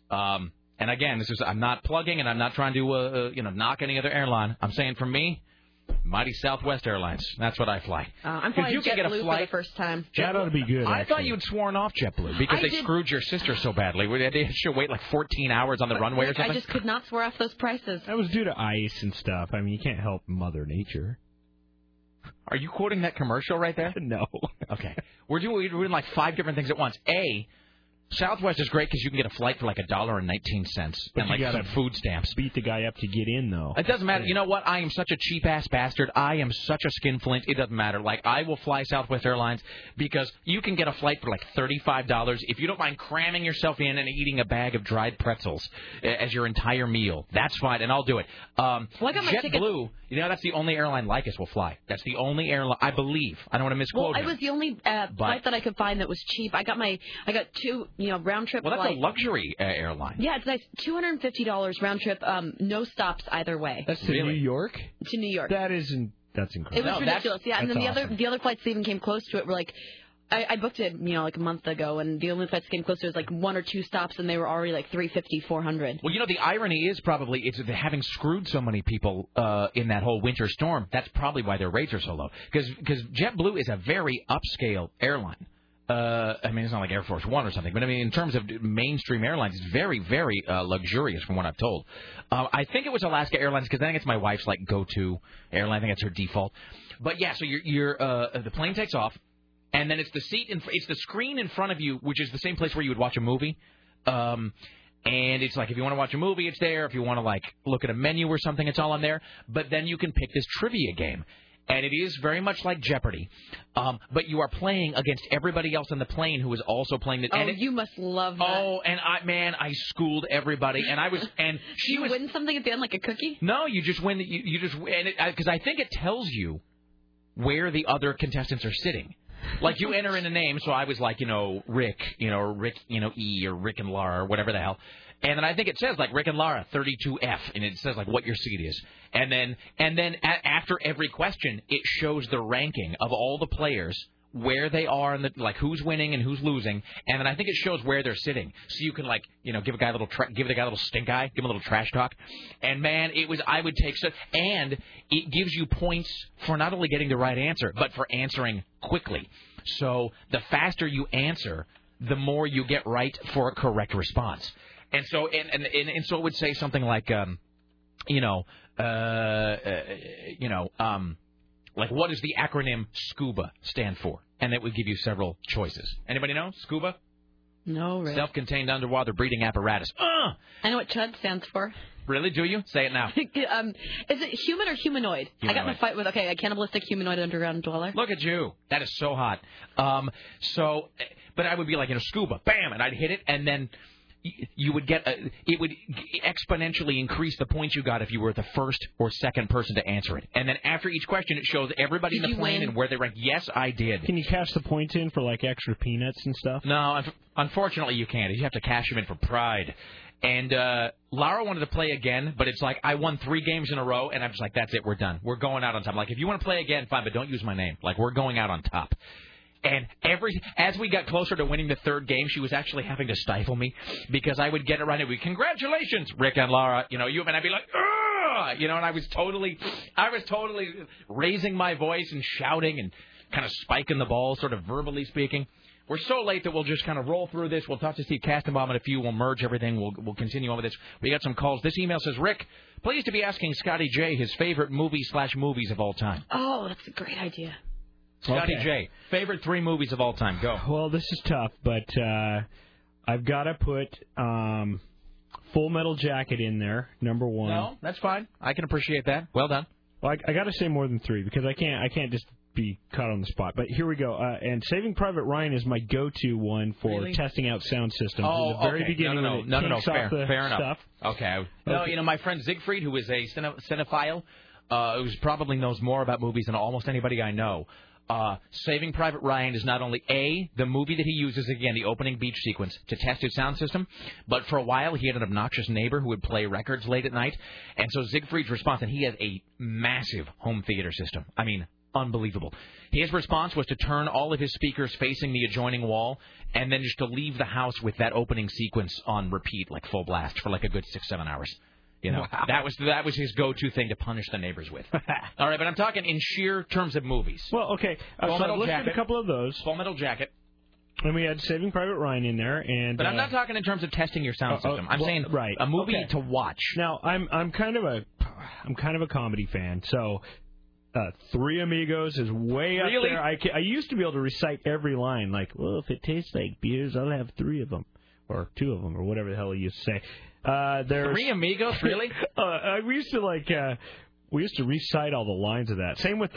and again, I'm not plugging and I'm not trying to, knock any other airline. I'm saying for me, mighty Southwest Airlines. That's what I fly. I'm flying JetBlue for the first time. That ought to be good. I thought you'd sworn off JetBlue because they screwed your sister so badly. They had to wait like 14 hours on the runway or something. I just could not swear off those prices. That was due to ice and stuff. I mean, you can't help Mother Nature. Are you quoting that commercial right there? No. Okay. We're doing like five different things at once. A, Southwest is great because you can get a flight for like $1.19 and like some food stamps. Beat the guy up to get in, though. It doesn't matter. You know what? I am such a cheap-ass bastard. I am such a skinflint. It doesn't matter. Like, I will fly Southwest Airlines because you can get a flight for like $35 if you don't mind cramming yourself in and eating a bag of dried pretzels as your entire meal. That's fine, and I'll do it. JetBlue, that's the only airline Lycus will fly. That's the only airline, I believe. I don't want to misquote it. It was the only flight that I could find that was cheap. I got two... round trip. Well, that's a luxury airline. Yeah, it's nice. $250 round trip. No stops either way. That's to New York. To New York. That's incredible. It was ridiculous. Yeah, and then the other flights that even came close to it were like, I booked it, like a month ago, and the only flights that came close to it was like one or two stops, and they were already like $350, $400. Well, the irony is probably it's having screwed so many people in that whole winter storm. That's probably why their rates are so low. Because JetBlue is a very upscale airline. It's not like Air Force One or something, but in terms of mainstream airlines, it's very, very luxurious from what I've told. I think it was Alaska Airlines because I think it's my wife's like go-to airline. I think it's her default. But yeah, so you're the plane takes off, and then it's the seat it's the screen in front of you, which is the same place where you would watch a movie. And it's like if you want to watch a movie, it's there. If you want to like look at a menu or something, it's all on there. But then you can pick this trivia game. And it is very much like Jeopardy, but you are playing against everybody else on the plane who is also playing the. Oh, you must love that. Oh, and I schooled everybody, and I was, and she was. You win something at the end, like a cookie? No, you just win. You just win, because I think it tells you where the other contestants are sitting. Like you enter in a name, so I was like, Rick, Rick, E, or Rick and Laura, or whatever the hell. And then I think it says, like, Rick and Lara, 32F, and it says, like, what your seat is. And then after every question, it shows the ranking of all the players, where they are, and like, who's winning and who's losing. And then I think it shows where they're sitting. So you can, like, give the guy a little stink eye, give him a little trash talk. And, man, I would take so. And it gives you points for not only getting the right answer, but for answering quickly. So the faster you answer, the more you get right for a correct response. And so, so it would say something like, like what does the acronym SCUBA stand for? And it would give you several choices. Anybody know SCUBA? No, really. Self-contained underwater breathing apparatus. I know what CHUD stands for. Really? Do you? Say it now. Is it human or humanoid? I got in a fight with a cannibalistic humanoid underground dweller. Look at you. That is so hot. But I would be like, SCUBA, bam, and I'd hit it, and then. You would get it would exponentially increase the points you got if you were the first or second person to answer it. And then after each question, it shows everybody in the plane and where they rank. Yes, I did. Can you cash the points in for like extra peanuts and stuff? No, unfortunately you can't. You have to cash them in for pride. And Lara wanted to play again, but it's like I won 3 games in a row, and I'm just like, that's it, we're done. We're going out on top. Like, if you want to play again, fine, but don't use my name. Like, we're going out on top. And as we got closer to winning the third game, she was actually having to stifle me because I would get it right and we'd be, congratulations, Rick and Laura, and I'd be like, ugh! And I was totally raising my voice and shouting and kind of spiking the ball, sort of verbally speaking. We're so late that we'll just kind of roll through this. We'll talk to Steve Kastenbaum in a few. We'll merge everything. We'll continue on with this. We got some calls. This email says, Rick, pleased to be asking Scotty J his favorite movie/movies of all time. Oh, that's a great idea. Scotty J, favorite 3 movies of all time. Go. Well, this is tough, but I've got to put Full Metal Jacket in there, number one. No, that's fine. I can appreciate that. Well done. Well, I got to say more than three because I can't just be caught on the spot. But here we go. And Saving Private Ryan is my go-to one for testing out sound systems. Oh, the very okay. Beginning no. Fair enough. Stuff. Okay. No, you know, my friend Siegfried, who is a cinephile, who probably knows more about movies than almost anybody I know, Saving Private Ryan is not only, A, the movie that he uses, again, the opening beach sequence, to test his sound system, but for a while he had an obnoxious neighbor who would play records late at night, and so Siegfried's response, and he has a massive home theater system. I mean, unbelievable. His response was to turn all of his speakers facing the adjoining wall, and then just to leave the house with that opening sequence on repeat, like full blast, for like a good 6-7 hours. You know, wow. That was his go-to thing to punish the neighbors with. All right, but I'm talking in sheer terms of movies. Well, okay, so I looked at a couple of those. Full Metal Jacket. And we had Saving Private Ryan in there, and but I'm not talking in terms of testing your sound system. I'm saying right. A movie to watch. Now, I'm kind of a comedy fan, so. Three Amigos is way up there. I used to be able to recite every line, like, well, if it tastes like beers, I'll have three of them, or two of them, or whatever the hell he used to say. Three Amigos, really? We used to recite all the lines of that. Same with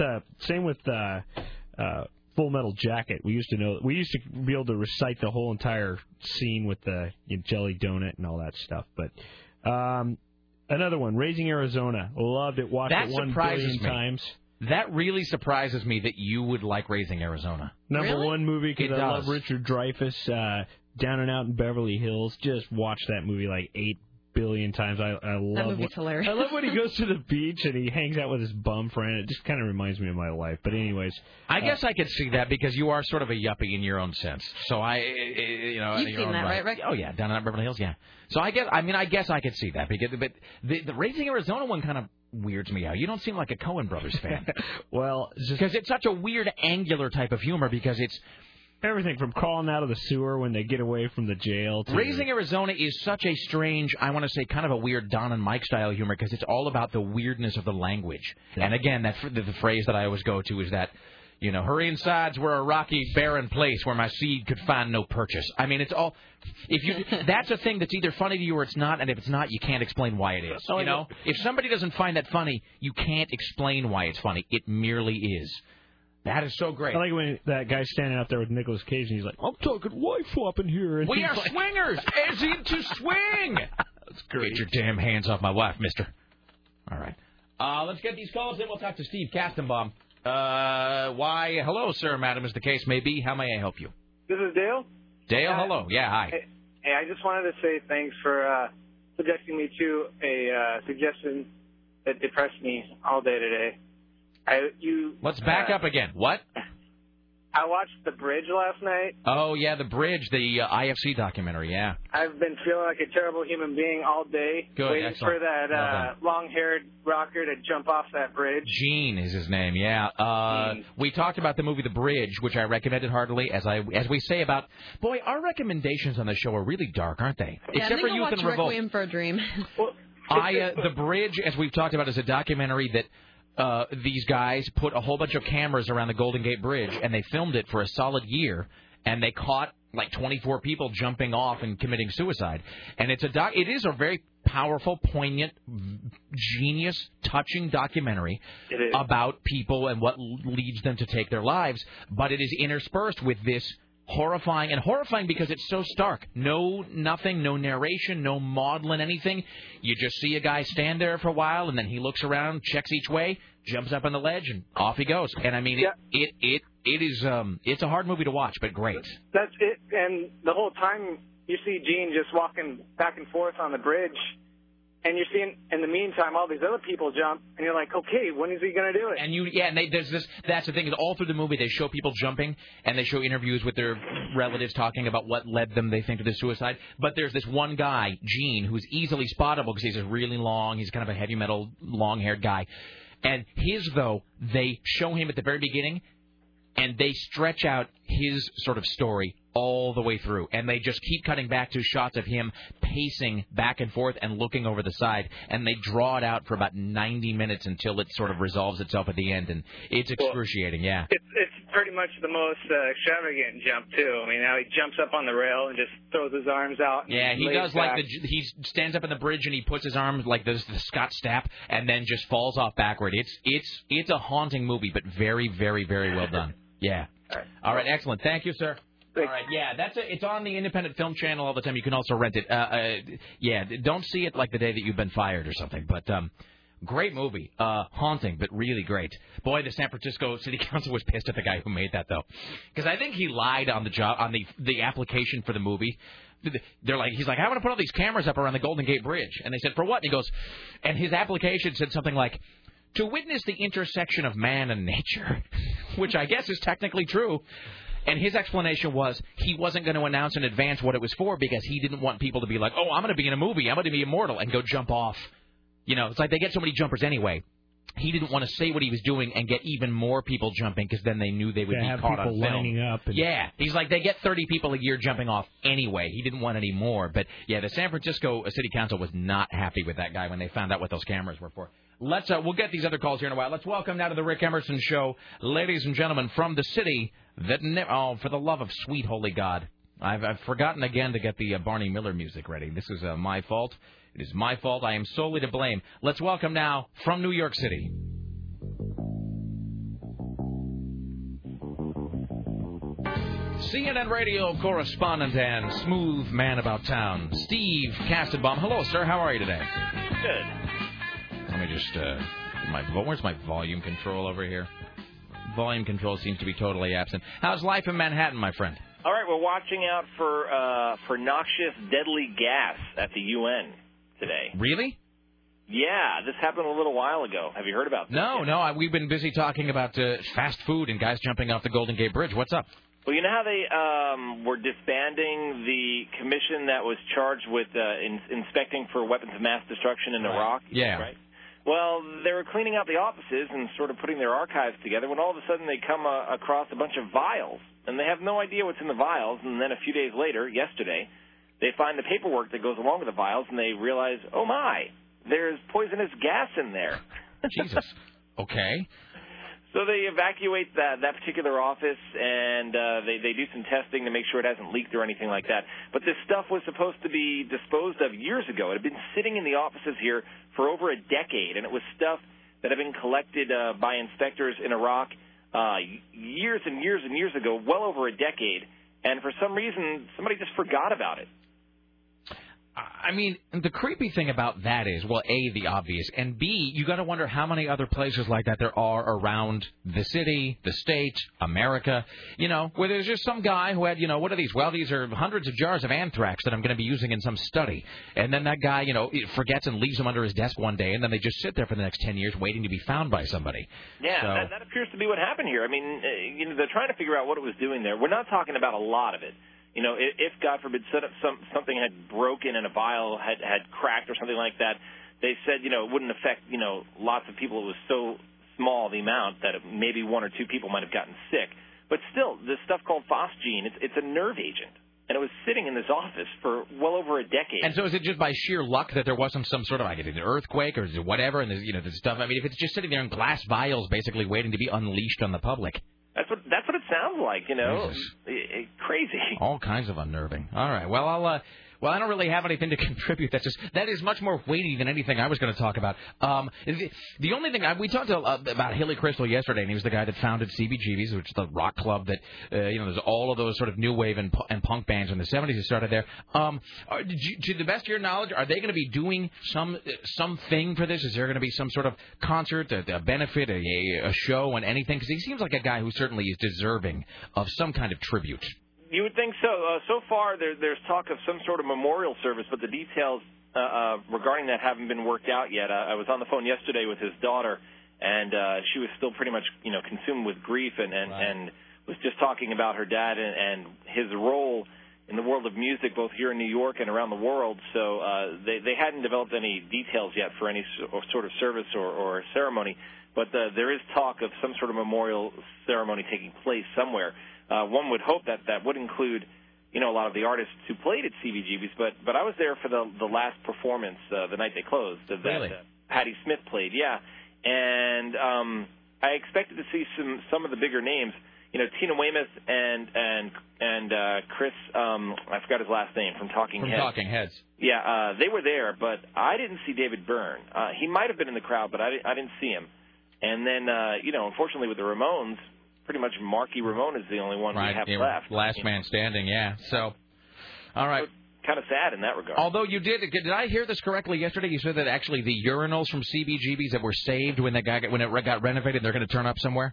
Full Metal Jacket. We used to be able to recite the whole entire scene with the jelly donut and all that stuff. But another one, Raising Arizona. Loved it. Watched it 1 billion times. That really surprises me that you would like Raising Arizona. Number one movie because I love Richard Dreyfuss. Down and Out in Beverly Hills. Just watched that movie like 8 billion times. I love that movie's hilarious. I love when he goes to the beach and he hangs out with his bum friend. It just kind of reminds me of my life. But anyways, I guess I could see that because you are sort of a yuppie in your own sense. So you've seen that, right, Rick? Oh yeah, Down and Out in Beverly Hills. Yeah. So I guess I could see that because the Raising Arizona one kind of weirds me out. You don't seem like a Coen Brothers fan. Well, because it's such a weird angular type of humor because it's. Everything from crawling out of the sewer when they get away from the jail. To Raising Arizona is such a strange, I want to say, kind of a weird Don and Mike style humor because it's all about the weirdness of the language. Yeah. And again, the phrase that I always go to is that, you know, her insides were a rocky, barren place where my seed could find no purchase. I mean, it's all. If you, that's a thing that's either funny to you or it's not, and if it's not, you can't explain why it is. You know, if somebody doesn't find that funny, you can't explain why it's funny. It merely is. That is so great. I like when that guy's standing out there with Nicolas Cage, and he's like, I'm talking wife-swap in here. And we are like, swingers, as in to swing. That's great. Get your damn hands off my wife, mister. All right. Let's get these calls, then we'll talk to Steve Kastenbaum. Why, hello, sir, madam, as the case may be. How may I help you? This is Dale. Dale, hello. Yeah, hi. Hey, I just wanted to say thanks for subjecting me to a suggestion that depressed me all day today. Let's back up again. What? I watched The Bridge last night. Oh, yeah, The Bridge, the IFC documentary, yeah. I've been feeling like a terrible human being all day. Good, waiting excellent. For that long-haired rocker to jump off that bridge. Gene is his name, yeah. We talked about the movie The Bridge, which I recommended heartily, as we say about... Boy, our recommendations on the show are really dark, aren't they? Yeah, except for Youth and Revolt. Requiem for a Dream. Well, The Bridge, as we've talked about, is a documentary that... these guys put a whole bunch of cameras around the Golden Gate Bridge, and they filmed it for a solid year, and they caught like 24 people jumping off and committing suicide. And it is a very powerful, poignant, genius, touching documentary about people and what leads them to take their lives. But it is interspersed with this horrifying because it's so stark. No nothing, no narration, no maudlin anything. You just see a guy stand there for a while, and then he looks around, checks each way, jumps up on the ledge, and off he goes. And I mean, yeah. It's a hard movie to watch, but great. That's it. And the whole time you see Gene just walking back and forth on the bridge, and you're seeing in the meantime all these other people jump, and you're like, okay, when is he going to do it? And there's this. That's the thing is all through the movie they show people jumping, and they show interviews with their relatives talking about what led them, they think, to the suicide. But there's this one guy, Gene, who's easily spottable because he's really long. He's kind of a heavy metal, long-haired guy, and they show him at the very beginning, and they stretch out his sort of story all the way through, and they just keep cutting back to shots of him pacing back and forth and looking over the side, and they draw it out for about 90 minutes until it sort of resolves itself at the end, and it's excruciating, yeah. It's pretty much the most extravagant jump, too. I mean, how he jumps up on the rail and just throws his arms out. Yeah, he does back. He stands up in the bridge and he puts his arms like this, the Scott Stapp, and then just falls off backward. It's a haunting movie, but very, very, very well done. Yeah. All right, excellent. Thank you, sir. All right, yeah, it's on the Independent Film Channel all the time. You can also rent it. Yeah, don't see it like the day that you've been fired or something, but... Great movie. Haunting, but really great. Boy, the San Francisco City Council was pissed at the guy who made that, though. Because I think he lied on the job, on the application for the movie. They're like, he's like, I want to put all these cameras up around the Golden Gate Bridge. And they said, for what? And he goes, and his application said something like, to witness the intersection of man and nature, which I guess is technically true. And his explanation was he wasn't going to announce in advance what it was for because he didn't want people to be like, oh, I'm going to be in a movie. I'm going to be immortal and go jump off. You know, it's like they get so many jumpers anyway. He didn't want to say what he was doing and get even more people jumping because then they knew they would be caught on film. Lining up. Yeah. He's like, they get 30 people a year jumping off anyway. He didn't want any more. But, yeah, the San Francisco City Council was not happy with that guy when they found out what those cameras were for. We'll get these other calls here in a while. Let's welcome now to the Rick Emerson Show, ladies and gentlemen, from the city that oh, for the love of sweet holy God. I've forgotten again to get the Barney Miller music ready. This is my fault. It is my fault. I am solely to blame. Let's welcome now from New York City. CNN Radio correspondent and smooth man about town, Steve Kastenbaum. Hello, sir. How are you today? Good. Let me just... where's my volume control over here? Volume control seems to be totally absent. How's life in Manhattan, my friend? All right, we're watching out for noxious, deadly gas at the UN today. Really? Yeah, this happened a little while ago. Have you heard about this? No, we've been busy talking about fast food and guys jumping off the Golden Gate Bridge. What's up? Well, you know how they were disbanding the commission that was charged with inspecting for weapons of mass destruction in Iraq? Yeah. Right? Well, they were cleaning out the offices and sort of putting their archives together when all of a sudden they come across a bunch of vials. And they have no idea what's in the vials. And then a few days later, yesterday, they find the paperwork that goes along with the vials, and they realize, oh, my, there's poisonous gas in there. Jesus. Okay. So they evacuate that particular office, and they do some testing to make sure it hasn't leaked or anything like that. But this stuff was supposed to be disposed of years ago. It had been sitting in the offices here for over a decade, and it was stuff that had been collected by inspectors in Iraq years and years and years ago, well over a decade, and for some reason, somebody just forgot about it. I mean, the creepy thing about that is, well, A, the obvious, and B, you got to wonder how many other places like that there are around the city, the state, America, you know, where there's just some guy who had, you know, what are these? Well, these are hundreds of jars of anthrax that I'm going to be using in some study. And then that guy, you know, forgets and leaves them under his desk one day, and then they just sit there for the next 10 years waiting to be found by somebody. Yeah, so that appears to be what happened here. I mean, you know, they're trying to figure out what it was doing there. We're not talking about a lot of it. You know, if, God forbid, something had broken and a vial had cracked or something like that, they said, you know, it wouldn't affect, you know, lots of people. It was so small, the amount, that maybe one or two people might have gotten sick. But still, this stuff called phosgene, it's a nerve agent. And it was sitting in this office for well over a decade. And so is it just by sheer luck that there wasn't some sort of, like, an earthquake or whatever, and, you know, this stuff? I mean, if it's just sitting there in glass vials basically waiting to be unleashed on the public. That's what it sounds like, you know. Crazy. All kinds of unnerving. All right. Well, I don't really have anything to contribute. That is much more weighty than anything I was going to talk about. The only thing we talked about Hilly Crystal yesterday, and he was the guy that founded CBGB's, which is the rock club that you know, there's all of those sort of new wave and punk bands in the '70s that started there. To the best of your knowledge, are they going to be doing something for this? Is there going to be some sort of concert, a benefit, a show, and anything? Because he seems like a guy who certainly is deserving of some kind of tribute. You would think so. So far, there's talk of some sort of memorial service, but the details regarding that haven't been worked out yet. I was on the phone yesterday with his daughter, and she was still pretty much, you know, consumed with grief and was just talking about her dad and his role in the world of music, both here in New York and around the world. So they hadn't developed any details yet for any sort of service or ceremony, but there is talk of some sort of memorial ceremony taking place somewhere. One would hope that would include, you know, a lot of the artists who played at CBGB's. But I was there for the last performance, the night they closed. Really? Patti Smith played, yeah. And I expected to see some of the bigger names. you know, Tina Weymouth and Chris, I forgot his last name, from Talking Heads. From Talking Heads. Yeah, they were there, but I didn't see David Byrne. He might have been in the crowd, but I didn't see him. And then, you know, unfortunately with the Ramones, pretty much Marky Ramone is the only one we have left. Last man standing, yeah. So, all right. So, kind of sad in that regard. Although you did I hear this correctly yesterday? You said that actually the urinals from CBGB's that were saved when it got renovated, they're going to turn up somewhere?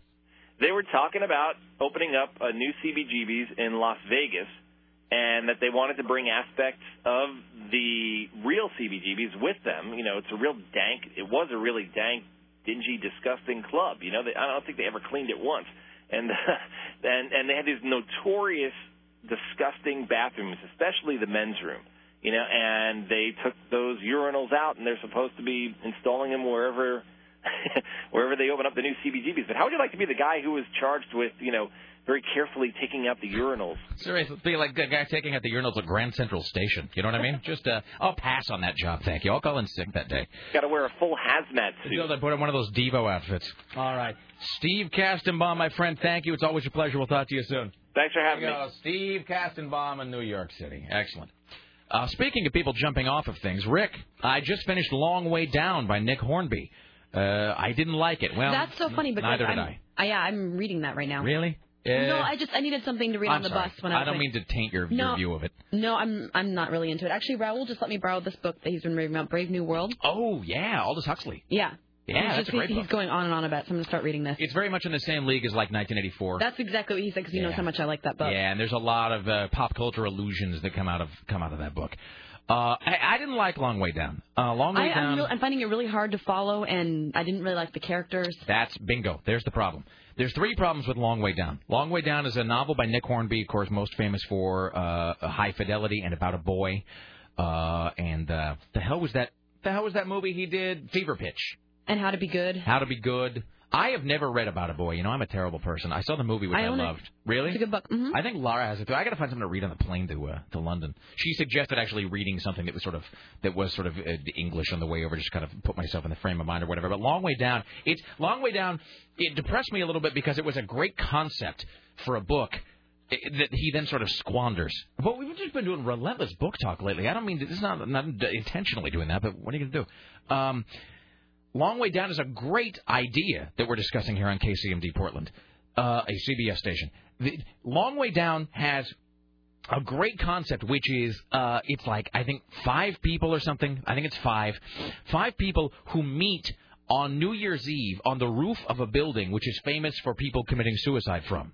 They were talking about opening up a new CBGB's in Las Vegas, and that they wanted to bring aspects of the real CBGB's with them. You know, it was a really dank, dingy, disgusting club. You know, I don't think they ever cleaned it once. And they had these notorious disgusting bathrooms, especially the men's room, you know, and they took those urinals out, and they're supposed to be installing them wherever they open up the new CBGBs. But how would you like to be the guy who was charged with, you know, very carefully taking out the urinals? Seriously, be like the guy taking out the urinals at Grand Central Station. You know what I mean? Just, I'll pass on that job, thank you. I'll call in sick that day. Got to wear a full hazmat suit. They put on one of those Devo outfits. All right. Steve Kastenbaum, my friend, thank you. It's always a pleasure. We'll talk to you soon. Thanks for having me. Steve Kastenbaum in New York City. Excellent. Speaking of people jumping off of things, Rick, I just finished Long Way Down by Nick Hornby. I didn't like it. Well, that's so funny, because neither did I. Yeah, I'm reading that right now. Really? No, I needed something to read on the bus when I was. I don't mean to taint your view of it. No, I'm not really into it. Actually, Raoul just let me borrow this book that he's been reading about, Brave New World. Oh yeah, Aldous Huxley. Yeah. Yeah, that's a great book. He's going on and on about it, so I'm going to start reading this. It's very much in the same league as, like, 1984. That's exactly what he said, because he knows how much I like that book. Yeah, and there's a lot of pop culture allusions that come out of that book. I didn't like Long Way Down. I'm finding it really hard to follow, and I didn't really like the characters. That's bingo. There's the problem. There's three problems with Long Way Down. Long Way Down is a novel by Nick Hornby, of course, most famous for High Fidelity and About a Boy. And the hell was that movie he did? Fever Pitch. And How to Be Good. How to Be Good. I have never read About a Boy. You know, I'm a terrible person. I saw the movie, which I loved. Really? It's a good book. Mm-hmm. I think Laura has it too. I got to find something to read on the plane to London. She suggested actually reading something that was sort of English on the way over, just kind of put myself in the frame of mind or whatever. But Long Way Down. It depressed me a little bit because it was a great concept for a book that he then sort of squanders. But we've just been doing relentless book talk lately. I don't mean it's not intentionally doing that, but what are you going to do? Long Way Down is a great idea that we're discussing here on KCMD Portland, a CBS station. Long Way Down has a great concept, which is it's like, I think, five people or something. I think it's five people who meet on New Year's Eve on the roof of a building which is famous for people committing suicide from.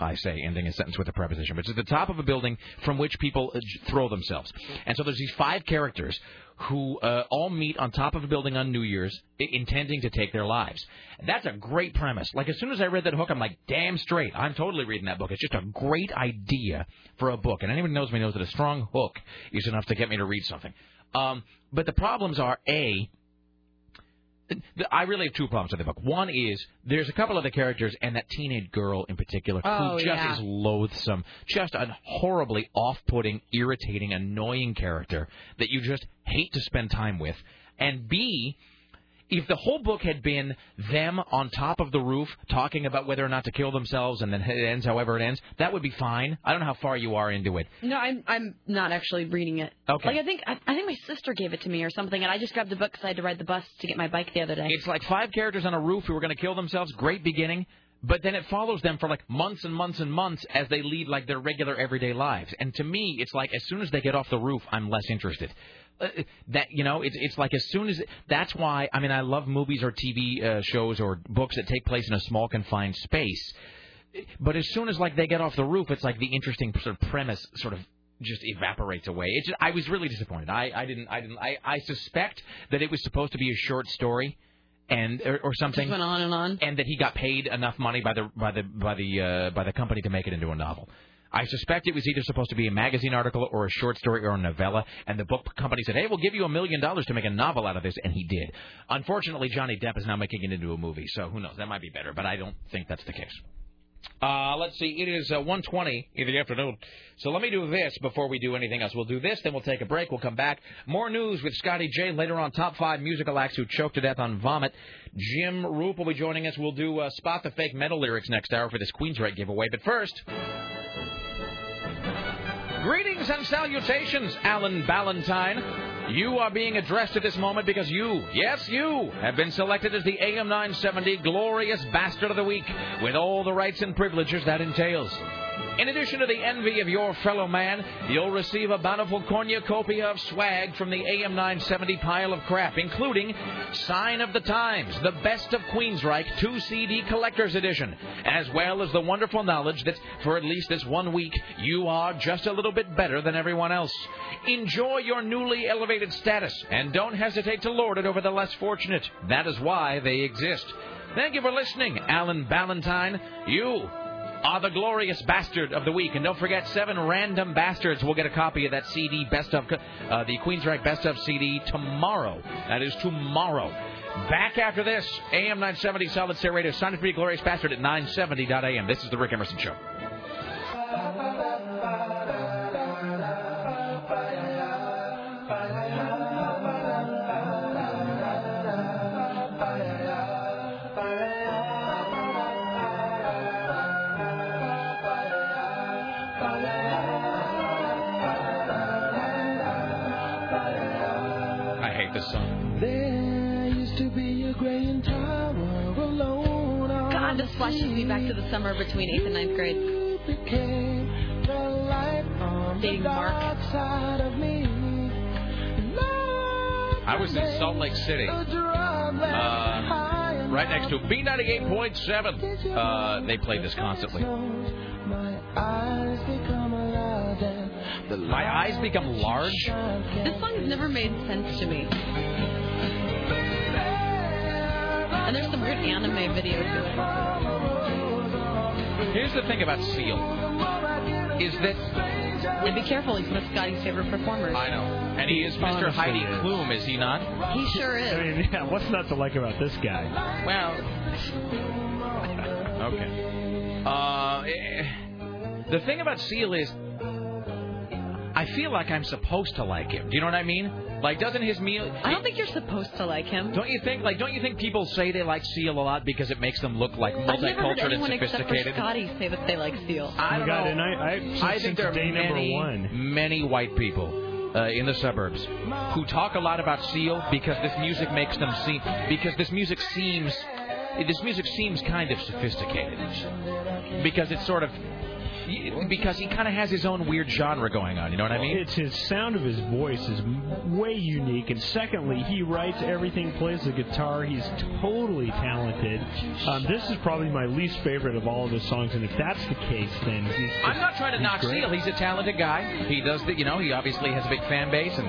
I say ending a sentence with a preposition, but it's at the top of a building from which people throw themselves. And so there's these five characters who all meet on top of a building on New Year's intending to take their lives. And that's a great premise. Like, as soon as I read that hook, I'm like, damn straight, I'm totally reading that book. It's just a great idea for a book. And anyone who knows me knows that a strong hook is enough to get me to read something. But the problems are, I really have two problems with the book. One is there's a couple of the characters, and that teenage girl in particular, who just is loathsome, just a horribly off-putting, irritating, annoying character that you just hate to spend time with. And B, if the whole book had been them on top of the roof talking about whether or not to kill themselves, and then it ends however it ends, that would be fine. I don't know how far you are into it. No, I'm not actually reading it. Okay. Like, I think my sister gave it to me or something, and I just grabbed the book because I had to ride the bus to get my bike the other day. It's like five characters on a roof who are going to kill themselves. Great beginning. But then it follows them for, like, months and months and months as they lead, like, their regular everyday lives. And to me, it's like, as soon as they get off the roof, I'm less interested. That, you know, it's like as soon as... That's why, I mean, I love movies or TV shows or books that take place in a small, confined space. But as soon as, like, they get off the roof, it's like the interesting sort of premise sort of just evaporates away. I was really disappointed. I suspect that it was supposed to be a short story. And or something. Just went on and on. And that he got paid enough money by the company to make it into a novel. I suspect it was either supposed to be a magazine article or a short story or a novella, and the book company said, "Hey, we'll give you $1 million to make a novel out of this," and he did. Unfortunately, Johnny Depp is now making it into a movie, so who knows? That might be better, but I don't think that's the case. Let's see. It is 1:20 in the afternoon. So let me do this before we do anything else. We'll do this, then we'll take a break. We'll come back. More news with Scotty J later on. Top 5 musical acts who choked to death on vomit. Jim Roop will be joining us. We'll do Spot the Fake Metal lyrics next hour for this Queensryche giveaway. But first... Greetings and salutations, Alan Ballantyne. You are being addressed at this moment because you, yes, you, have been selected as the AM 970 Glorious Bastard of the Week with all the rights and privileges that entails. In addition to the envy of your fellow man, you'll receive a bountiful cornucopia of swag from the AM 970 pile of crap, including Sign of the Times, the Best of Queensryche 2-CD Collector's Edition, as well as the wonderful knowledge that for at least this 1 week, you are just a little bit better than everyone else. Enjoy your newly elevated status, and don't hesitate to lord it over the less fortunate. That is why they exist. Thank you for listening, Alan Ballantyne. You are the Glorious Bastard of the Week. And don't forget, 7 random bastards will get a copy of that CD, Best of, the Queensryche Best of CD tomorrow. That is tomorrow. Back after this, AM 970 Solid State Radio. Sign up for your Glorious Bastard at 970.am. This is The Rick Emerson Show. Flashes me back to the summer between 8th and 9th grade. Dating Mark. I was in Salt Lake City, right next to B98.7. They played this constantly. My eyes become large? This song has never made sense to me. And there's some weird anime video to it. Here's the thing about Seal, is that... And be careful, he's one of Scotty's favorite performers. I know. And he is Mr. Heidi Klum, is he not? He sure is. I mean, yeah, what's not to like about this guy? Well... okay. The thing about Seal is... I feel like I'm supposed to like him. Do you know what I mean? Like, doesn't his meal... I don't think you're supposed to like him. Don't you think? Like, don't you think people say they like Seal a lot because it makes them look like multicultural and sophisticated? I've never heard anyone except for Scotty say that they like Seal. I don't know. And I think there are many white people in the suburbs who talk a lot about Seal because this music makes them seem... Because this music seems kind of sophisticated. Because it's sort of... Because he kind of has his own weird genre going on, you know what I mean? It's his sound of his voice is way unique, and secondly, he writes everything, plays the guitar. He's totally talented. This is probably my least favorite of all of his songs, and if that's the case, then he's just, I'm not trying to knock Seal. He's a talented guy. He does the, you know, he obviously has a big fan base and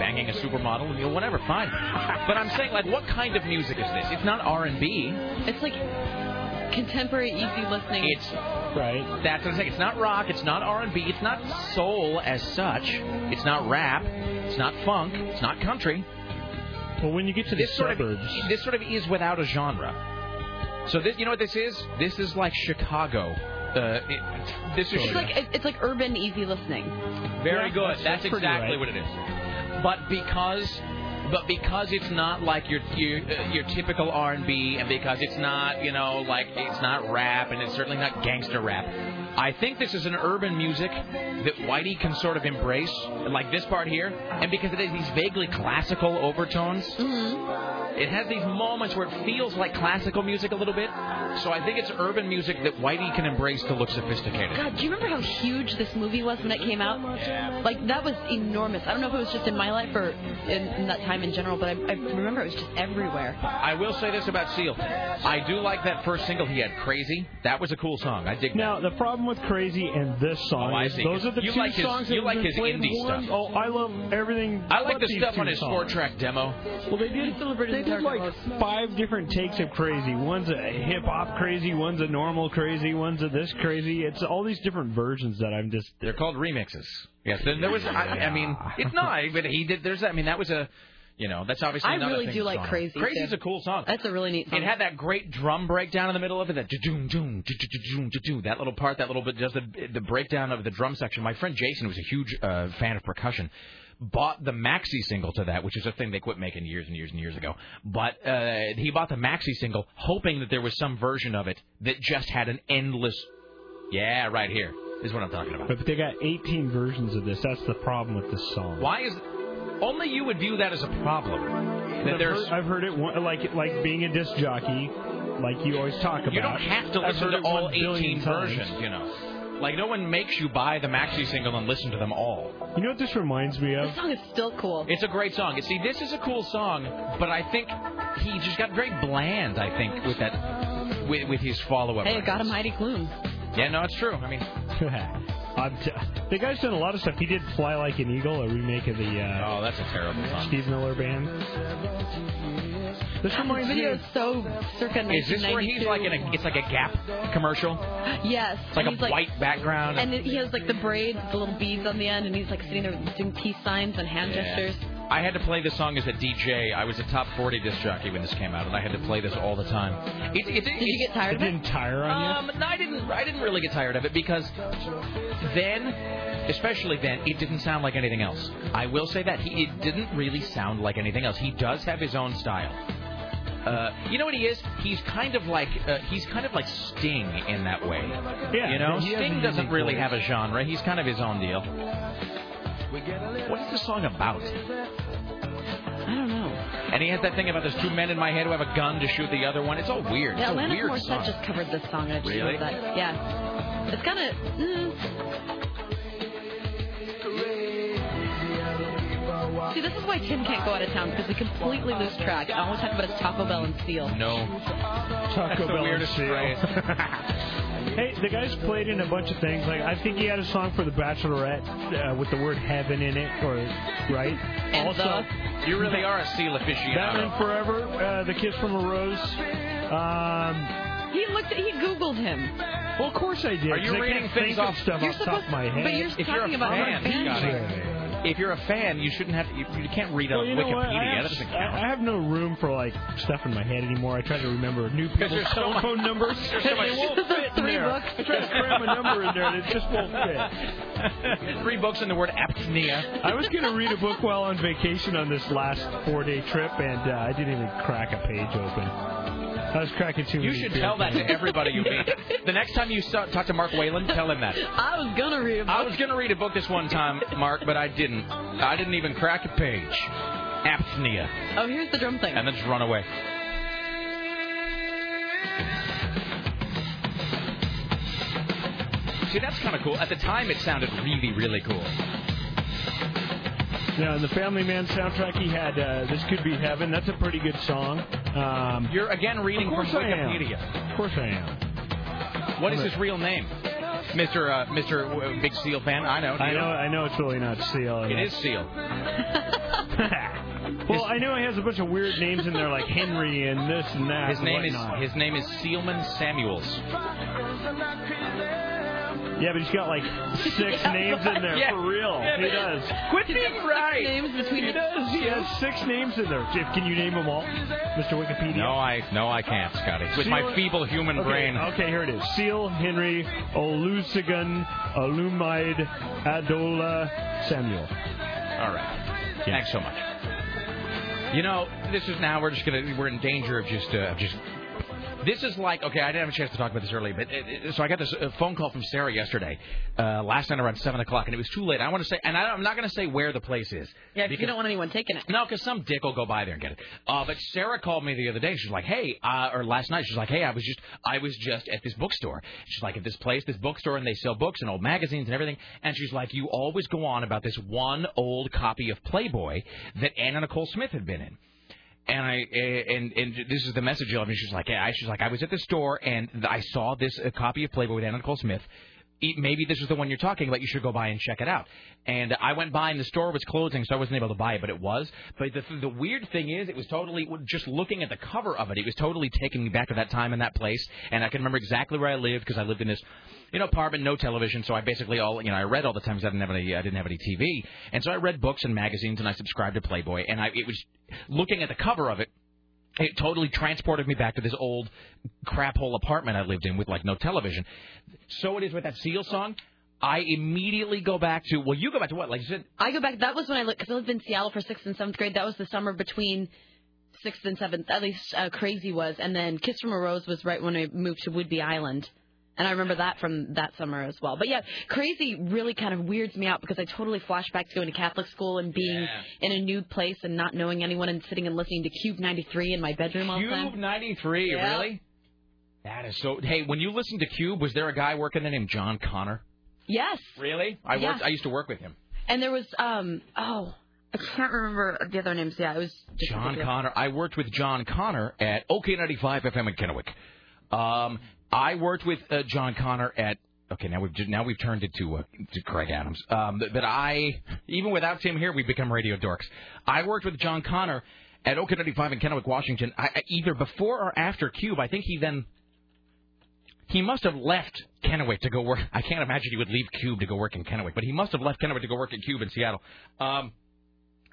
banging a supermodel and, you know, whatever, fine. But I'm saying, like, what kind of music is this? It's not R&B. It's like contemporary, easy listening. It's right. That's what I'm saying. It's not rock. It's not R&B. It's not soul as such. It's not rap. It's not funk. It's not country. Well, when you get to the suburbs, this sort of is without a genre. So this, you know what this is? This is like Chicago. It's like urban easy listening. Very good. That's exactly what it is. But because it's not like your typical R&B, and because it's not, you know, like it's not rap, and it's certainly not gangster rap, I think this is an urban music that whitey can sort of embrace, like this part here, and because it has these vaguely classical overtones, mm-hmm. It has these moments where it feels like classical music a little bit, so I think it's urban music that whitey can embrace to look sophisticated. God, do you remember how huge this movie was when it came out? Yeah. Like, that was enormous. I don't know if it was just in my life or in that time in general, but I remember it was just everywhere. I will say this about Seal. I do like that first single he had, Crazy. That was a cool song. I dig that. Now, the problem with Crazy and this song is those are the two songs that have been played once. Oh, I love everything. I like the stuff on his 4-track demo. Well, they did like 5 different takes of Crazy. One's a hip-hop Crazy, one's a normal Crazy, one's a this Crazy. It's all these different versions that I'm just... They're called remixes. Yes, then there was... I mean, it's not, but he did... There's... I mean, that was a... You know, that's obviously another thing. I really do like Crazy. Crazy's a cool song. That's a really neat song. It had that great drum breakdown in the middle of it, that da-doom, doom, da-doom, da-doom, that little part, that little bit, just the breakdown of the drum section. My friend Jason, who's a huge fan of percussion, bought the maxi single to that, which is a thing they quit making years and years and years ago. But he bought the maxi single hoping that there was some version of it that just had an endless... Yeah, right here is what I'm talking about. But they got 18 versions of this. That's the problem with this song. Why is... Only you would view that as a problem. That I've heard it like being a disc jockey, like you always talk about. You don't have to listen to all 18 versions, you know. Like, no one makes you buy the maxi single and listen to them all. You know what this reminds me of? This song is still cool. It's a great song. See, this is a cool song, but I think he just got very bland, I think, with that, with his follow-up. Hey, it got him Heidi Klum. Yeah, no, it's true. I mean... the guy's done a lot of stuff. He did Fly Like an Eagle, a remake of the... oh, that's a terrible song. Steve Miller Band. This reminds me of so circa 1992. Is this where he's like in a? It's like a Gap commercial. Yes. It's like a white background, and he has like the braids, the little beads on the end, and he's like sitting there doing peace signs and hand gestures. I had to play this song as a DJ. I was a top 40 disc jockey when this came out, and I had to play this all the time. Did you get tired of it? It didn't tire on you? No, I didn't really get tired of it, because then, especially then, it didn't sound like anything else. I will say that. It didn't really sound like anything else. He does have his own style. You know what he is? He's kind of like Sting in that way. Yeah. You know, Sting doesn't really have a genre. He's kind of his own deal. What is this song about? I don't know. And he has that thing about there's two men in my head who have a gun to shoot the other one. It's all weird. Yeah, Anna Nicole Smith just covered this song. I just love that. Yeah. It's kind of. See, this is why Tim can't go out of town, because we completely lose track. All we talk about is Taco Bell and Seal. No. Taco Bell and Seal. Hey, the guy's played in a bunch of things. Like, I think he had a song for The Bachelorette with the word heaven in it, or right? And also, you really are a Seal aficionado. Batman Forever, The Kiss from a Rose. He Googled him. Well, of course I did. Are you reading things off stuff off the top of my head? But you're talking about fan. If you're a fan, you shouldn't have to, you can't read on Wikipedia. That doesn't count. I have no room for like stuff in my head anymore. I try to remember new people's phone numbers. They won't fit in there. I try to cram a number in there, and it just won't fit. 3 books in the word apnea. I was going to read a book while on vacation on this last 4-day trip, and I didn't even crack a page open. I was cracking too many. You should tell that to everybody you meet. The next time you talk to Mark Whalen, tell him that. I was going to read a book. I was going to read a book this one time, Mark, but I didn't. I didn't even crack a page. Apnea. Oh, here's the drum thing. And then just run away. See, that's kind of cool. At the time, it sounded really, really cool. Now, in the Family Man soundtrack, he had This Could Be Heaven. That's a pretty good song. You're, again, reading from Wikipedia. Of course I am. What is his real name? Mr. Big Seal fan? I know. I know it's really not Seal. It is Seal. Well, I know it has a bunch of weird names in there, like Henry and this and that. His name is Sealman Samuels. Yeah, but he's got like 6 names in there, for real. Yeah, he does. Quit being right. He has 6 names in there. Jeff, can you name them all, Mr. Wikipedia? No, I can't, Scotty. With my feeble human brain. Okay, here it is. Seal, Henry, Olusegun, Alumide, Adola, Samuel. All right. Yeah. Thanks so much. You know, this is now we're in danger of just. This is like, okay, I didn't have a chance to talk about this earlier, but so I got this phone call from Sarah yesterday, last night around 7 o'clock, and it was too late. I want to say, and I'm not going to say where the place is. Yeah, because you don't want anyone taking it. No, because some dick will go by there and get it. But Sarah called me the other day. She's like, hey, or last night, she's like, hey, I was just at this bookstore. She's like, at this bookstore, and they sell books and old magazines and everything. And she's like, you always go on about this one old copy of Playboy that Anna Nicole Smith had been in. And this is the message of me. She's like, I was at the store and I saw this copy of Playboy with Anna Nicole Smith. maybe this is the one you're talking about. You should go by and check it out. And I went by, and the store was closing, so I wasn't able to buy it, but it was. But the weird thing is, it was totally, just looking at the cover of it, it was totally taking me back to that time and that place. And I can remember exactly where I lived, because I lived in this, apartment, no television. So I basically I read all the time, because I didn't have any TV. And so I read books and magazines, and I subscribed to Playboy. And it was, looking at the cover of it, it totally transported me back to this old crap hole apartment I lived in with, no television. So it is with that Seal song. I immediately go back to, well, you go back to what? I go back, that was when because I lived in Seattle for 6th and 7th grade. That was the summer between 6th and 7th, at least Crazy was. And then Kiss from a Rose was right when I moved to Whidbey Island. And I remember that from that summer as well. But, yeah, Crazy really kind of weirds me out because I totally flash back to going to Catholic school and being in a new place and not knowing anyone and sitting and listening to Cube 93 in my bedroom all the time. Cube 93, really? That is so – hey, when you listened to Cube, was there a guy working there named John Connor? Yes. Really? I used to work with him. And there was I can't remember the other names. Yeah, it was – John Connor. I worked with John Connor at OK 95 FM in Kennewick. I worked with John Connor at, okay, now we've turned it to Craig Adams. But I, even without Tim here, we've become radio dorks. I worked with John Connor at OK 95 in Kennewick, Washington, either before or after Cube. I think he must have left Kennewick to go work. I can't imagine he would leave Cube to go work in Kennewick, but he must have left Kennewick to go work at Cube in Seattle.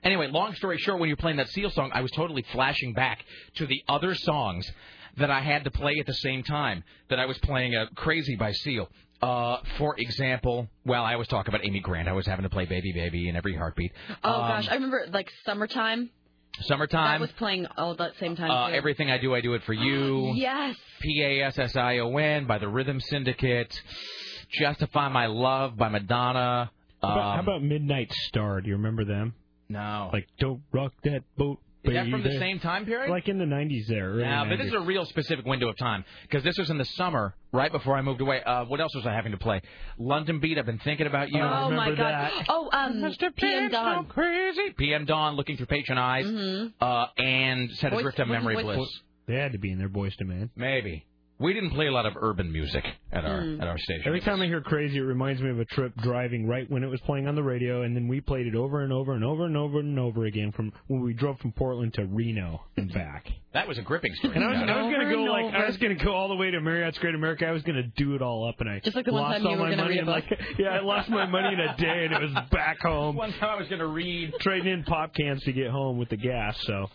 Anyway, long story short, when you're playing that Seal song, I was totally flashing back to the other songs that I had to play at the same time that I was playing Crazy by Seal. For example, I was talking about Amy Grant. I was having to play Baby Baby in every heartbeat. Oh, gosh. I remember, Summertime. Summertime. That was playing all at the same time, too. Everything I Do It For You. Yes. PASSION by the Rhythm Syndicate. Justify My Love by Madonna. How about Midnight Star? Do you remember them? No. Don't rock that boat. Is that from the same time period? In the 90s there. Yeah, but this is a real specific window of time, because this was in the summer, right before I moved away. What else was I having to play? London Beat, I've Been Thinking About You. Oh, my God. That. Oh, Mr. PM Dawn. So crazy. PM Dawn, Looking Through Patient Eyes, and Set Adrift on Memory Bliss. They had to be in their Boyz II Men. Maybe. We didn't play a lot of urban music at our station. Every time I hear Crazy, it reminds me of a trip driving right when it was playing on the radio, and then we played it over and over and over and over and over again from when we drove from Portland to Reno and back. That was a gripping story. And I was going to go all the way to Marriott's Great America. I was going to do it all up, and I just lost all my money. I lost my money in a day, and it was back home. One time I was going to read trading in pop cans to get home with the gas. So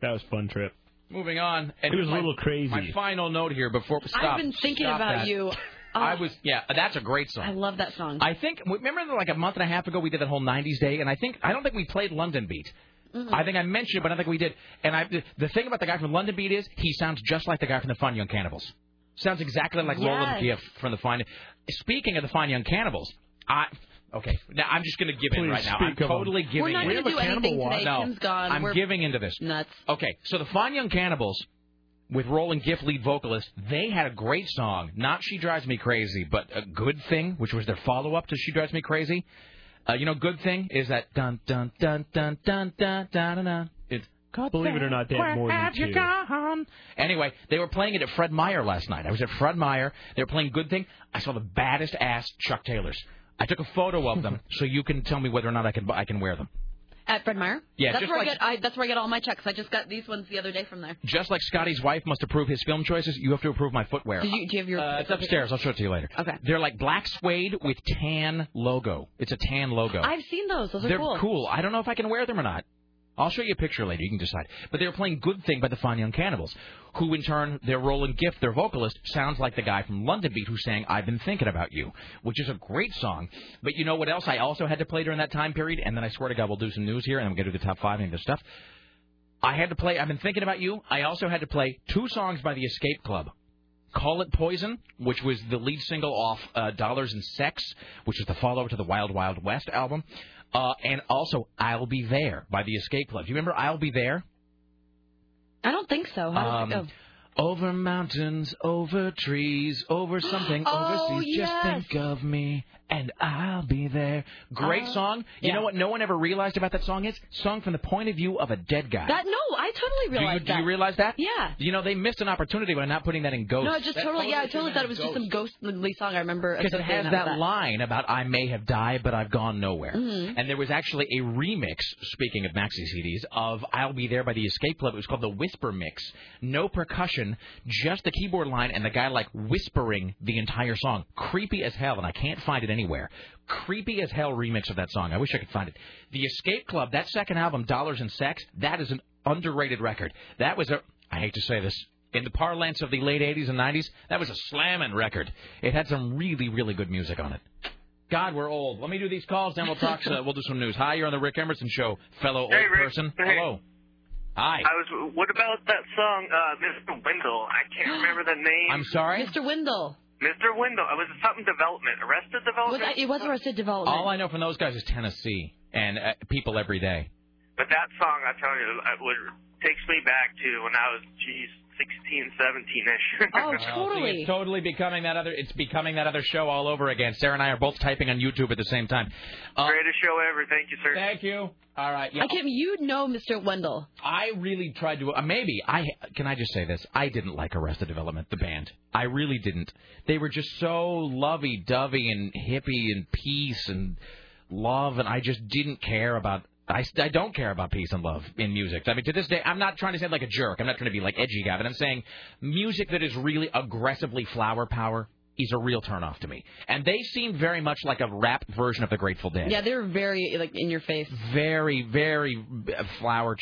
that was a fun trip. Moving on. And it was a little crazy. My final note here before we stop. I've been thinking about you. That's a great song. I love that song. I think, remember a month and a half ago we did that whole 90s day, and I don't think we played London Beat. Mm-hmm. I think I mentioned it, but I don't think we did. And the thing about the guy from London Beat is he sounds just like the guy from the Fine Young Cannibals. Sounds exactly like Roland Giff from the Fine. Speaking of the Fine Young Cannibals, okay, now I'm just going to give in right now. I'm totally giving in. We're not going to do anything today. Tim's gone. I'm giving into this. Nuts. Okay, so the Fine Young Cannibals, with Roland Giff, lead vocalist, they had a great song. Not She Drives Me Crazy, but A Good Thing, which was their follow-up to She Drives Me Crazy. Good Thing is that dun dun dun dun dun dun dun dun. It's Believe it or not, they had more than two. Anyway, they were playing it at Fred Meyer last night. I was at Fred Meyer. They were playing Good Thing. I saw the baddest ass Chuck Taylors. I took a photo of them, so you can tell me whether or not I can wear them. At Fred Meyer? Yeah, that's where that's where I get all my checks. I just got these ones the other day from there. Just like Scotty's wife must approve his film choices, you have to approve my footwear. Do you have your? It's upstairs. I'll show it to you later. Okay. They're black suede with tan logo. It's a tan logo. I've seen those. Those are cool. They're cool. I don't know if I can wear them or not. I'll show you a picture later. You can decide. But they were playing Good Thing by the Fine Young Cannibals, who in turn, their Roland Giff, their vocalist, sounds like the guy from London Beat who sang I've Been Thinking About You, which is a great song. But you know what else I also had to play during that time period? And then I swear to God, we'll do some news here, and I'm going to do the top five and this stuff. I had to play I've Been Thinking About You. I also had to play two songs by The Escape Club. Call It Poison, which was the lead single off Dollars and Sex, which is the follow-up to the Wild Wild West album. And also, I'll Be There by The Escape Club. Do you remember I'll Be There? I don't think so. How does it go? Over mountains, over trees, over something, overseas. Yes. Just think of me, and I'll be there. Great song. You know what no one ever realized about that song is? Sung from the point of view of a dead guy. That, no, I totally realized that. Do you realize that? Yeah. You know, they missed an opportunity by not putting that in Ghost. No, I just totally thought it was just some ghostly song. I remember. Because it has that line about, I may have died, but I've gone nowhere. Mm-hmm. And there was actually a remix, speaking of maxi CDs, of I'll Be There by the Escape Club. It was called the Whisper Mix. No percussion, just the keyboard line, and the guy, like, whispering the entire song. Creepy as hell, and I can't find it anywhere. Creepy as hell remix of that song. I wish I could find it. The Escape Club, that second album, Dollars and Sex, that is an underrated record. That was a, I hate to say this, in the parlance of the late 80s and 90s, that was a slamming record. It had some really, really good music on it. God, we're old. Let me do these calls, then we'll talk, we'll do some news. Hi, you're on the Rick Emerson Show, fellow old person. Hey. Hello. Hi. What about that song, Mr. Wendell? I can't remember the name. I'm sorry? Mr. Wendell. Mr. Wendell. It was something development. Arrested Development? It was Arrested Development. All I know from those guys is Tennessee and People Every Day. But that song, I tell you, takes me back to when I was, 16, 17-ish. Oh, totally. See, it's totally becoming that other. It's becoming that other show all over again. Sarah and I are both typing on YouTube at the same time. Greatest show ever. Thank you, sir. Thank you. All right. Yeah. You know Mr. Wendell. I really tried to. Can I just say this? I didn't like Arrested Development, the band. I really didn't. They were just so lovey-dovey and hippie and peace and love, and I just didn't care about. I don't care about peace and love in music. I mean, to this day, I'm not trying to sound like a jerk. I'm not trying to be like edgy guy, but I'm saying music that is really aggressively flower power is a real turnoff to me. And they seem very much like a rap version of the Grateful Dead. Yeah, they're very, like, in your face. Very, very flower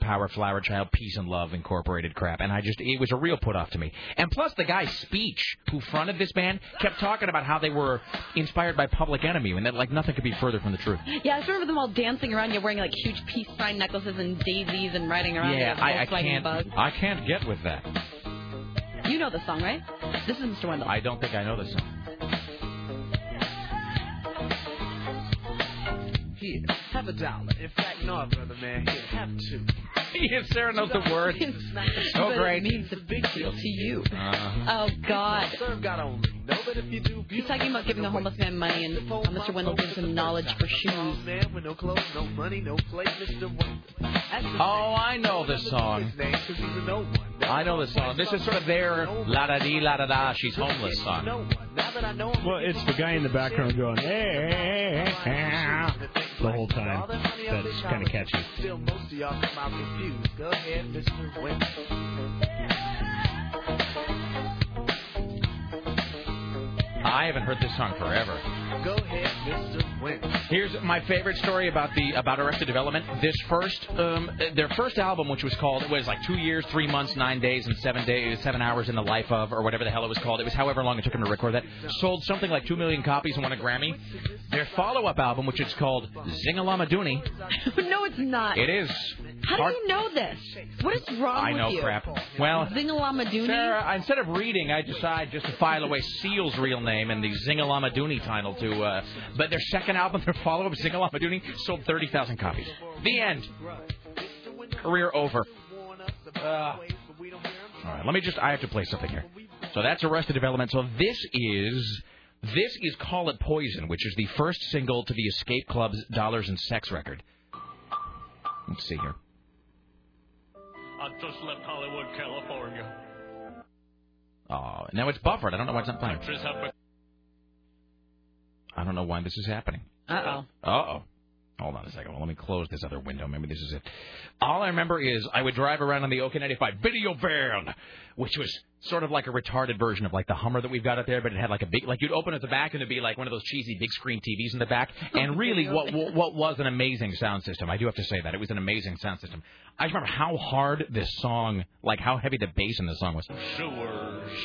power, flower child, peace and love incorporated crap. And it was a real put-off to me. And plus the guy's speech, who fronted this band, kept talking about how they were inspired by Public Enemy, and that, like, nothing could be further from the truth. Yeah, I just remember them all dancing around you, wearing, like, huge peace sign necklaces and daisies and riding around. Yeah, I can't get with that. You know the song, right? This is Mr. Wendell. I don't think I know the song. Here, have $1. In fact, no, brother man. Here, have 2. Yes, Sarah knows the words. So great. It means a big deal to you. Oh, God. He's talking about giving a homeless man money, and Mr. Wendell gives him knowledge for shoes. Oh, I know this song. This is sort of their la-da-dee, la-da-da, she's homeless song. Well, it's the guy in the background going, hey, the whole time. That's kind of catchy. Go ahead, Mr. Wendell. I haven't heard this song forever. Go ahead, Mr. Wendell. Here's my favorite story about Arrested Development. This their first album, which was called, it was like 2 years, 3 months, 9 days, and 7 days, 7 hours in the life of, or whatever the hell it was called. It was however long it took him to record that. Sold something like 2 million copies and won a Grammy. Their follow-up album, which is called Zing-a-Lama-Dooney. No, it's not. It is. How do you know this? What is wrong with you? I know crap. Well, Zing-a-Lama-Dooney? Sarah, instead of reading, I decide just to file away Seal's real name and the Zing-a-Lama-Dooney title too. But their second album, their follow-up, Zing-a-Lama-Dooney, sold 30,000 copies. The end. Career over. All right, I have to play something here. So that's Arrested Development. So this is Call It Poison, which is the first single to the Escape Club's Dollars and Sex record. Let's see here. I just left Hollywood, California. Oh, now it's buffered. I don't know why it's not playing. I don't know why this is happening. Hold on a second. Well, let me close this other window. Maybe this is it. All I remember is I would drive around on the Oak 95 video van, which was sort of like a retarded version of, like, the Hummer that we've got up there, but it had like a big, like, you'd open at the back and it'd be like one of those cheesy big screen TVs in the back. And really, what was an amazing sound system. I do have to say that. It was an amazing sound system. I remember how hard this song, like how heavy the bass in the song was. Sewers.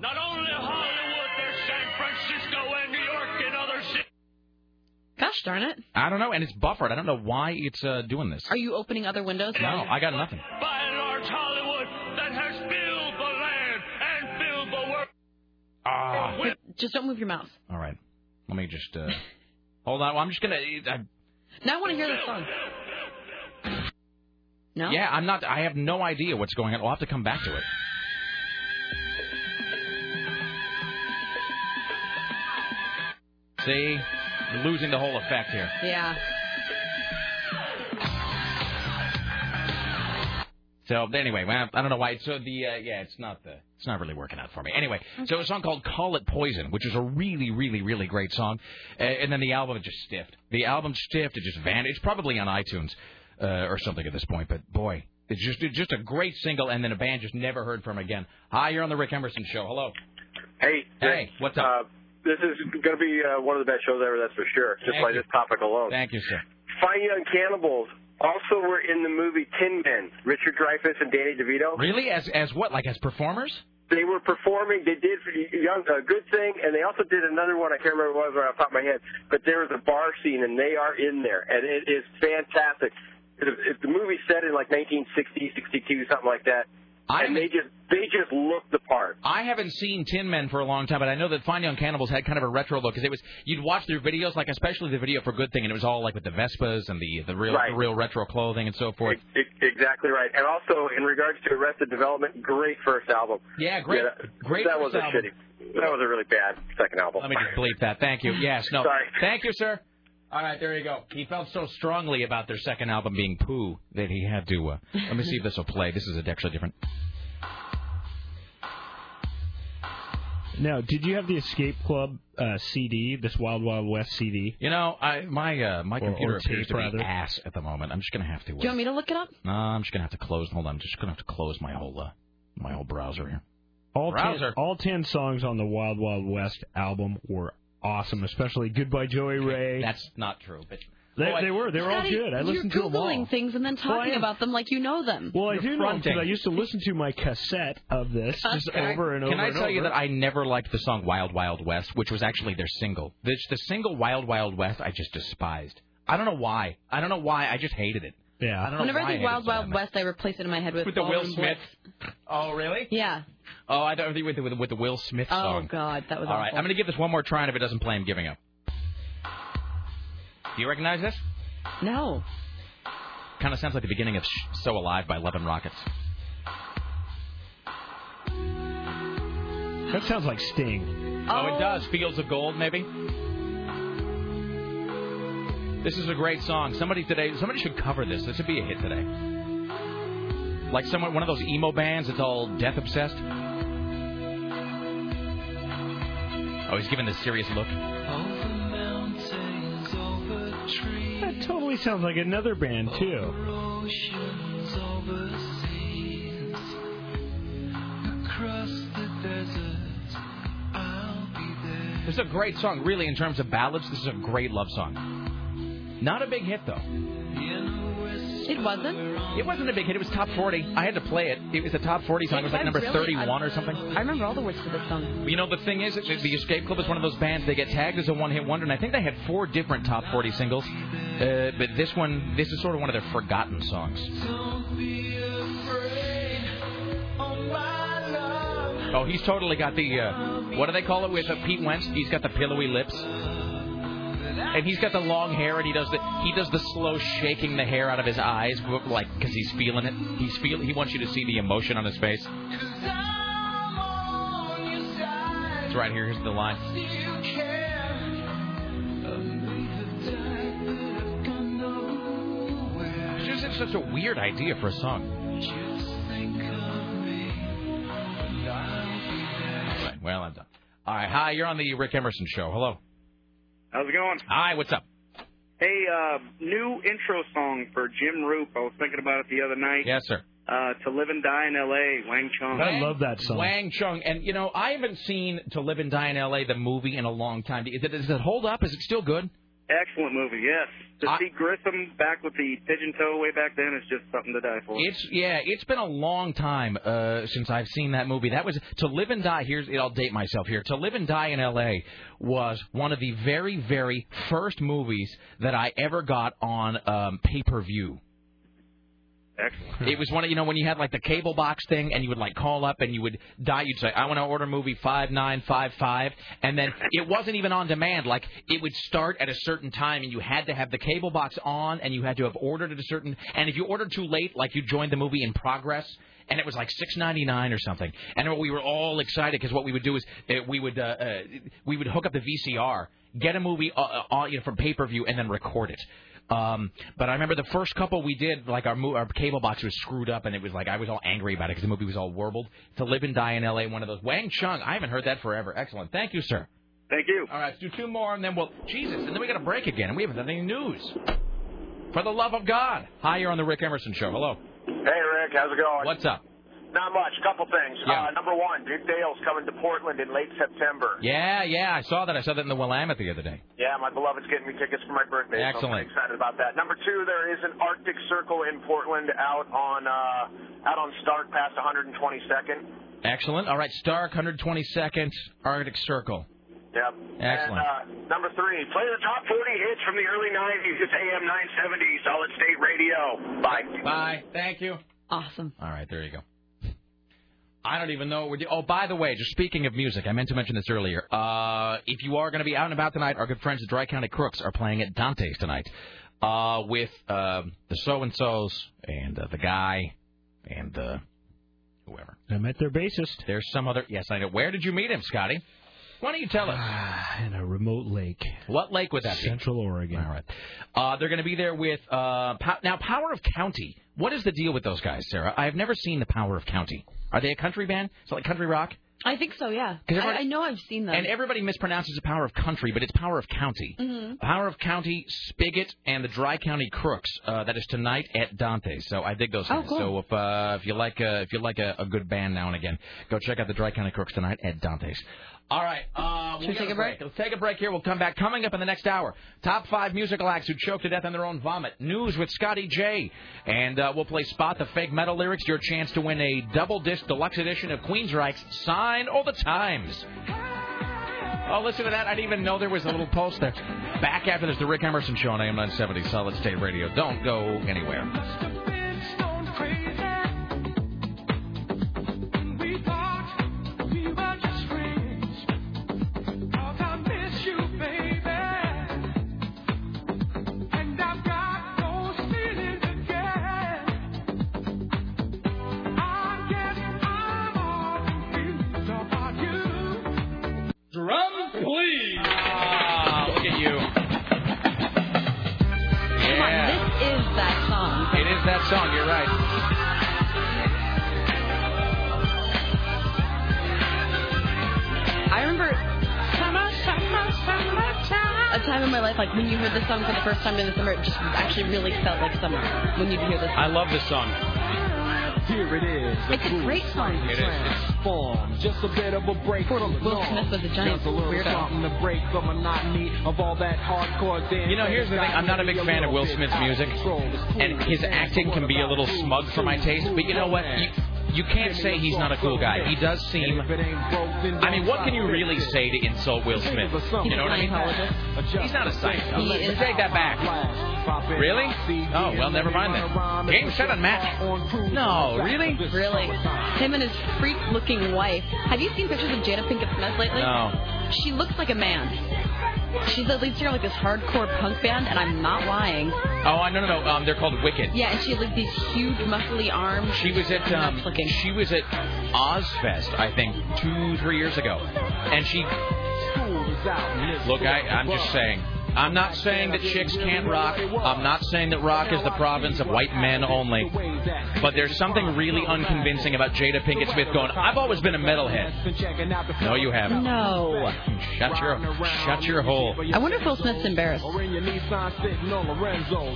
Not only Hollywood, there's San Francisco and New York and other cities. Gosh darn it. I don't know, and it's buffered. I don't know why it's doing this. Are you opening other windows? No, I got nothing. By and large, Hollywood that has filled the land and filled the world. Just don't move your mouth. All right. Let me just... hold on. Well, I'm just going to... Now I want to hear this song. No? Yeah, I'm not... I have no idea what's going on. We'll have to come back to it. See? Losing the whole effect here. Yeah. So anyway, I don't know why. So it's not really working out for me. Anyway, so a song called "Call It Poison," which is a really, really, really great song, and then the album just stiffed. The album stiffed. It just vanished. It's probably on iTunes or something at this point. But boy, it's just a great single, and then a band just never heard from again. Hi, you're on the Rick Emerson Show. Hello. Hey, what's up? This is going to be one of the best shows ever. That's for sure. Just by this topic alone. Thank you, sir. Fine Young Cannibals. Also, we're in the movie Tin Men, Richard Dreyfuss and Danny DeVito. Really? As what? Like as performers? They were performing. They did a good thing, and they also did another one. I can't remember what it was right off the top of my head, but there was a bar scene, and they are in there, and it is fantastic. The movie's set in like 1960, 62, something like that, and they just looked the part. I haven't seen Tin Men for a long time, but I know that Fine Young Cannibals had kind of a retro look because it was you'd watch their videos, like especially the video for Good Thing, and it was all like with the Vespas and the real retro clothing and so forth. Exactly right. And also in regards to Arrested Development, great first album. Yeah, great. Yeah, great. That was a shitty. That was a really bad second album. Let me just bleep that. Thank you. Yes. No. Sorry. Thank you, sir. All right, there you go. He felt so strongly about their second album being poo that he had to... let me see if this will play. This is actually different. Now, did you have the Escape Club CD, this Wild Wild West CD? You know, my computer appears to be ass at the moment. I'm just going to have to... Do you want me to look it up? No, I'm just going to have to close... Hold on, I'm just going to have to close my whole browser here. All 10 songs on the Wild Wild West album were awesome, especially Goodbye Joey Ray. That's not true, but... They were. They were all good. I listened to them all. You're Googling things and then talking about them like you know them. Well, I do know them because I used to listen to my cassette of this just over and over and over. Can I tell you that I never liked the song Wild Wild West, which was actually their single. The single Wild Wild West I just despised. I don't know why. I just hated it. Yeah. I don't know whenever I think Wild Wild West, I replace it in my head with the Will Smith. Oh, really? Yeah. Oh, I don't think with the Will Smith song. Oh, God. That was awful. All right. I'm going to give this one more try, and if it doesn't play, I'm giving up. Do you recognize this? No. Kind of sounds like the beginning of So Alive by 11 Rockets. That sounds like Sting. Oh, it does. Fields of Gold, maybe? This is a great song. Somebody should cover this. This would be a hit today. Like one of those emo bands that's all death-obsessed. Oh, he's giving this serious look. That totally sounds like another band, too. This is a great song, really, in terms of ballads. This is a great love song. Not a big hit, though. It wasn't? It wasn't a big hit. It was top 40. I had to play it. It was a top 40 song. It was like number 31 or something. I remember all the words to this song. You know, the thing is, the Escape Club is one of those bands. They get tagged as a one-hit wonder, and I think they had 4 different top 40 singles. But this is sort of one of their forgotten songs. Oh, he's totally got the, what do they call it with Pete Wentz? He's got the pillowy lips. And he's got the long hair, and he does the slow shaking the hair out of his eyes, like because he's feeling it. He wants you to see the emotion on his face. It's right here. Here's the line. It's just such a weird idea for a song. Right, well, I'm done. All right, hi. You're on the Rick Emerson Show. Hello. How's it going? Hi, what's up? Hey, new intro song for Jim Roop. I was thinking about it the other night. Yes, sir. To Live and Die in L.A., Wang Chung. I love that song. Wang Chung. And, you know, I haven't seen To Live and Die in L.A., the movie, in a long time. Does it hold up? Is it still good? Excellent movie, yes. To see Grissom back with the pigeon toe way back then is just something to die for. It's been a long time since I've seen that movie. That was To Live and Die. I'll date myself here. To Live and Die in L.A. was one of the very, very first movies that I ever got on pay-per-view. Excellent. It was one of, you know, when you had like the cable box thing and you would like call up and you would die. You'd say, I want to order movie 5955. And then it wasn't even on demand. Like it would start at a certain time and you had to have the cable box on and you had to have ordered at a certain. And if you ordered too late, like you joined the movie in progress. And it was like $6.99 or something. And we were all excited because what we would do is we would hook up the VCR, get a movie from pay-per-view and then record it. But I remember the first couple we did, like our cable box was screwed up, and it was like I was all angry about it because the movie was all warbled. To Live and Die in L.A., one of those. Wang Chung, I haven't heard that forever. Excellent. Thank you, sir. Thank you. All right, let's do two more, and then we'll... Jesus, and then we got a break again, and we haven't done any news. For the love of God. Hi, you're on the Rick Emerson Show. Hello. Hey, Rick. How's it going? What's up? Not much. A couple things. Yeah. Number one, Dick Dale's coming to Portland in late September. Yeah. I saw that. I saw that in the Willamette the other day. Yeah, my beloved's getting me tickets for my birthday. Excellent. So I'm excited about that. Number two, there is an Arctic Circle in Portland out on Stark past 122nd. Excellent. All right, Stark, 122nd, Arctic Circle. Yep. Excellent. And number three, play the top 40 hits from the early 90s. It's AM 970, Solid State Radio. Bye. Bye. Thank you. Awesome. All right, there you go. I don't even know what we're doing. Oh, by the way, just speaking of music, I meant to mention this earlier. If you are going to be out and about tonight, our good friends at Dry County Crooks are playing at Dante's tonight with the so-and-sos and the guy and whoever. I met their bassist. There's some other... Yes, I know. Where did you meet him, Scotty? Why don't you tell us? In a remote lake. What lake would that be? Central Oregon. All right. They're going to be there with... now, Power of County. What is the deal with those guys, Sarah? I've never seen the Power of County. Are they a country band? Is it like country rock? I think so, yeah. I know I've seen them. And everybody mispronounces the Power of Country, but it's Power of County. Mm-hmm. Power of County, Spigot, and the Dry County Crooks. That is tonight at Dante's. So I dig those things. Cool. So if you like a good band now and again, go check out the Dry County Crooks tonight at Dante's. All right. Should we take a break? Let's take a break here. We'll come back. Coming up in the next hour, top 5 musical acts who choked to death on their own vomit. News with Scotty J. And we'll play Spot the Fake Metal Lyrics. Your chance to win a double-disc deluxe edition of Queensryche's Sign of the Times. Oh, listen to that. I didn't even know there was a little post there. Back after this, the Rick Emerson Show on AM 970 Solid State Radio. Don't go anywhere. Please. Ah, look at you. Come on, this is that song. It is that song, you're right. I remember a time in my life, like when you heard this song for the first time in the summer, it just actually really felt like summer when you'd hear this song. I love this song. Here it is. It's a great song. It is. It's form. Just a bit of a break from the norm. Just a little something to break the monotony of all that hardcore dance. You know, here's the thing. I'm not a big fan of Will Smith's music, and his acting can be a little smug for my taste. But you know what? You can't say he's not a cool guy. He does seem... I mean, what can you really say to insult Will Smith? You know what I mean? He's not a psychologist. Take that back. Really? Oh, well, never mind then. Game, set, and match. No, really? Really. Him and his freak-looking wife. Have you seen pictures of Jada Pinkett Smith lately? No. She looks like a man. She's the lead singer of like this hardcore punk band, and I'm not lying. Oh, no. They're called Wicked. Yeah, and she had like these huge, muscly arms. She was at Ozfest, I think, 2-3 years ago, and she... Look, I'm just saying... I'm not saying that chicks can't rock. I'm not saying that rock is the province of white men only. But there's something really unconvincing about Jada Pinkett Smith going, I've always been a metalhead. No, you haven't. No. Shut your hole. I wonder if Will Smith's embarrassed.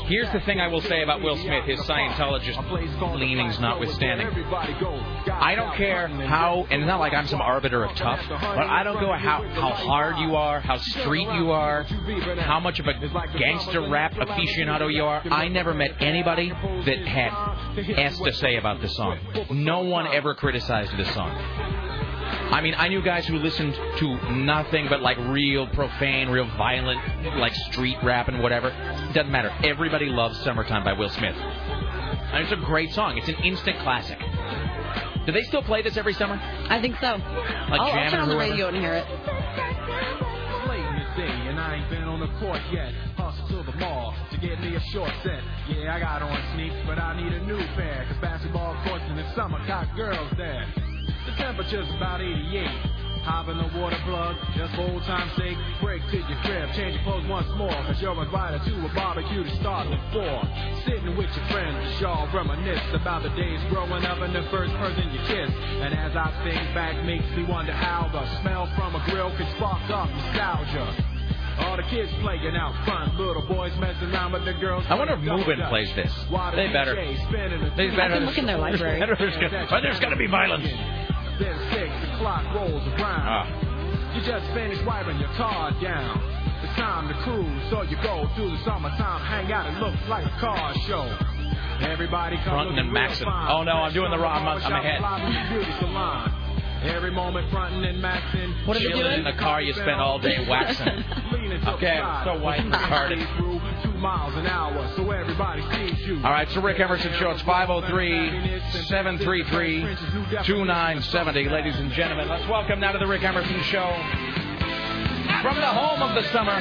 Here's the thing I will say about Will Smith, his Scientologist leanings notwithstanding. I don't care how, and it's not like I'm some arbiter of tough, but I don't care how hard you are, how street you are, how much of a gangster rap aficionado you are. I never met anybody that had S to say about this song. No one ever criticized this song. I mean, I knew guys who listened to nothing but, like, real profane, real violent, like, street rap and whatever. Doesn't matter. Everybody loves Summertime by Will Smith. And it's a great song. It's an instant classic. Do they still play this every summer? I think so. Like I'll turn on the radio and hear it. And I ain't been on the court yet. Hustle to the mall to get me a short set. Yeah, I got on sneaks, but I need a new pair. Cause basketball courts in the summer got girls there. The temperature's about 88. hop in the water plug, just for old time's sake. Break to your crib, change your clothes once more, cause you're invited to a barbecue to start with four. Sitting with your friends, y'all reminisce about the days growing up and the first person you kissed. And as I think back, makes me wonder how the smell from a grill could spark up nostalgia. All the kids playing out front, little boys messing around with the girls. I wonder if Move-In plays this. They better. They better look in their library. There's got to be violence. Then 6 o'clock rolls around. You just finished wiping your car down. It's time to cruise, so you go through the summertime, hang out, and look like a car show. Everybody comes. Frontin' and maxin'. Oh no, I'm doing the wrong. I'm ahead. Every moment frontin' and maxin'. What are you doing? In the car you spent all day waxing. Okay, I'm so white and retarded. 2 miles an hour, so everybody sees you. All right, so Rick Emerson Show. It's 503-733-2970. Ladies and gentlemen, let's welcome now to the Rick Emerson Show. From the home of the summer,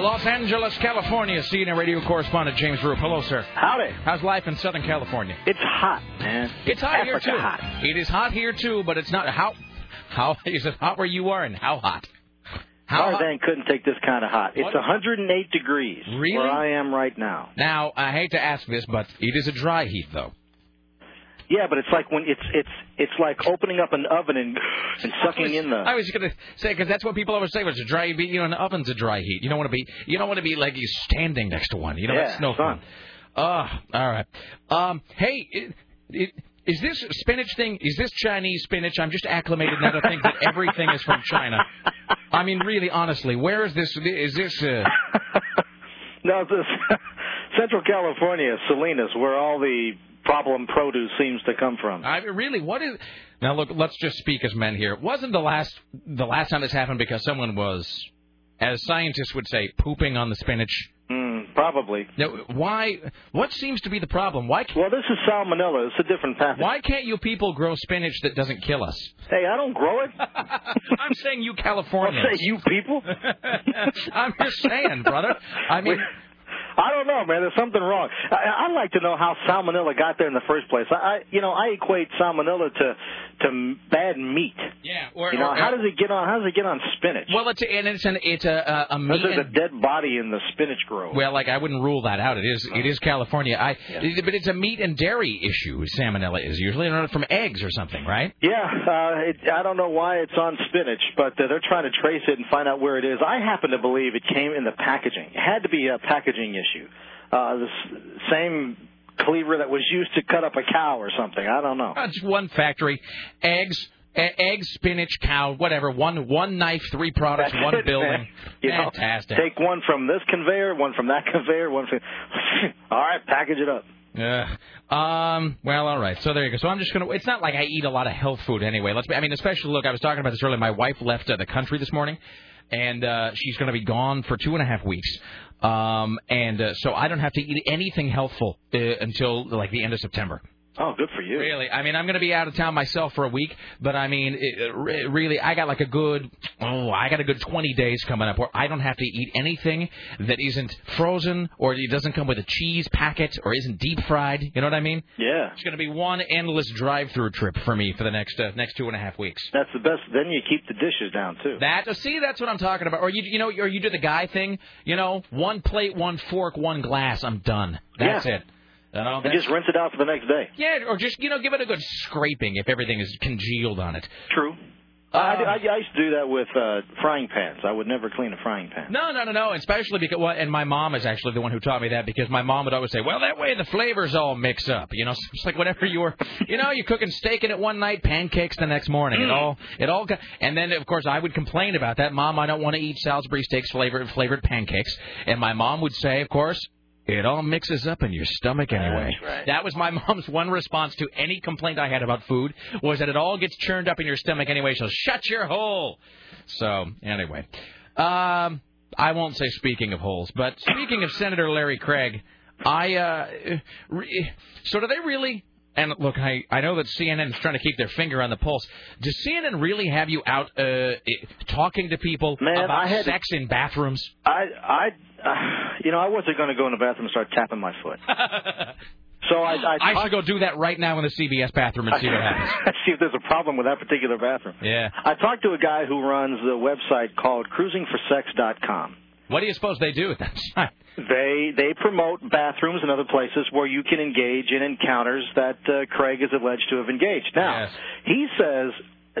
Los Angeles, California, CNN Radio correspondent James Roop. Hello, sir. Howdy. How's life in Southern California? It's hot, man. It's hot Africa here, too. Hot. It is hot here, too, but it's not how is it hot where you are and how hot? Tarzan couldn't take this kind of hot. It's what? 108 degrees really? Where I am right now. Now, I hate to ask this, but it is a dry heat, though. Yeah, but it's like when it's like opening up an oven and sucking in the. I was going to say because that's what people always say. It's a dry heat. You know, an oven's a dry heat. You don't want to be like you're standing next to one. You know, that's no fun. All right. Hey. Is this spinach thing, is this Chinese spinach? I'm just acclimated now to think that everything is from China. I mean, really, honestly, where is this? Is this... No, this Central California, Salinas, where all the problem produce seems to come from. I mean, really, what is... Now, look, let's just speak as men here. Wasn't the last time this happened because someone was, as scientists would say, pooping on the spinach? Probably. Now, why? What seems to be the problem? Why? Well, this is salmonella. It's a different pathogen. Why can't you people grow spinach that doesn't kill us? Hey, I don't grow it. I'm saying you Californians. I'm saying you people. I'm just saying, brother. I mean... I don't know, man. There's something wrong. I'd like to know how salmonella got there in the first place. I equate salmonella to bad meat. Yeah. How does it get on? How does it get on spinach? Well, it's a meat. There's a dead body in the spinach grove. Well, like I wouldn't rule that out. It is California. But it's a meat and dairy issue. Salmonella is usually from eggs or something, right? Yeah. I don't know why it's on spinach, but they're trying to trace it and find out where it is. I happen to believe it came in the packaging. It had to be a packaging issue. The same cleaver that was used to cut up a cow or something. I don't know. It's one factory. Eggs, spinach, cow, whatever. One knife, three products, that's one it, building. Fantastic. Take one from this conveyor, one from that conveyor, one from... All right, package it up. Yeah. Well, all right. So there you go. So I'm just going to... It's not like I eat a lot of health food anyway. Especially, look, I was talking about this earlier. My wife left the country this morning, and she's going to be gone for 2.5 weeks. So I don't have to eat anything healthful until like the end of September. Oh, good for you. Really. I mean, I'm going to be out of town myself for a week, but I mean, really, I got like a good 20 days coming up where I don't have to eat anything that isn't frozen or it doesn't come with a cheese packet or isn't deep fried. You know what I mean? Yeah. It's going to be one endless drive-through trip for me for the next 2.5 weeks. That's the best. Then you keep the dishes down, too. That's what I'm talking about. Or you do the guy thing, one plate, one fork, one glass. I'm done. That's it. And just rinse it out for the next day. Yeah, or just, give it a good scraping if everything is congealed on it. True. I used to do that with frying pans. I would never clean a frying pan. No. Especially because, and my mom is actually the one who taught me that because my mom would always say, well, that way the flavors all mix up. You know, so it's like whatever you're cooking steak in it one night, pancakes the next morning. It all. And then, of course, I would complain about that. Mom, I don't want to eat Salisbury steaks flavored pancakes. And my mom would say, of course, it all mixes up in your stomach anyway. That's right. That was my mom's one response to any complaint I had about food was that it all gets churned up in your stomach anyway, so shut your hole. So, anyway. I won't say speaking of holes, but speaking of Senator Larry Craig, so do they really... And look, I know that CNN is trying to keep their finger on the pulse. Does CNN really have you out talking to people about sex in bathrooms? I wasn't going to go in the bathroom and start tapping my foot. So So I should go do that right now in the CBS bathroom and see what happens. See if there's a problem with that particular bathroom. Yeah. I talked to a guy who runs the website called cruisingforsex.com. What do you suppose they do at that site? They promote bathrooms and other places where you can engage in encounters that Craig is alleged to have engaged. Now, yes. He says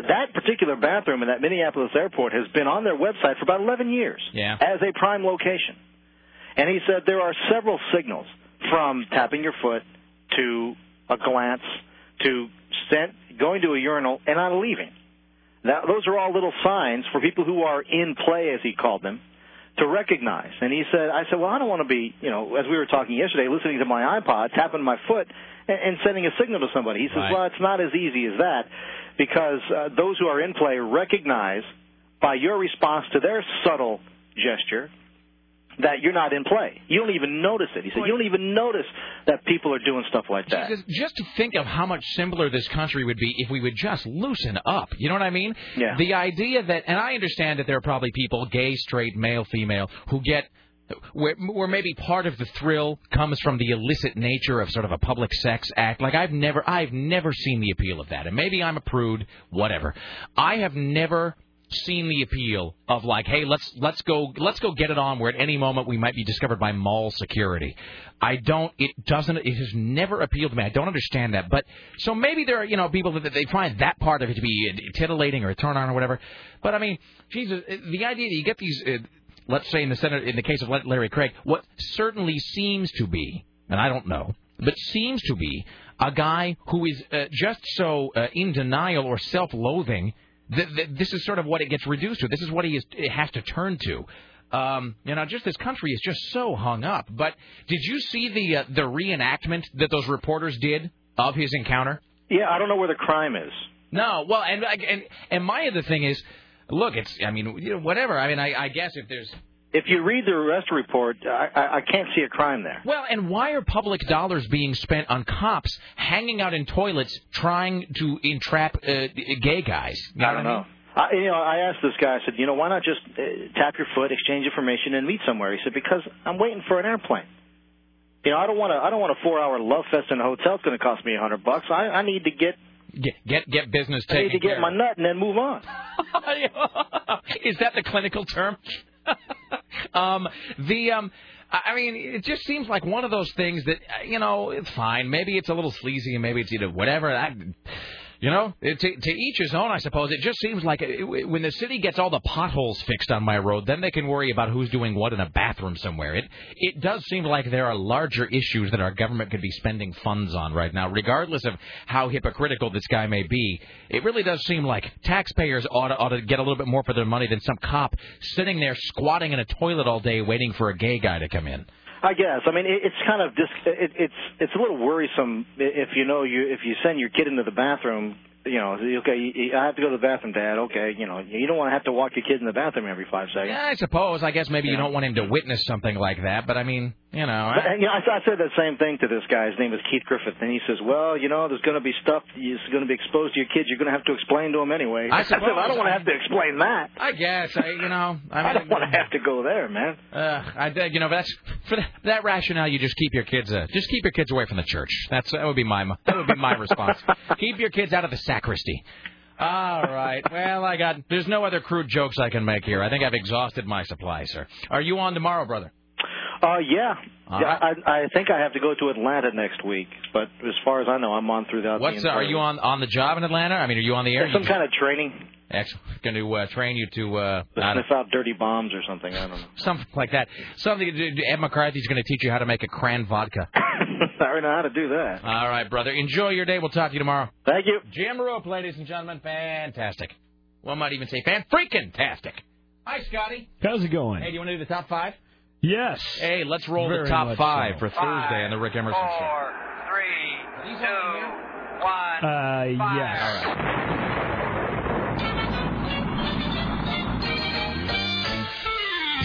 that particular bathroom in that Minneapolis airport has been on their website for about 11 years as a prime location. And he said there are several signals, from tapping your foot to a glance to going to a urinal and not leaving. That, those are all little signs for people who are in play, as he called them, to recognize. And he said, I said, well, I don't want to be, you know, as we were talking yesterday, listening to my iPod, tapping my foot, and sending a signal to somebody. He says, well, it's not as easy as that, because those who are in play recognize by your response to their subtle gesture that you're not in play. You don't even notice it. He said, you don't even notice that people are doing stuff like that. Just to think of how much simpler this country would be if we would just loosen up. You know what I mean? Yeah. The idea that, and I understand that there are probably people, gay, straight, male, female, who get, where maybe part of the thrill comes from the illicit nature of sort of a public sex act. Like, I've never seen the appeal of that. And maybe I'm a prude, whatever. I have never seen the appeal of, like, hey, let's go get it on where at any moment we might be discovered by mall security. It has never appealed to me. I don't understand that. But so maybe there are, you know, people that they find that part of it to be titillating or a turn on or whatever. But I mean, Jesus, the idea that you get these let's say in the case of Larry Craig, what certainly seems to be, and I don't know, but seems to be a guy who is just so in denial or self-loathing. This is sort of what it gets reduced to. This is what it has to turn to. You know, just this country is just so hung up. But did you see the reenactment that those reporters did of his encounter? Yeah, I don't know where the crime is. No, well, and my other thing is, look, it's, I mean, you know, whatever. I mean, I guess if there's... If you read the arrest report, I can't see a crime there. Well, and why are public dollars being spent on cops hanging out in toilets trying to entrap gay guys? You know I don't know. I asked this guy, I said, you know, why not just tap your foot, exchange information, and meet somewhere? He said, because I'm waiting for an airplane. You know, I don't want a 4-hour love fest in a hotel. It's going to cost me $100. I need to get business taken care of. I need to get my nut and then move on. Is that the clinical term? I mean, it just seems like one of those things that, you know, it's fine. Maybe it's a little sleazy and maybe it's either whatever. You know, to each his own, I suppose. It just seems like when the city gets all the potholes fixed on my road, then they can worry about who's doing what in a bathroom somewhere. It does seem like there are larger issues that our government could be spending funds on right now, regardless of how hypocritical this guy may be. It really does seem like taxpayers ought to get a little bit more for their money than some cop sitting there squatting in a toilet all day waiting for a gay guy to come in. I guess. I mean, it's kind of it's a little worrisome if you send your kid into the bathroom. You know, okay, I have to go to the bathroom, Dad. Okay, you know, you don't want to have to walk your kid in the bathroom every 5 seconds. Yeah, I suppose. I guess maybe you don't want him to witness something like that. But I mean, you know, I said that same thing to this guy. His name is Keith Griffith, and he says, "Well, you know, there's going to be stuff that's going to be exposed to your kids. You're going to have to explain to them anyway." I said, "I don't want to have to explain that." I guess. I don't want to have to go there, man. That's for that rationale. You just keep your kids. Just keep your kids away from the church. That would be my response. Keep your kids out of the sacristy. All right. Well, there's no other crude jokes I can make here. I think I've exhausted my supply, sir. Are you on tomorrow, brother? Yeah. Right. I think I have to go to Atlanta next week, but as far as I know, I'm on throughout the entire... Are you on the job in Atlanta? I mean, are you on the air? Some kind of training. Excellent. Going to train you to... sniff out dirty bombs or something. I don't know. Something like that. Ed McCarthy's going to teach you how to make a cran vodka. I already know how to do that. All right, brother. Enjoy your day. We'll talk to you tomorrow. Thank you. Jim Roop, ladies and gentlemen. Fantastic. One might even say fan-freaking-tastic. Hi, Scotty. How's it going? Hey, do you want to do the top five? Yes. Hey, let's roll the top five for Thursday on the Rick Emerson Show. 4, 3, 2, 1. Five. Yes. All right.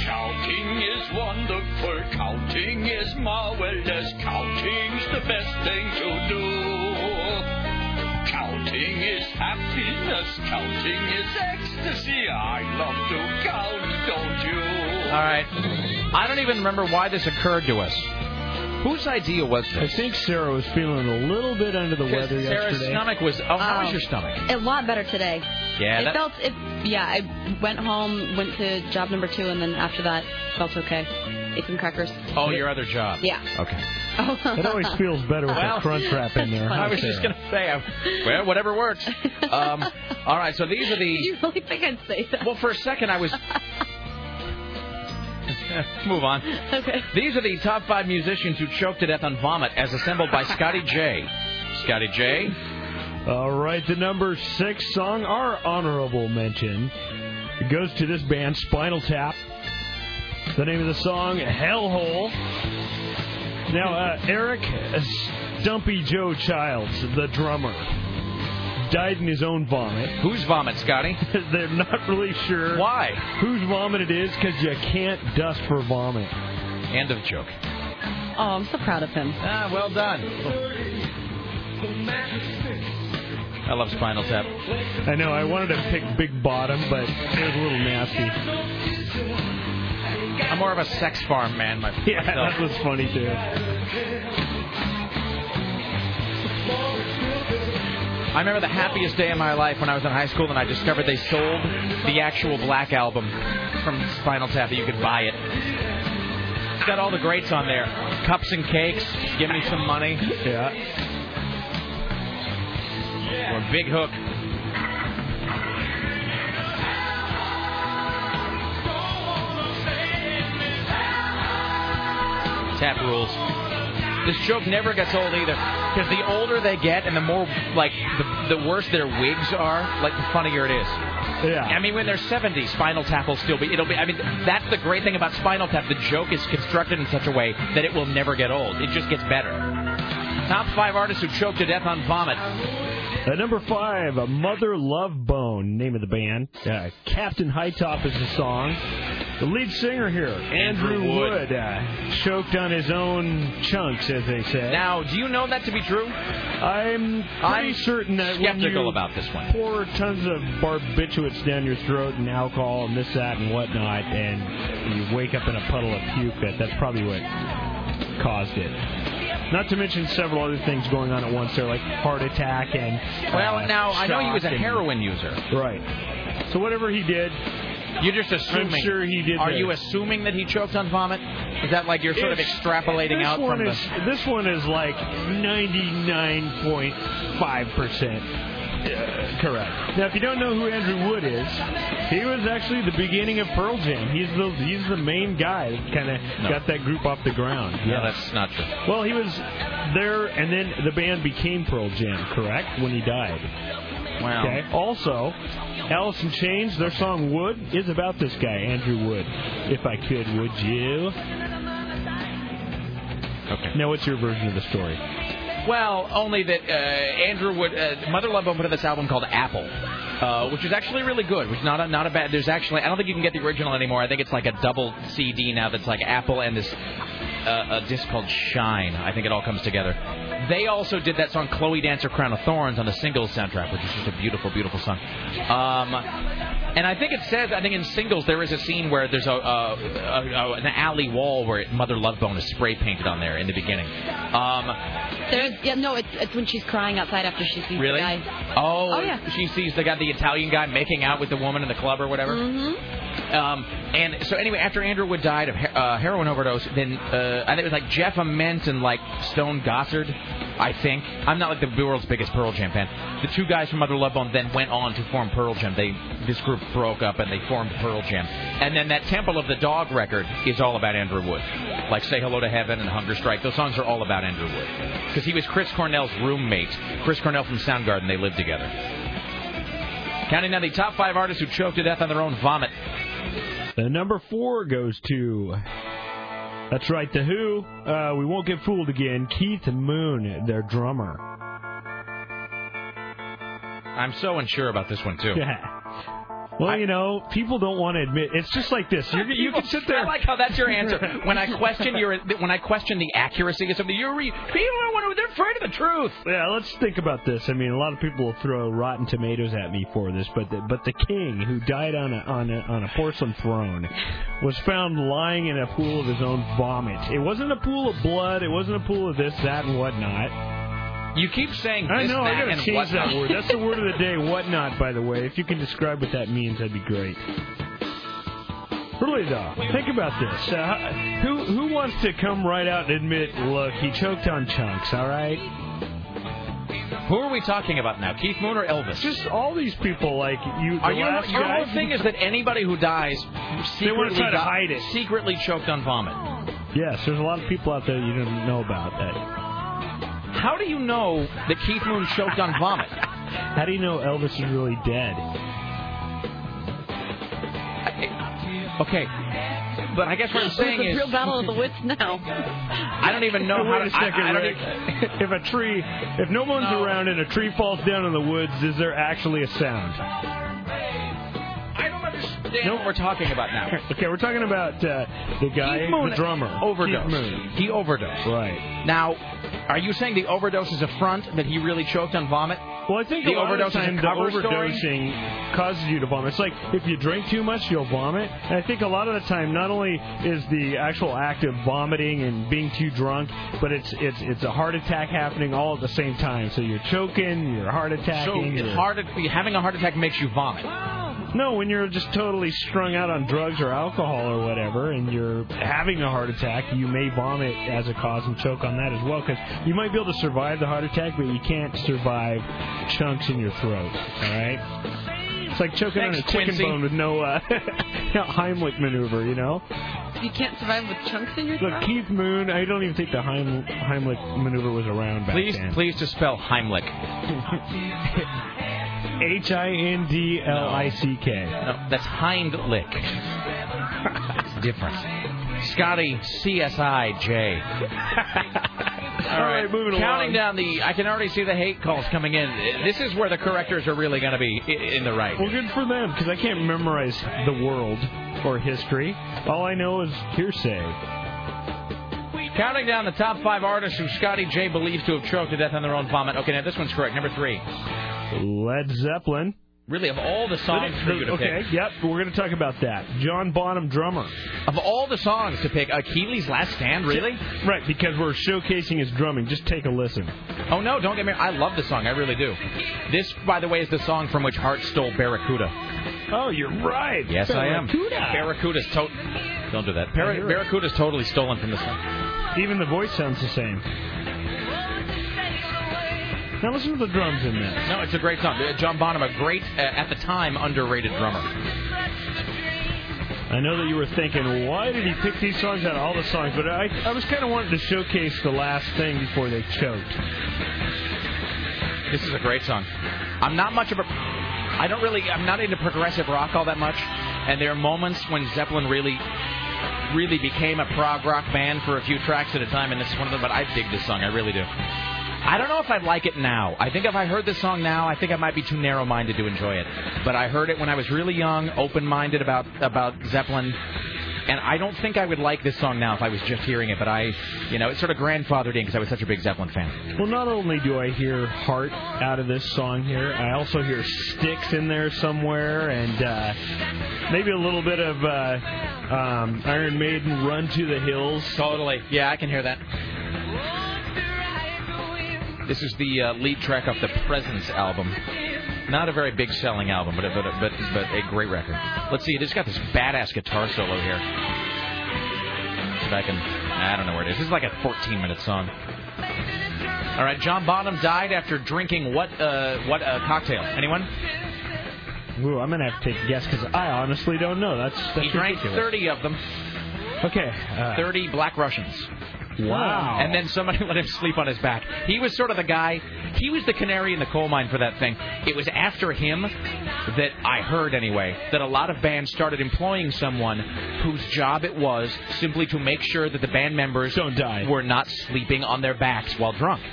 Counting is wonderful, counting is marvelous, counting's the best thing to do. Counting is happiness, counting is ecstasy, I love to count, don't you? All right. I don't even remember why this occurred to us. Whose idea was this? I think Sarah was feeling a little bit under the weather yesterday. Sarah's stomach was... Oh, how was your stomach? A lot better today. Yeah. I went home, went to job number 2, and then after that, felt okay. Ate some crackers. Oh, your other job. Yeah. Okay. It always feels better with a crunch wrap in there. I was just going to say, whatever works. All right, so these are the... You really think I'd say that? Well, for a second, I was... Move on. Okay. These are the top 5 musicians who choked to death on vomit as assembled by Scotty J. Scotty J. All right, the number 6 song, our honorable mention, goes to this band, Spinal Tap. The name of the song, Hellhole. Now, Eric Stumpy Joe Childs, the drummer, died in his own vomit. Whose vomit, Scotty? They're not really sure. Why? Whose vomit it is, because you can't dust for vomit. End of joke. Oh, I'm so proud of him. Ah, well done. I love Spinal Tap. I know, I wanted to pick Big Bottom, but it was a little nasty. I'm more of a Sex Farm man myself. Yeah, that was funny, too. I remember the happiest day of my life when I was in high school and I discovered they sold the actual Black album from Spinal Tap that you could buy it. It's got all the greats on there. Cups and Cakes, Give Me Some Money. Yeah. Or Big Hook. Tap rules. This joke never gets old either, because the older they get and the more, like, the worse their wigs are, like, the funnier it is. Yeah. I mean, when they're 70, Spinal Tap will still be, I mean, that's the great thing about Spinal Tap. The joke is constructed in such a way that it will never get old. It just gets better. Top 5 artists who choked to death on vomit. At number 5, Mother Love Bone, name of the band. Captain Hightop is the song. The lead singer here, Andrew Wood, choked on his own chunks, as they say. Now, do you know that to be true? I'm certain that skeptical about this one. Pour tons of barbiturates down your throat and alcohol and this, that, and whatnot, and you wake up in a puddle of puke, that's probably what caused it. Not to mention several other things going on at once there, like heart attack and I know he was a heroin user. Right. So whatever he did, you're just assuming. I'm sure he did. Are you assuming that he choked on vomit? Is that like you're sort of extrapolating out from this? This one is like 99.5%. Correct. Now, if you don't know who Andrew Wood is, he was actually the beginning of Pearl Jam. He's the main guy that kind of got that group off the ground. Yeah, that's not true. Well, he was there, and then the band became Pearl Jam, correct, when he died. Wow. Okay. Also, Alice in Chains, their song Wood, is about this guy, Andrew Wood. If I could, would you? Okay. Now, what's your version of the story? Well, only that Andrew Wood, Mother Love Bone put out this album called Apple, which is actually really good. Which is not a bad. There's actually, I don't think you can get the original anymore. I think it's like a double CD now that's like Apple and this a disc called Shine. I think it all comes together. They also did that song Chloe Dancer Crown of Thorns on the singles soundtrack, which is just a beautiful, beautiful song. And I think it says, I think in singles there is a scene where there's an alley wall where Mother Love Bone is spray painted on there in the beginning. It's when she's crying outside after she sees the guy. Oh, yeah. She sees the Italian guy making out with the woman in the club or whatever. Mm-hmm. And so anyway, after Andrew Wood died of heroin overdose, then I think it was like Jeff Ament and like Stone Gossard, I think. I'm not like the world's biggest Pearl Jam fan. The two guys from Mother Love Bone then went on to form Pearl Jam. This group broke up and they formed Pearl Jam. And then that Temple of the Dog record is all about Andrew Wood. Like Say Hello to Heaven and Hunger Strike. Those songs are all about Andrew Wood. Because he was Chris Cornell's roommate. Chris Cornell from Soundgarden. They lived together. Counting down the top 5 artists who choked to death on their own vomit. The number 4 goes to... That's right, The Who. We won't get fooled again. Keith Moon, their drummer. I'm so unsure about this one, too. Yeah. Well, you know, people don't want to admit. It's just like this. You can sit there. I like how that's your answer. When I question the accuracy of something, they're afraid of the truth. Yeah, let's think about this. I mean, a lot of people will throw Rotten Tomatoes at me for this, but the king who died on a porcelain throne was found lying in a pool of his own vomit. It wasn't a pool of blood. It wasn't a pool of this, that, and whatnot. You keep saying this, that, and whatnot. I know, I gotta change that word. That's the word of the day, whatnot, by the way. If you can describe what that means, that'd be great. Really, though, think about this. Who wants to come right out and admit, look, he choked on chunks, all right? Who are we talking about now, Keith Moon or Elvis? Just all these people, like you. Your whole thing is that anybody who dies secretly choked on vomit. Yes, there's a lot of people out there you don't know about that. How do you know that Keith Moon choked on vomit? How do you know Elvis is really dead? Okay, but I guess what I'm saying is... It's a real battle of the wits now. I don't even know how to... Wait a second, Rick. If no one's around and a tree falls down in the woods, is there actually a sound? I don't understand what we're talking about now. Okay, we're talking about the guy, the drummer. Overdosed. Keith Moon. He overdosed. Right. Now, are you saying the overdose is a front, that he really choked on vomit? Well, I think a lot of times the overdosing causes you to vomit. It's like if you drink too much, you'll vomit. And I think a lot of the time, not only is the actual act of vomiting and being too drunk, but it's a heart attack happening all at the same time. So you're choking, you're heart attacking. So having a heart attack makes you vomit. No, when you're just totally strung out on drugs or alcohol or whatever, and you're having a heart attack, you may vomit as a cause and choke on that as well, because you might be able to survive the heart attack, but you can't survive chunks in your throat, all right? It's like choking on a chicken bone with no Heimlich maneuver, you know? You can't survive with chunks in your throat? Look, Keith Moon, I don't even think the Heimlich maneuver was around back then. Please just spell Heimlich. Hindlick. No, that's Hindlick. It's different. Scotty, CSIJ. All right, moving along. Counting down I can already see the hate calls coming in. This is where the correctors are really going to be in the right. Well, good for them, because I can't memorize the world or history. All I know is hearsay. Counting down the top 5 artists who Scotty J believes to have choked to death on their own vomit. Okay, now this one's correct. Number 3. Led Zeppelin. Really, of all the songs for you to pick. Okay, yep, we're going to talk about that. John Bonham, drummer. Of all the songs to pick, Keely's Last Stand, really? Right, because we're showcasing his drumming. Just take a listen. Oh, no, don't get me wrong. I love the song. I really do. This, by the way, is the song from which Hart stole Barracuda. Oh, you're right. Yes, Barracuda. I am. Barracuda's Don't do that. Barracuda's totally stolen from the song. Even the voice sounds the same. Now listen to the drums in there. No, it's a great song. John Bonham, a great, at the time, underrated drummer. I know that you were thinking, why did he pick these songs out of all the songs? But I was kind of wanting to showcase the last thing before they choked. This is a great song. I'm not into progressive rock all that much. And there are moments when Zeppelin really became a prog rock band for a few tracks at a time. And this is one of them. But I dig this song. I really do. I don't know if I'd like it now. I think if I heard this song now, I think I might be too narrow-minded to enjoy it. But I heard it when I was really young, open-minded about Zeppelin. And I don't think I would like this song now if I was just hearing it. But it's sort of grandfathered in because I was such a big Zeppelin fan. Well, not only do I hear Heart out of this song here, I also hear Styx in there somewhere. And maybe a little bit of Iron Maiden, Run to the Hills. Totally. Yeah, I can hear that. This is the lead track off the Presence album. Not a very big selling album, but a great record. Let's see, it's got this badass guitar solo here. I don't know where it is. This is like a 14-minute song. All right, John Bonham died after drinking what cocktail? Anyone? Ooh, I'm gonna have to take a guess because I honestly don't know. That's he drank ridiculous. 30 of them. Okay, 30 Black Russians. Wow. And then somebody let him sleep on his back. He was sort of the guy. He was the canary in the coal mine for that thing. It was after him that I heard, anyway, that a lot of bands started employing someone whose job it was simply to make sure that the band members were not sleeping on their backs while drunk.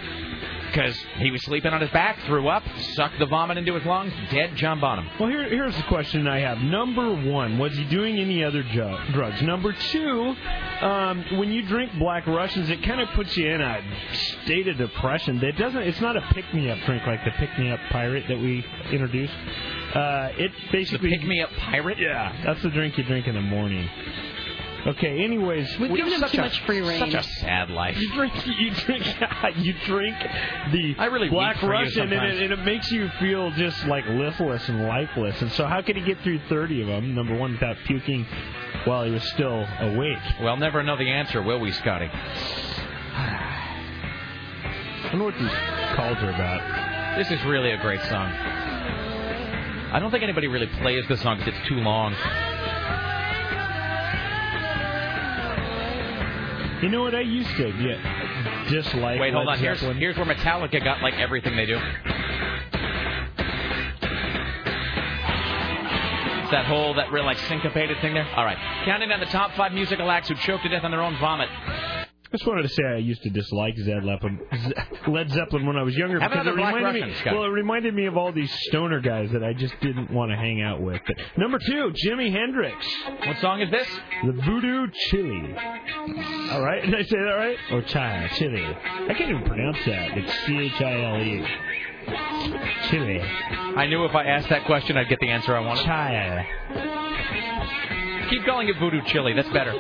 because he was sleeping on his back, threw up, sucked the vomit into his lungs, dead John Bonham. Well, here's the question I have. Number one, was he doing any other drugs? Number two, when you drink Black Russians, it kind of puts you in a state of depression. That doesn't. It's not a pick-me-up drink like the pick-me-up pirate that we introduced. It basically the pick-me-up pirate. Yeah, that's the drink you drink in the morning. Okay. Anyways, we've given him too much free reign. Such a sad life. You drink the Black Russian, and it makes you feel just like listless and lifeless. And so, how could he get through 30 of them? Number one, without puking while he was still awake. We'll never know the answer, will we, Scotty? I don't know what these calls are about. This is really a great song. I don't think anybody really plays this song because it's too long. You know what? I used to dislike. Wait, hold on. Here's where Metallica got like everything they do. It's that whole real like syncopated thing there. All right, counting down the top 5 musical acts who choked to death on their own vomit. I just wanted to say I used to dislike Led Zeppelin when I was younger because it reminded me of all these stoner guys that I just didn't want to hang out with. But number two, Jimi Hendrix. What song is this? The Voodoo Chili. All right, did I say that right? Or Chili. I can't even pronounce that. It's C-H-I-L-E. Chili. I knew if I asked that question, I'd get the answer I wanted. Keep calling it Voodoo Chili. That's better.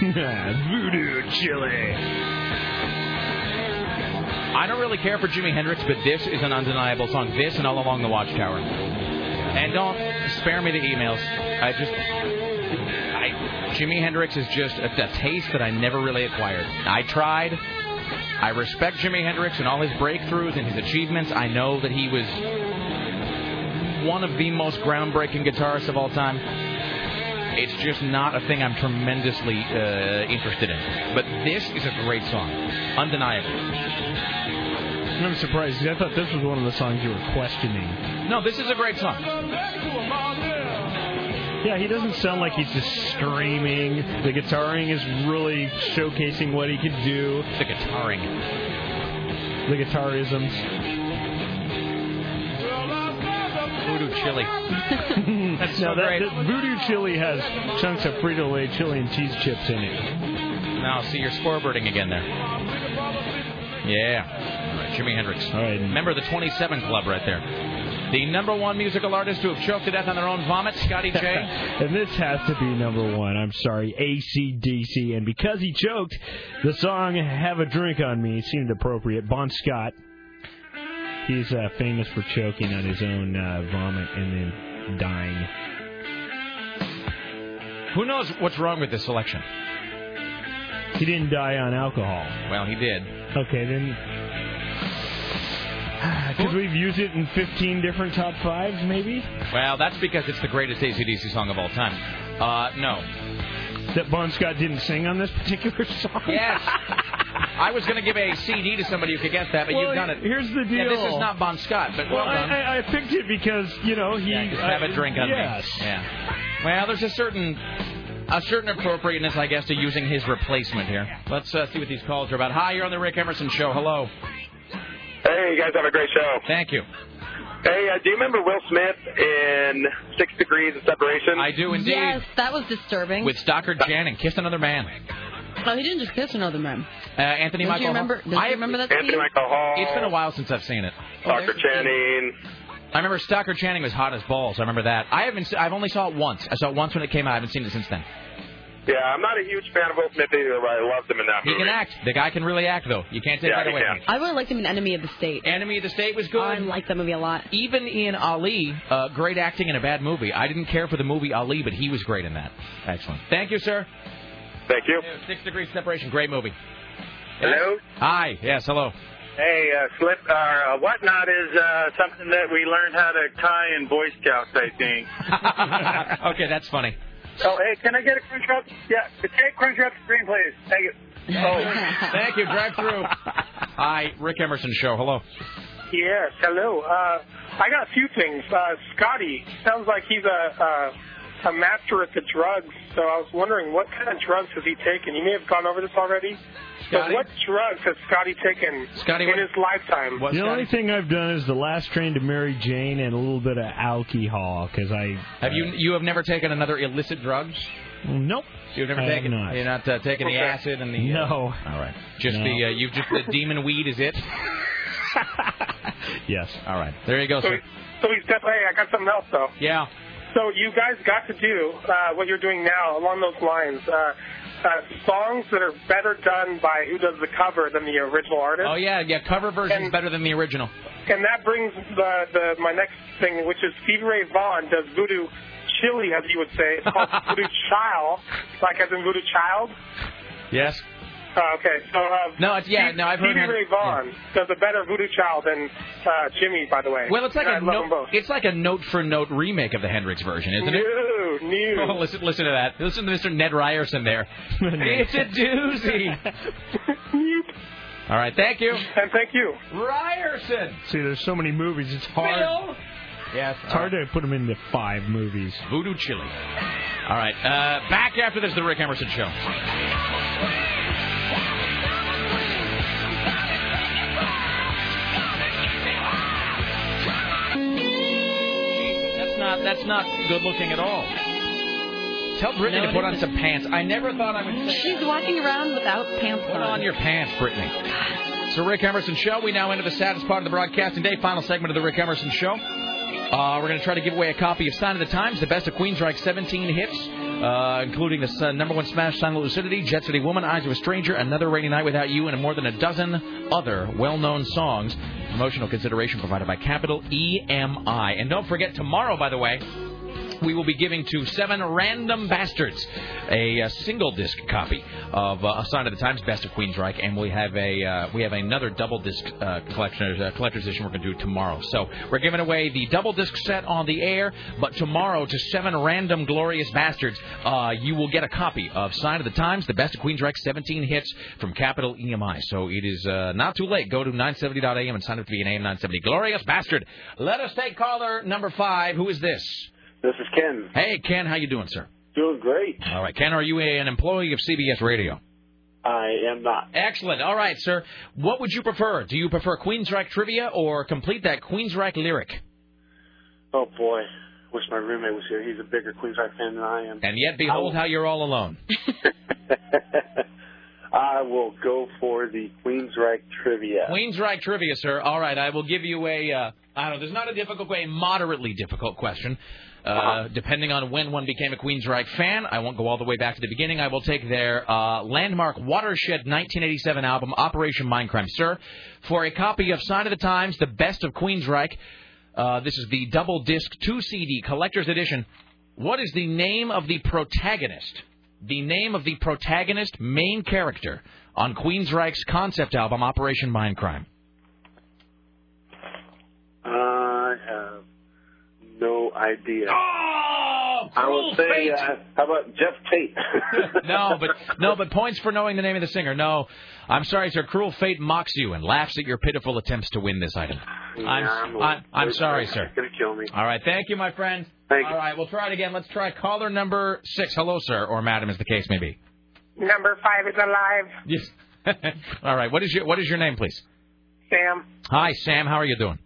Voodoo Chili. I don't really care for Jimi Hendrix, but this is an undeniable song. This and All Along the Watchtower. And don't spare me the emails. Jimi Hendrix is just a taste that I never really acquired. I tried. I respect Jimi Hendrix and all his breakthroughs and his achievements. I know that he was one of the most groundbreaking guitarists of all time. It's just not a thing I'm tremendously interested in. But this is a great song. Undeniable. I'm surprised, because I thought this was one of the songs you were questioning. No, this is a great song. Yeah, he doesn't sound like he's just screaming. The guitaring is really showcasing what he can do. The guitaring. The guitarisms. Voodoo Chili. That's so great. That Voodoo Chili has chunks of Frito-Lay chili and cheese chips in it. Now, see, you're scoreboarding again there. Yeah. All right, Jimi Hendrix. All right. Remember the 27 Club right there. The number one musical artist to have choked to death on their own vomit, Scotty J. And this has to be number one. I'm sorry, AC/DC. And because he choked, the song Have a Drink on Me seemed appropriate. Bon Scott. He's famous for choking on his own vomit and then dying. Who knows what's wrong with this selection? He didn't die on alcohol. Well, he did. Okay, then. Because we've used it in 15 different top fives, maybe? Well, that's because it's the greatest AC/DC song of all time. No. That Bon Scott didn't sing on this particular song? Yes. I was going to give a CD to somebody who could get that, but you've done it. Here's the deal. Yeah, this is not Bon Scott, but I picked it because, he... Yeah, just have a drink on me. Yeah. Well, there's a certain appropriateness, I guess, to using his replacement here. Let's see what these calls are about. Hi, you're on the Rick Emerson Show. Hello. Hey, you guys have a great show. Thank you. Hey, do you remember Will Smith in 6 Degrees of Separation? I do, indeed. Yes, that was disturbing. With Stockard Channing, kissed another man. No, he didn't just kiss another man. Anthony Michael Hall. Do you remember that? Anthony Michael Hall. It's been a while since I've seen it. Stockard Channing. I remember Stockard Channing was hot as balls. I remember that. I've only saw it once. I saw it once when it came out. I haven't seen it since then. Yeah, I'm not a huge fan of Will Smith either, but I loved him in that movie. He can act. The guy can really act, though. You can't take that away. I really liked him in Enemy of the State. Enemy of the State was good. I liked that movie a lot. Even in Ali, great acting in a bad movie. I didn't care for the movie Ali, but he was great in that. Excellent. Thank you, sir. Thank you. 6 Degrees Separation, great movie. Hello? Hi. Yes, hello. Hey, Whatnot is something that we learned how to tie in Boy Scouts, I think. Okay, that's funny. Oh, hey, can I get a Crunch Wrap? Yeah, take Crunch Wrap screen, please. Thank you. Oh, thank you. Drive through. Hi, Rick Emerson Show. Hello. Yes, hello. I got a few things. Scotty sounds like he's a master at the drugs, so I was wondering what kind of drugs has he taken? You may have gone over this already. Scotty? What drugs has Scotty taken in his lifetime? What, the only thing I've done is The Last Train to Mary Jane and a little bit of alcohol. Because I have you have never taken another illicit drugs? Nope. You've never taken? Not. You're not taking the acid and the no. All right. Just no. The you've just the demon weed is it? Yes. All right. There you go. So he's definitely. Hey, I got something else though. Yeah. So you guys got to do what you're doing now along those lines. Songs that are better done by who does the cover than the original artist. Oh, yeah, cover version is better than the original. And that brings my next thing, which is Stevie Ray Vaughan does voodoo chili, as you would say. It's called voodoo child, like as in voodoo child. Yes. Okay, so I've heard Stevie Ray Vaughan does a better voodoo child than Jimmy, by the way. Well, it's like a note-for-note remake of the Hendrix version, isn't it? New. Oh, listen to that. Listen to Mr. Ned Ryerson there. It's a doozy. All right, thank you. And thank you. Ryerson. See, there's so many movies, it's hard. Bill? Yes. It's hard to put them into 5 movies. Voodoo chili. All right, back after this, The Rick Emerson Show. That's not good looking at all. Tell Brittany to put on some pants. I never thought I would say she's walking around without pants on. Put on your pants, Brittany. It's the Rick Emerson Show. We now enter the saddest part of the broadcasting day. Final segment of the Rick Emerson Show. We're going to try to give away a copy of Sign of the Times, the best of Queensryche 17 hits, including the number one smash, Sign of Lucidity, Jet City Woman, Eyes of a Stranger, Another Rainy Night Without You, and more than a dozen other well-known songs. Promotional consideration provided by Capital EMI. And don't forget, tomorrow, by the way, we will be giving to 7 random bastards a single disc copy of A Sign of the Times, Best of Queensryche, and we have another double disc collector's edition we're going to do tomorrow. So we're giving away the double disc set on the air, but tomorrow to 7 random glorious bastards, you will get a copy of Sign of the Times, the Best of Queensryche, 17 hits from Capital EMI. So it is not too late. Go to 970.am and sign up to be an AM 970 glorious bastard. Let us take caller number 5. Who is this? This is Ken. Hey, Ken. How you doing, sir? Doing great. All right. Ken, are you an employee of CBS Radio? I am not. Excellent. All right, sir. What would you prefer? Do you prefer Queensryche trivia or complete that Queensryche lyric? Oh, boy. Wish my roommate was here. He's a bigger Queensryche fan than I am. And yet, behold how you're all alone. I will go for the Queensryche trivia. Queensryche trivia, sir. All right. I will give you a, there's not a difficult way, a moderately difficult question. Depending on when one became a Queensryche fan, I won't go all the way back to the beginning. I will take their landmark Watershed 1987 album, Operation Mindcrime. Sir, for a copy of Sign of the Times, the Best of Queensryche, this is the double disc 2 CD collector's edition. What is the name of the protagonist? The name of the protagonist main character on Queensryche's concept album, Operation Mindcrime. I have no idea. Oh, I will say, how about Jeff Tate? No, but points for knowing the name of the singer. No, I'm sorry, sir. Cruel Fate mocks you and laughs at your pitiful attempts to win this item. Yeah, I'm sorry, sir. It's going to kill me. All right, thank you, my friend. Thank you. All right, we'll try it again. Let's try caller number 6. Hello, sir, or madam, as the case may be. Number 5 is alive. Yes. All right, what is your name, please? Sam. Hi, Sam. How are you doing?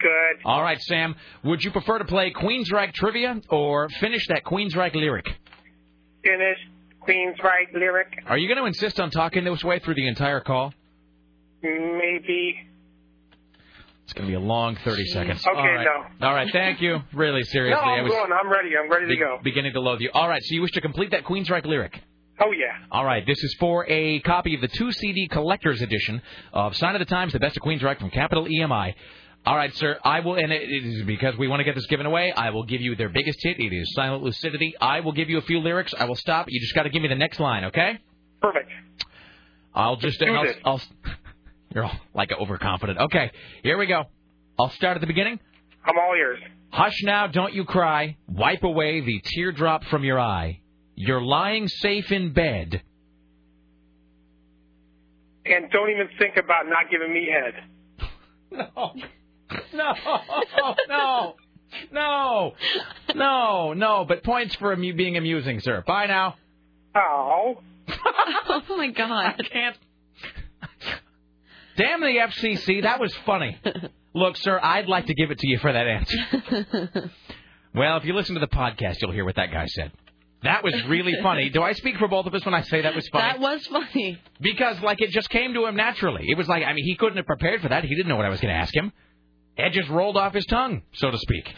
Good. All right, Sam. Would you prefer to play Queensryche trivia or finish that Queensryche lyric? Finish Queensryche lyric. Are you going to insist on talking this way through the entire call? Maybe. It's going to be a long 30 seconds. Okay, no. All right, thank you. Really, seriously. No, I'm ready. I'm ready to go. Beginning to loathe you. All right, so you wish to complete that Queensryche lyric? Oh, yeah. All right, this is for a copy of the 2 CD collector's edition of Sign of the Times, the Best of Queensryche from Capital EMI. All right, sir, I will, and it is because we want to get this given away, I will give you their biggest hit. It is Silent Lucidity. I will give you a few lyrics. I will stop. You just got to give me the next line, okay? Perfect. You're all, like, overconfident. Okay, here we go. I'll start at the beginning. I'm all ears. Hush now, don't you cry. Wipe away the teardrop from your eye. You're lying safe in bed. And don't even think about not giving me head. No. No, but points for being amusing, sir. Bye now. Oh. Oh, my God. I can't. Damn the FCC, that was funny. Look, sir, I'd like to give it to you for that answer. Well, if you listen to the podcast, you'll hear what that guy said. That was really funny. Do I speak for both of us when I say that was funny? That was funny. Because, like, it just came to him naturally. It was like, I mean, he couldn't have prepared for that. He didn't know what I was going to ask him. It just rolled off his tongue, so to speak.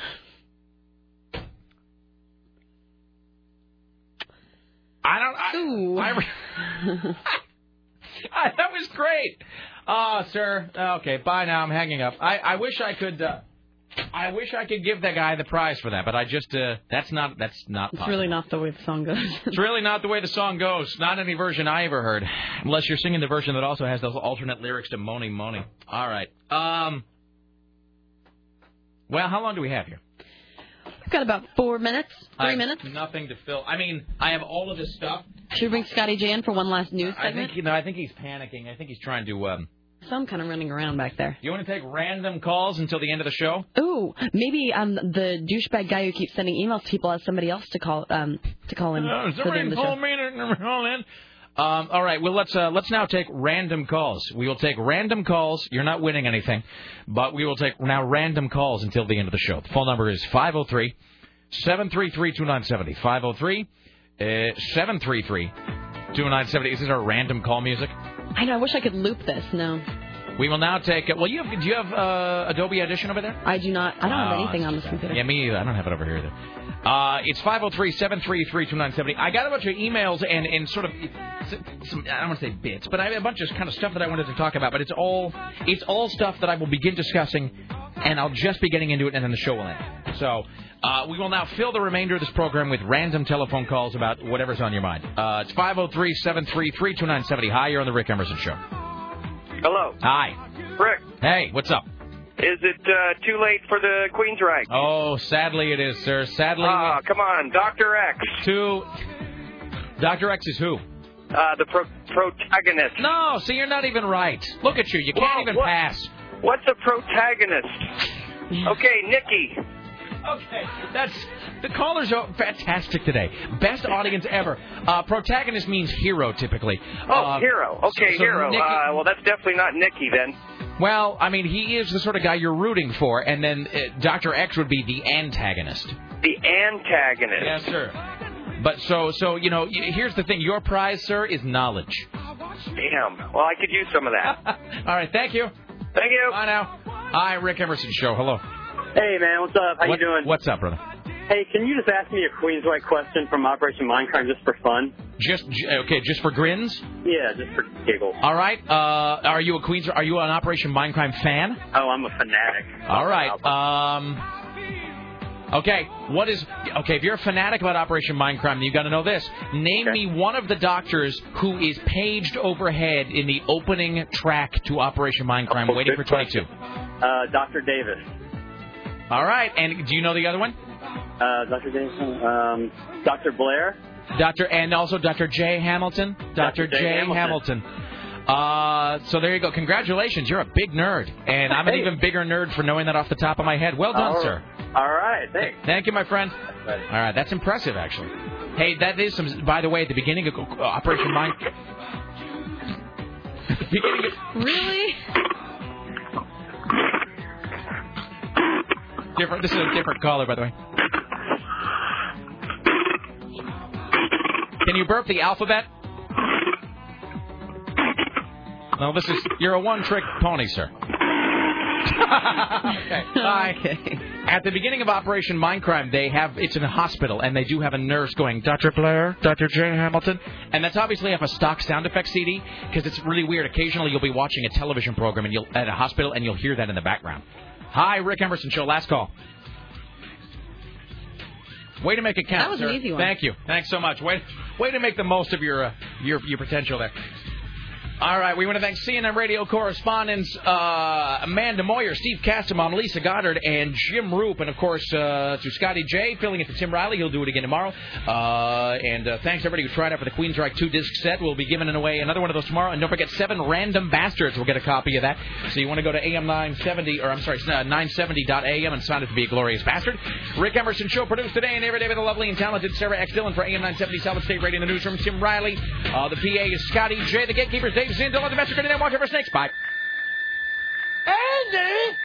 That was great. Oh, sir. Okay, bye now. I'm hanging up. I wish I could give that guy the prize for that, but I just, that's not possible. It's really not the way the song goes. It's really not the way the song goes. Not any version I ever heard. Unless you're singing the version that also has those alternate lyrics to Moaning Moaning. All right. Well, how long do we have here? We've got about 4 minutes, 3 minutes. Nothing to fill. I mean, I have all of his stuff. Should we bring Scotty J in for one last news segment? I think he's panicking. I think he's trying to... Some kind of running around back there. You want to take random calls until the end of the show? Ooh, maybe the douchebag guy who keeps sending emails to people has somebody else to call in. Somebody can call me and call in. All right, well, let's now take random calls. We will take random calls. You're not winning anything, but we will take now random calls until the end of the show. The phone number is 503-733-2970. 503-733-2970. Is this our random call music? I know. I wish I could loop this. No. We will now take... Well, do you have Adobe Audition over there? I do not. I don't have anything on this computer. Yeah, me either. I don't have it over here either. It's 503-733-2970. I got a bunch of emails and sort of... some, I don't want to say bits, but I have a bunch of kind of stuff that I wanted to talk about, but it's all stuff that I will begin discussing, and I'll just be getting into it, and then the show will end. So... we will now fill the remainder of this program with random telephone calls about whatever's on your mind. It's 503-733-2970. Hi, you're on the Rick Emerson Show. Hello. Hi. Rick. Hey, what's up? Is it too late for the Queensryche? Oh, sadly it is, sir. Sadly. Ah, come on. Dr. X. Dr. X is who? The protagonist. No, see, you're not even right. Look at you. You can't pass. What's a protagonist? Okay, Nikki. Okay, that's... The callers are fantastic today. Best audience ever. Protagonist means hero, typically. Oh, hero. Okay, so hero. Nikki, well, that's definitely not Nikki, then. Well, I mean, he is the sort of guy you're rooting for, and then Dr. X would be the antagonist. The antagonist. Yes, sir. But so you know, here's the thing. Your prize, sir, is knowledge. Damn. Well, I could use some of that. All right, thank you. Thank you. Bye now. Hi, Rick Emerson Show. Hello. Hey, man, what's up? How you doing? What's up, brother? Hey, can you just ask me a Queensryche question from Operation Mindcrime just for fun? Just for grins? Yeah, just for giggles. All right. Are you an Operation Mindcrime fan? Oh, I'm a fanatic. All right. Okay, if you're a fanatic about Operation Mindcrime, then you've got to know this. Name me one of the doctors who is paged overhead in the opening track to Operation Mindcrime, waiting for 22. Dr. Davis. All right, and do you know the other one? Dr. Jameson, Dr. Blair. And also Dr. J. Hamilton. Dr. J. Hamilton. So there you go. Congratulations. You're a big nerd, and I'm an even bigger nerd for knowing that off the top of my head. Well done, sir. All right, thanks. Thank you, my friend. All right, that's impressive, actually. Hey, that is some... By the way, at the beginning of Operation Mindcrime... Really? This is a different caller, by the way. Can you burp the alphabet? No, you're a one-trick pony, sir. Okay, bye. Okay. At the beginning of Operation Mindcrime, it's in a hospital, and they do have a nurse going, Dr. Blair, Dr. J. Hamilton. And that's obviously off a stock sound effects CD, because it's really weird. Occasionally, you'll be watching a television program at a hospital, and you'll hear that in the background. Hi, Rick Emerson Show. Last call. Way to make it count, sir. That was an easy one. Thank you. Thanks so much. Way to make the most of your potential there. All right, we want to thank CNN Radio correspondents Amanda Moyer, Steve Kastenbaum, Lisa Goddard, and Jim Roop. And, of course, to Scotty J, filling in for Tim Riley. He'll do it again tomorrow. And thanks, everybody, who tried out for the Queensryche 2-disc set. We'll be giving away another one of those tomorrow. And don't forget, 7 random bastards will get a copy of that. So you want to go to AM970, 970.am and sign up to be a glorious bastard. Rick Emerson Show, produced today and every day by the lovely and talented Sarah X. Dillon for AM970 Solid State Radio in the newsroom. Tim Riley. The PA is Scotty J. The gatekeeper's Dave Zindel, the Master Canadian Watcher for Snakes. Bye. Candy!